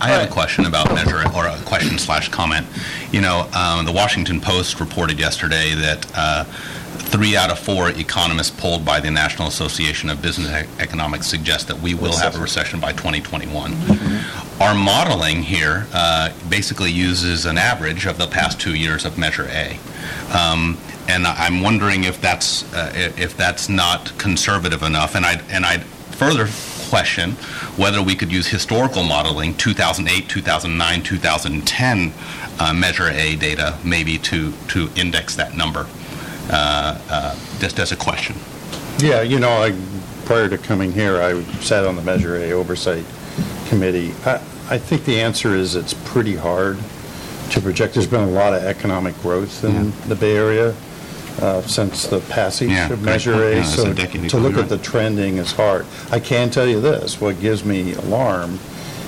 I have a question about Measure A, or a question slash comment. You know, um, the Washington Post reported yesterday that uh, three out of four economists polled by the National Association of Business Economics suggest that we will have a recession by twenty twenty-one. Mm-hmm. Our modeling here uh, basically uses an average of the past two years of Measure A. Um, and I'm wondering if that's uh, if that's not conservative enough. And I and I. Further question whether we could use historical modeling, two thousand eight, two thousand nine, two thousand ten uh, Measure A data maybe to, to index that number, uh, uh, just as a question. Yeah, you know, I, prior to coming here, I sat on the Measure A Oversight Committee. I, I think the answer is it's pretty hard to project. There's been a lot of economic growth in yeah. the Bay Area. Uh, since the passage yeah, of Measure A, yeah, so to look at the trending is hard. I can tell you this, what gives me alarm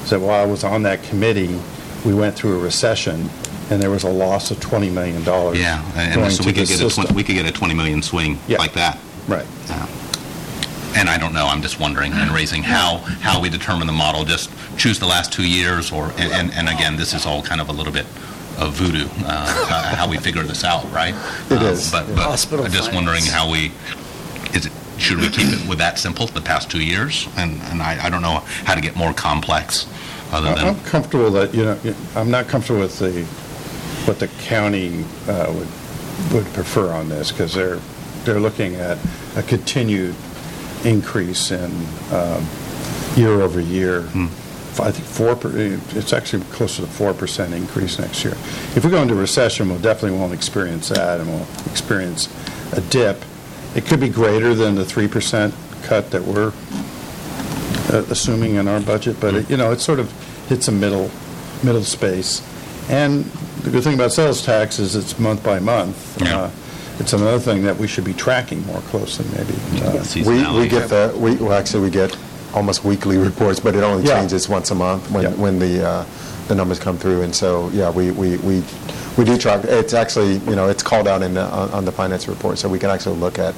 is that while I was on that committee, we went through a recession, and there was a loss of twenty million dollars. Yeah, and, and so we could, get a tw- we could get a twenty million dollars swing yeah. like that. Right. Yeah. And I don't know, I'm just wondering and raising how, how we determine the model, just choose the last two years, or and, and, and again, this is all kind of a little bit of voodoo, uh, how we figure this out, right? It um, is. But, but Hospital I'm just finance. Wondering how we, is it, should we keep it with that simple the past two years? And, and I, I don't know how to get more complex other than... I'm comfortable that, you know, I'm not comfortable with the what the county uh, would would prefer on this, because they're, they're looking at a continued increase in um, year over year. Hmm. I think four. Per, it's actually closer to four percent increase next year. If we go into recession, we'll definitely won't experience that, and we'll experience a dip. It could be greater than the three percent cut that we're uh, assuming in our budget, but it, you know, it sort of hits a middle middle space. And the good thing about sales tax is it's month by month. Yeah. Uh, it's another thing that we should be tracking more closely, maybe. Uh, we, we get the we well, actually we get almost weekly reports, but it only yeah. changes once a month when yeah. when the uh, the numbers come through. And so yeah, we we we. We do track. It's actually, you know, it's called out in the, on, on the finance report, so we can actually look at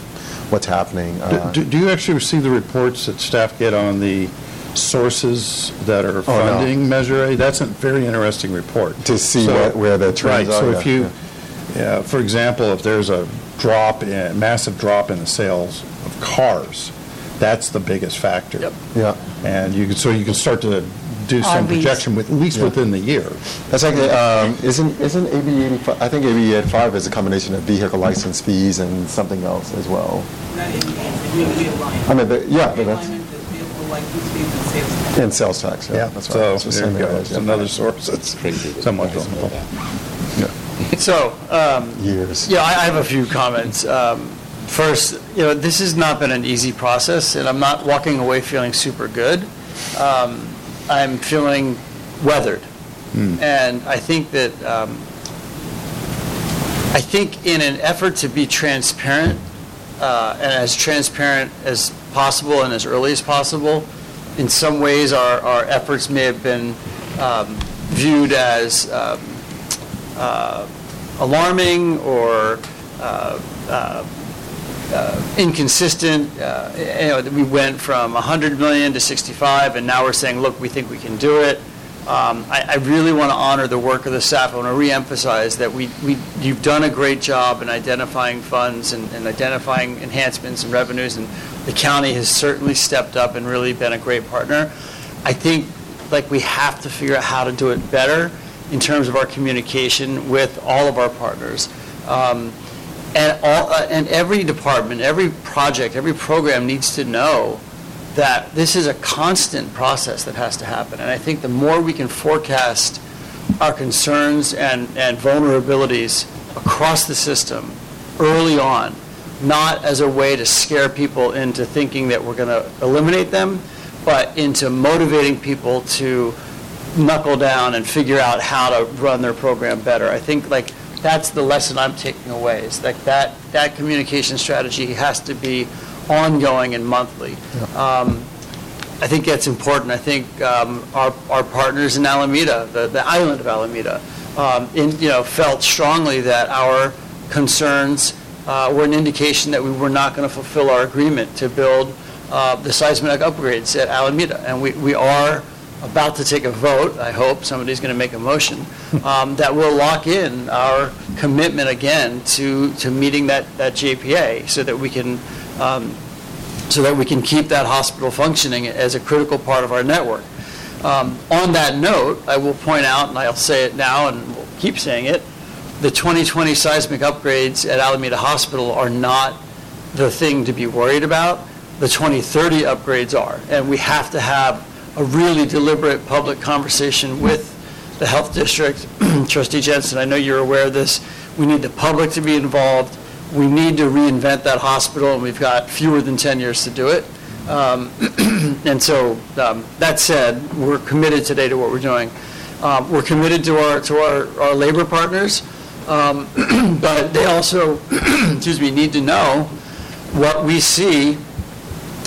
what's happening. Uh, do, do you actually receive the reports that staff get on the sources that are funding oh, no. Measure A? That's a very interesting report. To see so, what, where the trends right, are. Right. So if yeah, you, yeah. Yeah, for example, if there's a drop, in, massive drop in the sales of cars, that's the biggest factor. Yep. Yeah. And you can so you can start to do some projection, with, at least yeah. within the year. That's like, um, isn't isn't A B eighty-five, I think A B eighty-five is a combination of vehicle license fees and something else as well. No, it's realignment. I mean, the, yeah. Realignment that's, vehicle license fees and sales tax. And sales tax, yeah. yeah. That's right. So, that's there you go. It's yeah. another source that's crazy. Somewhat reasonable. Yeah. So, um, years. Yeah, I, I have a few comments. Um, first, you know, this has not been an easy process, and I'm not walking away feeling super good. Um, I'm feeling weathered, mm. and I think that um, I think in an effort to be transparent uh, and as transparent as possible and as early as possible, in some ways our, our efforts may have been um, viewed as um, uh, alarming or uh, uh, Uh, inconsistent. Uh, you know, we went from one hundred million to sixty-five, and now we're saying, look, we think we can do it. Um, I, I really want to honor the work of the staff. I want to reemphasize that we, we you've done a great job in identifying funds and, and identifying enhancements and revenues, and the county has certainly stepped up and really been a great partner. I think like we have to figure out how to do it better in terms of our communication with all of our partners. Um, And, all, uh, and every department, every project, every program needs to know that this is a constant process that has to happen. And I think the more we can forecast our concerns and, and vulnerabilities across the system early on, not as a way to scare people into thinking that we're going to eliminate them, but into motivating people to knuckle down and figure out how to run their program better. I think like that's the lesson I'm taking away, is that that, that communication strategy has to be ongoing and monthly. Yeah. Um, I think that's important. I think um, our, our partners in Alameda, the, the island of Alameda, um, in, you know, felt strongly that our concerns uh, were an indication that we were not going to fulfill our agreement to build uh, the seismic upgrades at Alameda. And we, we are about to take a vote, I hope somebody's going to make a motion, um, that will lock in our commitment again to, to meeting that, that J P A, so that we can um, so that we can keep that hospital functioning as a critical part of our network. Um, on that note, I will point out, and I'll say it now and we'll keep saying it, the twenty twenty seismic upgrades at Alameda Hospital are not the thing to be worried about. The twenty thirty upgrades are, and we have to have a really deliberate public conversation with the health district. Trustee Jensen, I know you're aware of this. We need the public to be involved. We need to reinvent that hospital, and we've got fewer than ten years to do it. Um, and so um, that said, we're committed today to what we're doing. Um, we're committed to our to our, our labor partners, um, but they also excuse me, need to know what we see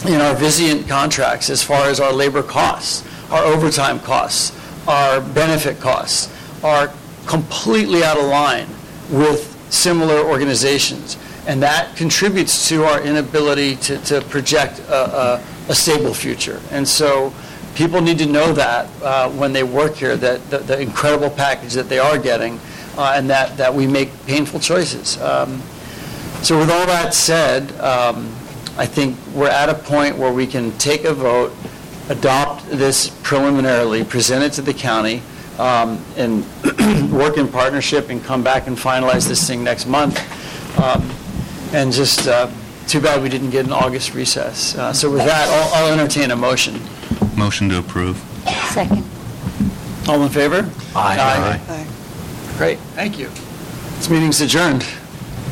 in our Vizient contracts as far as our labor costs, our overtime costs, our benefit costs, are completely out of line with similar organizations. And that contributes to our inability to, to project a, a, a stable future. And so people need to know that uh, when they work here, that the, the incredible package that they are getting, uh, and that, that we make painful choices. Um, so with all that said, um, I think we're at a point where we can take a vote, adopt this preliminarily, present it to the county, um, and work in partnership and come back and finalize this thing next month. Um, and just uh, too bad we didn't get an August recess. Uh, so with that, I'll, I'll entertain a motion. Motion to approve. Second. All in favor? Aye. Aye. Aye. Aye. Great. Thank you. This meeting's adjourned.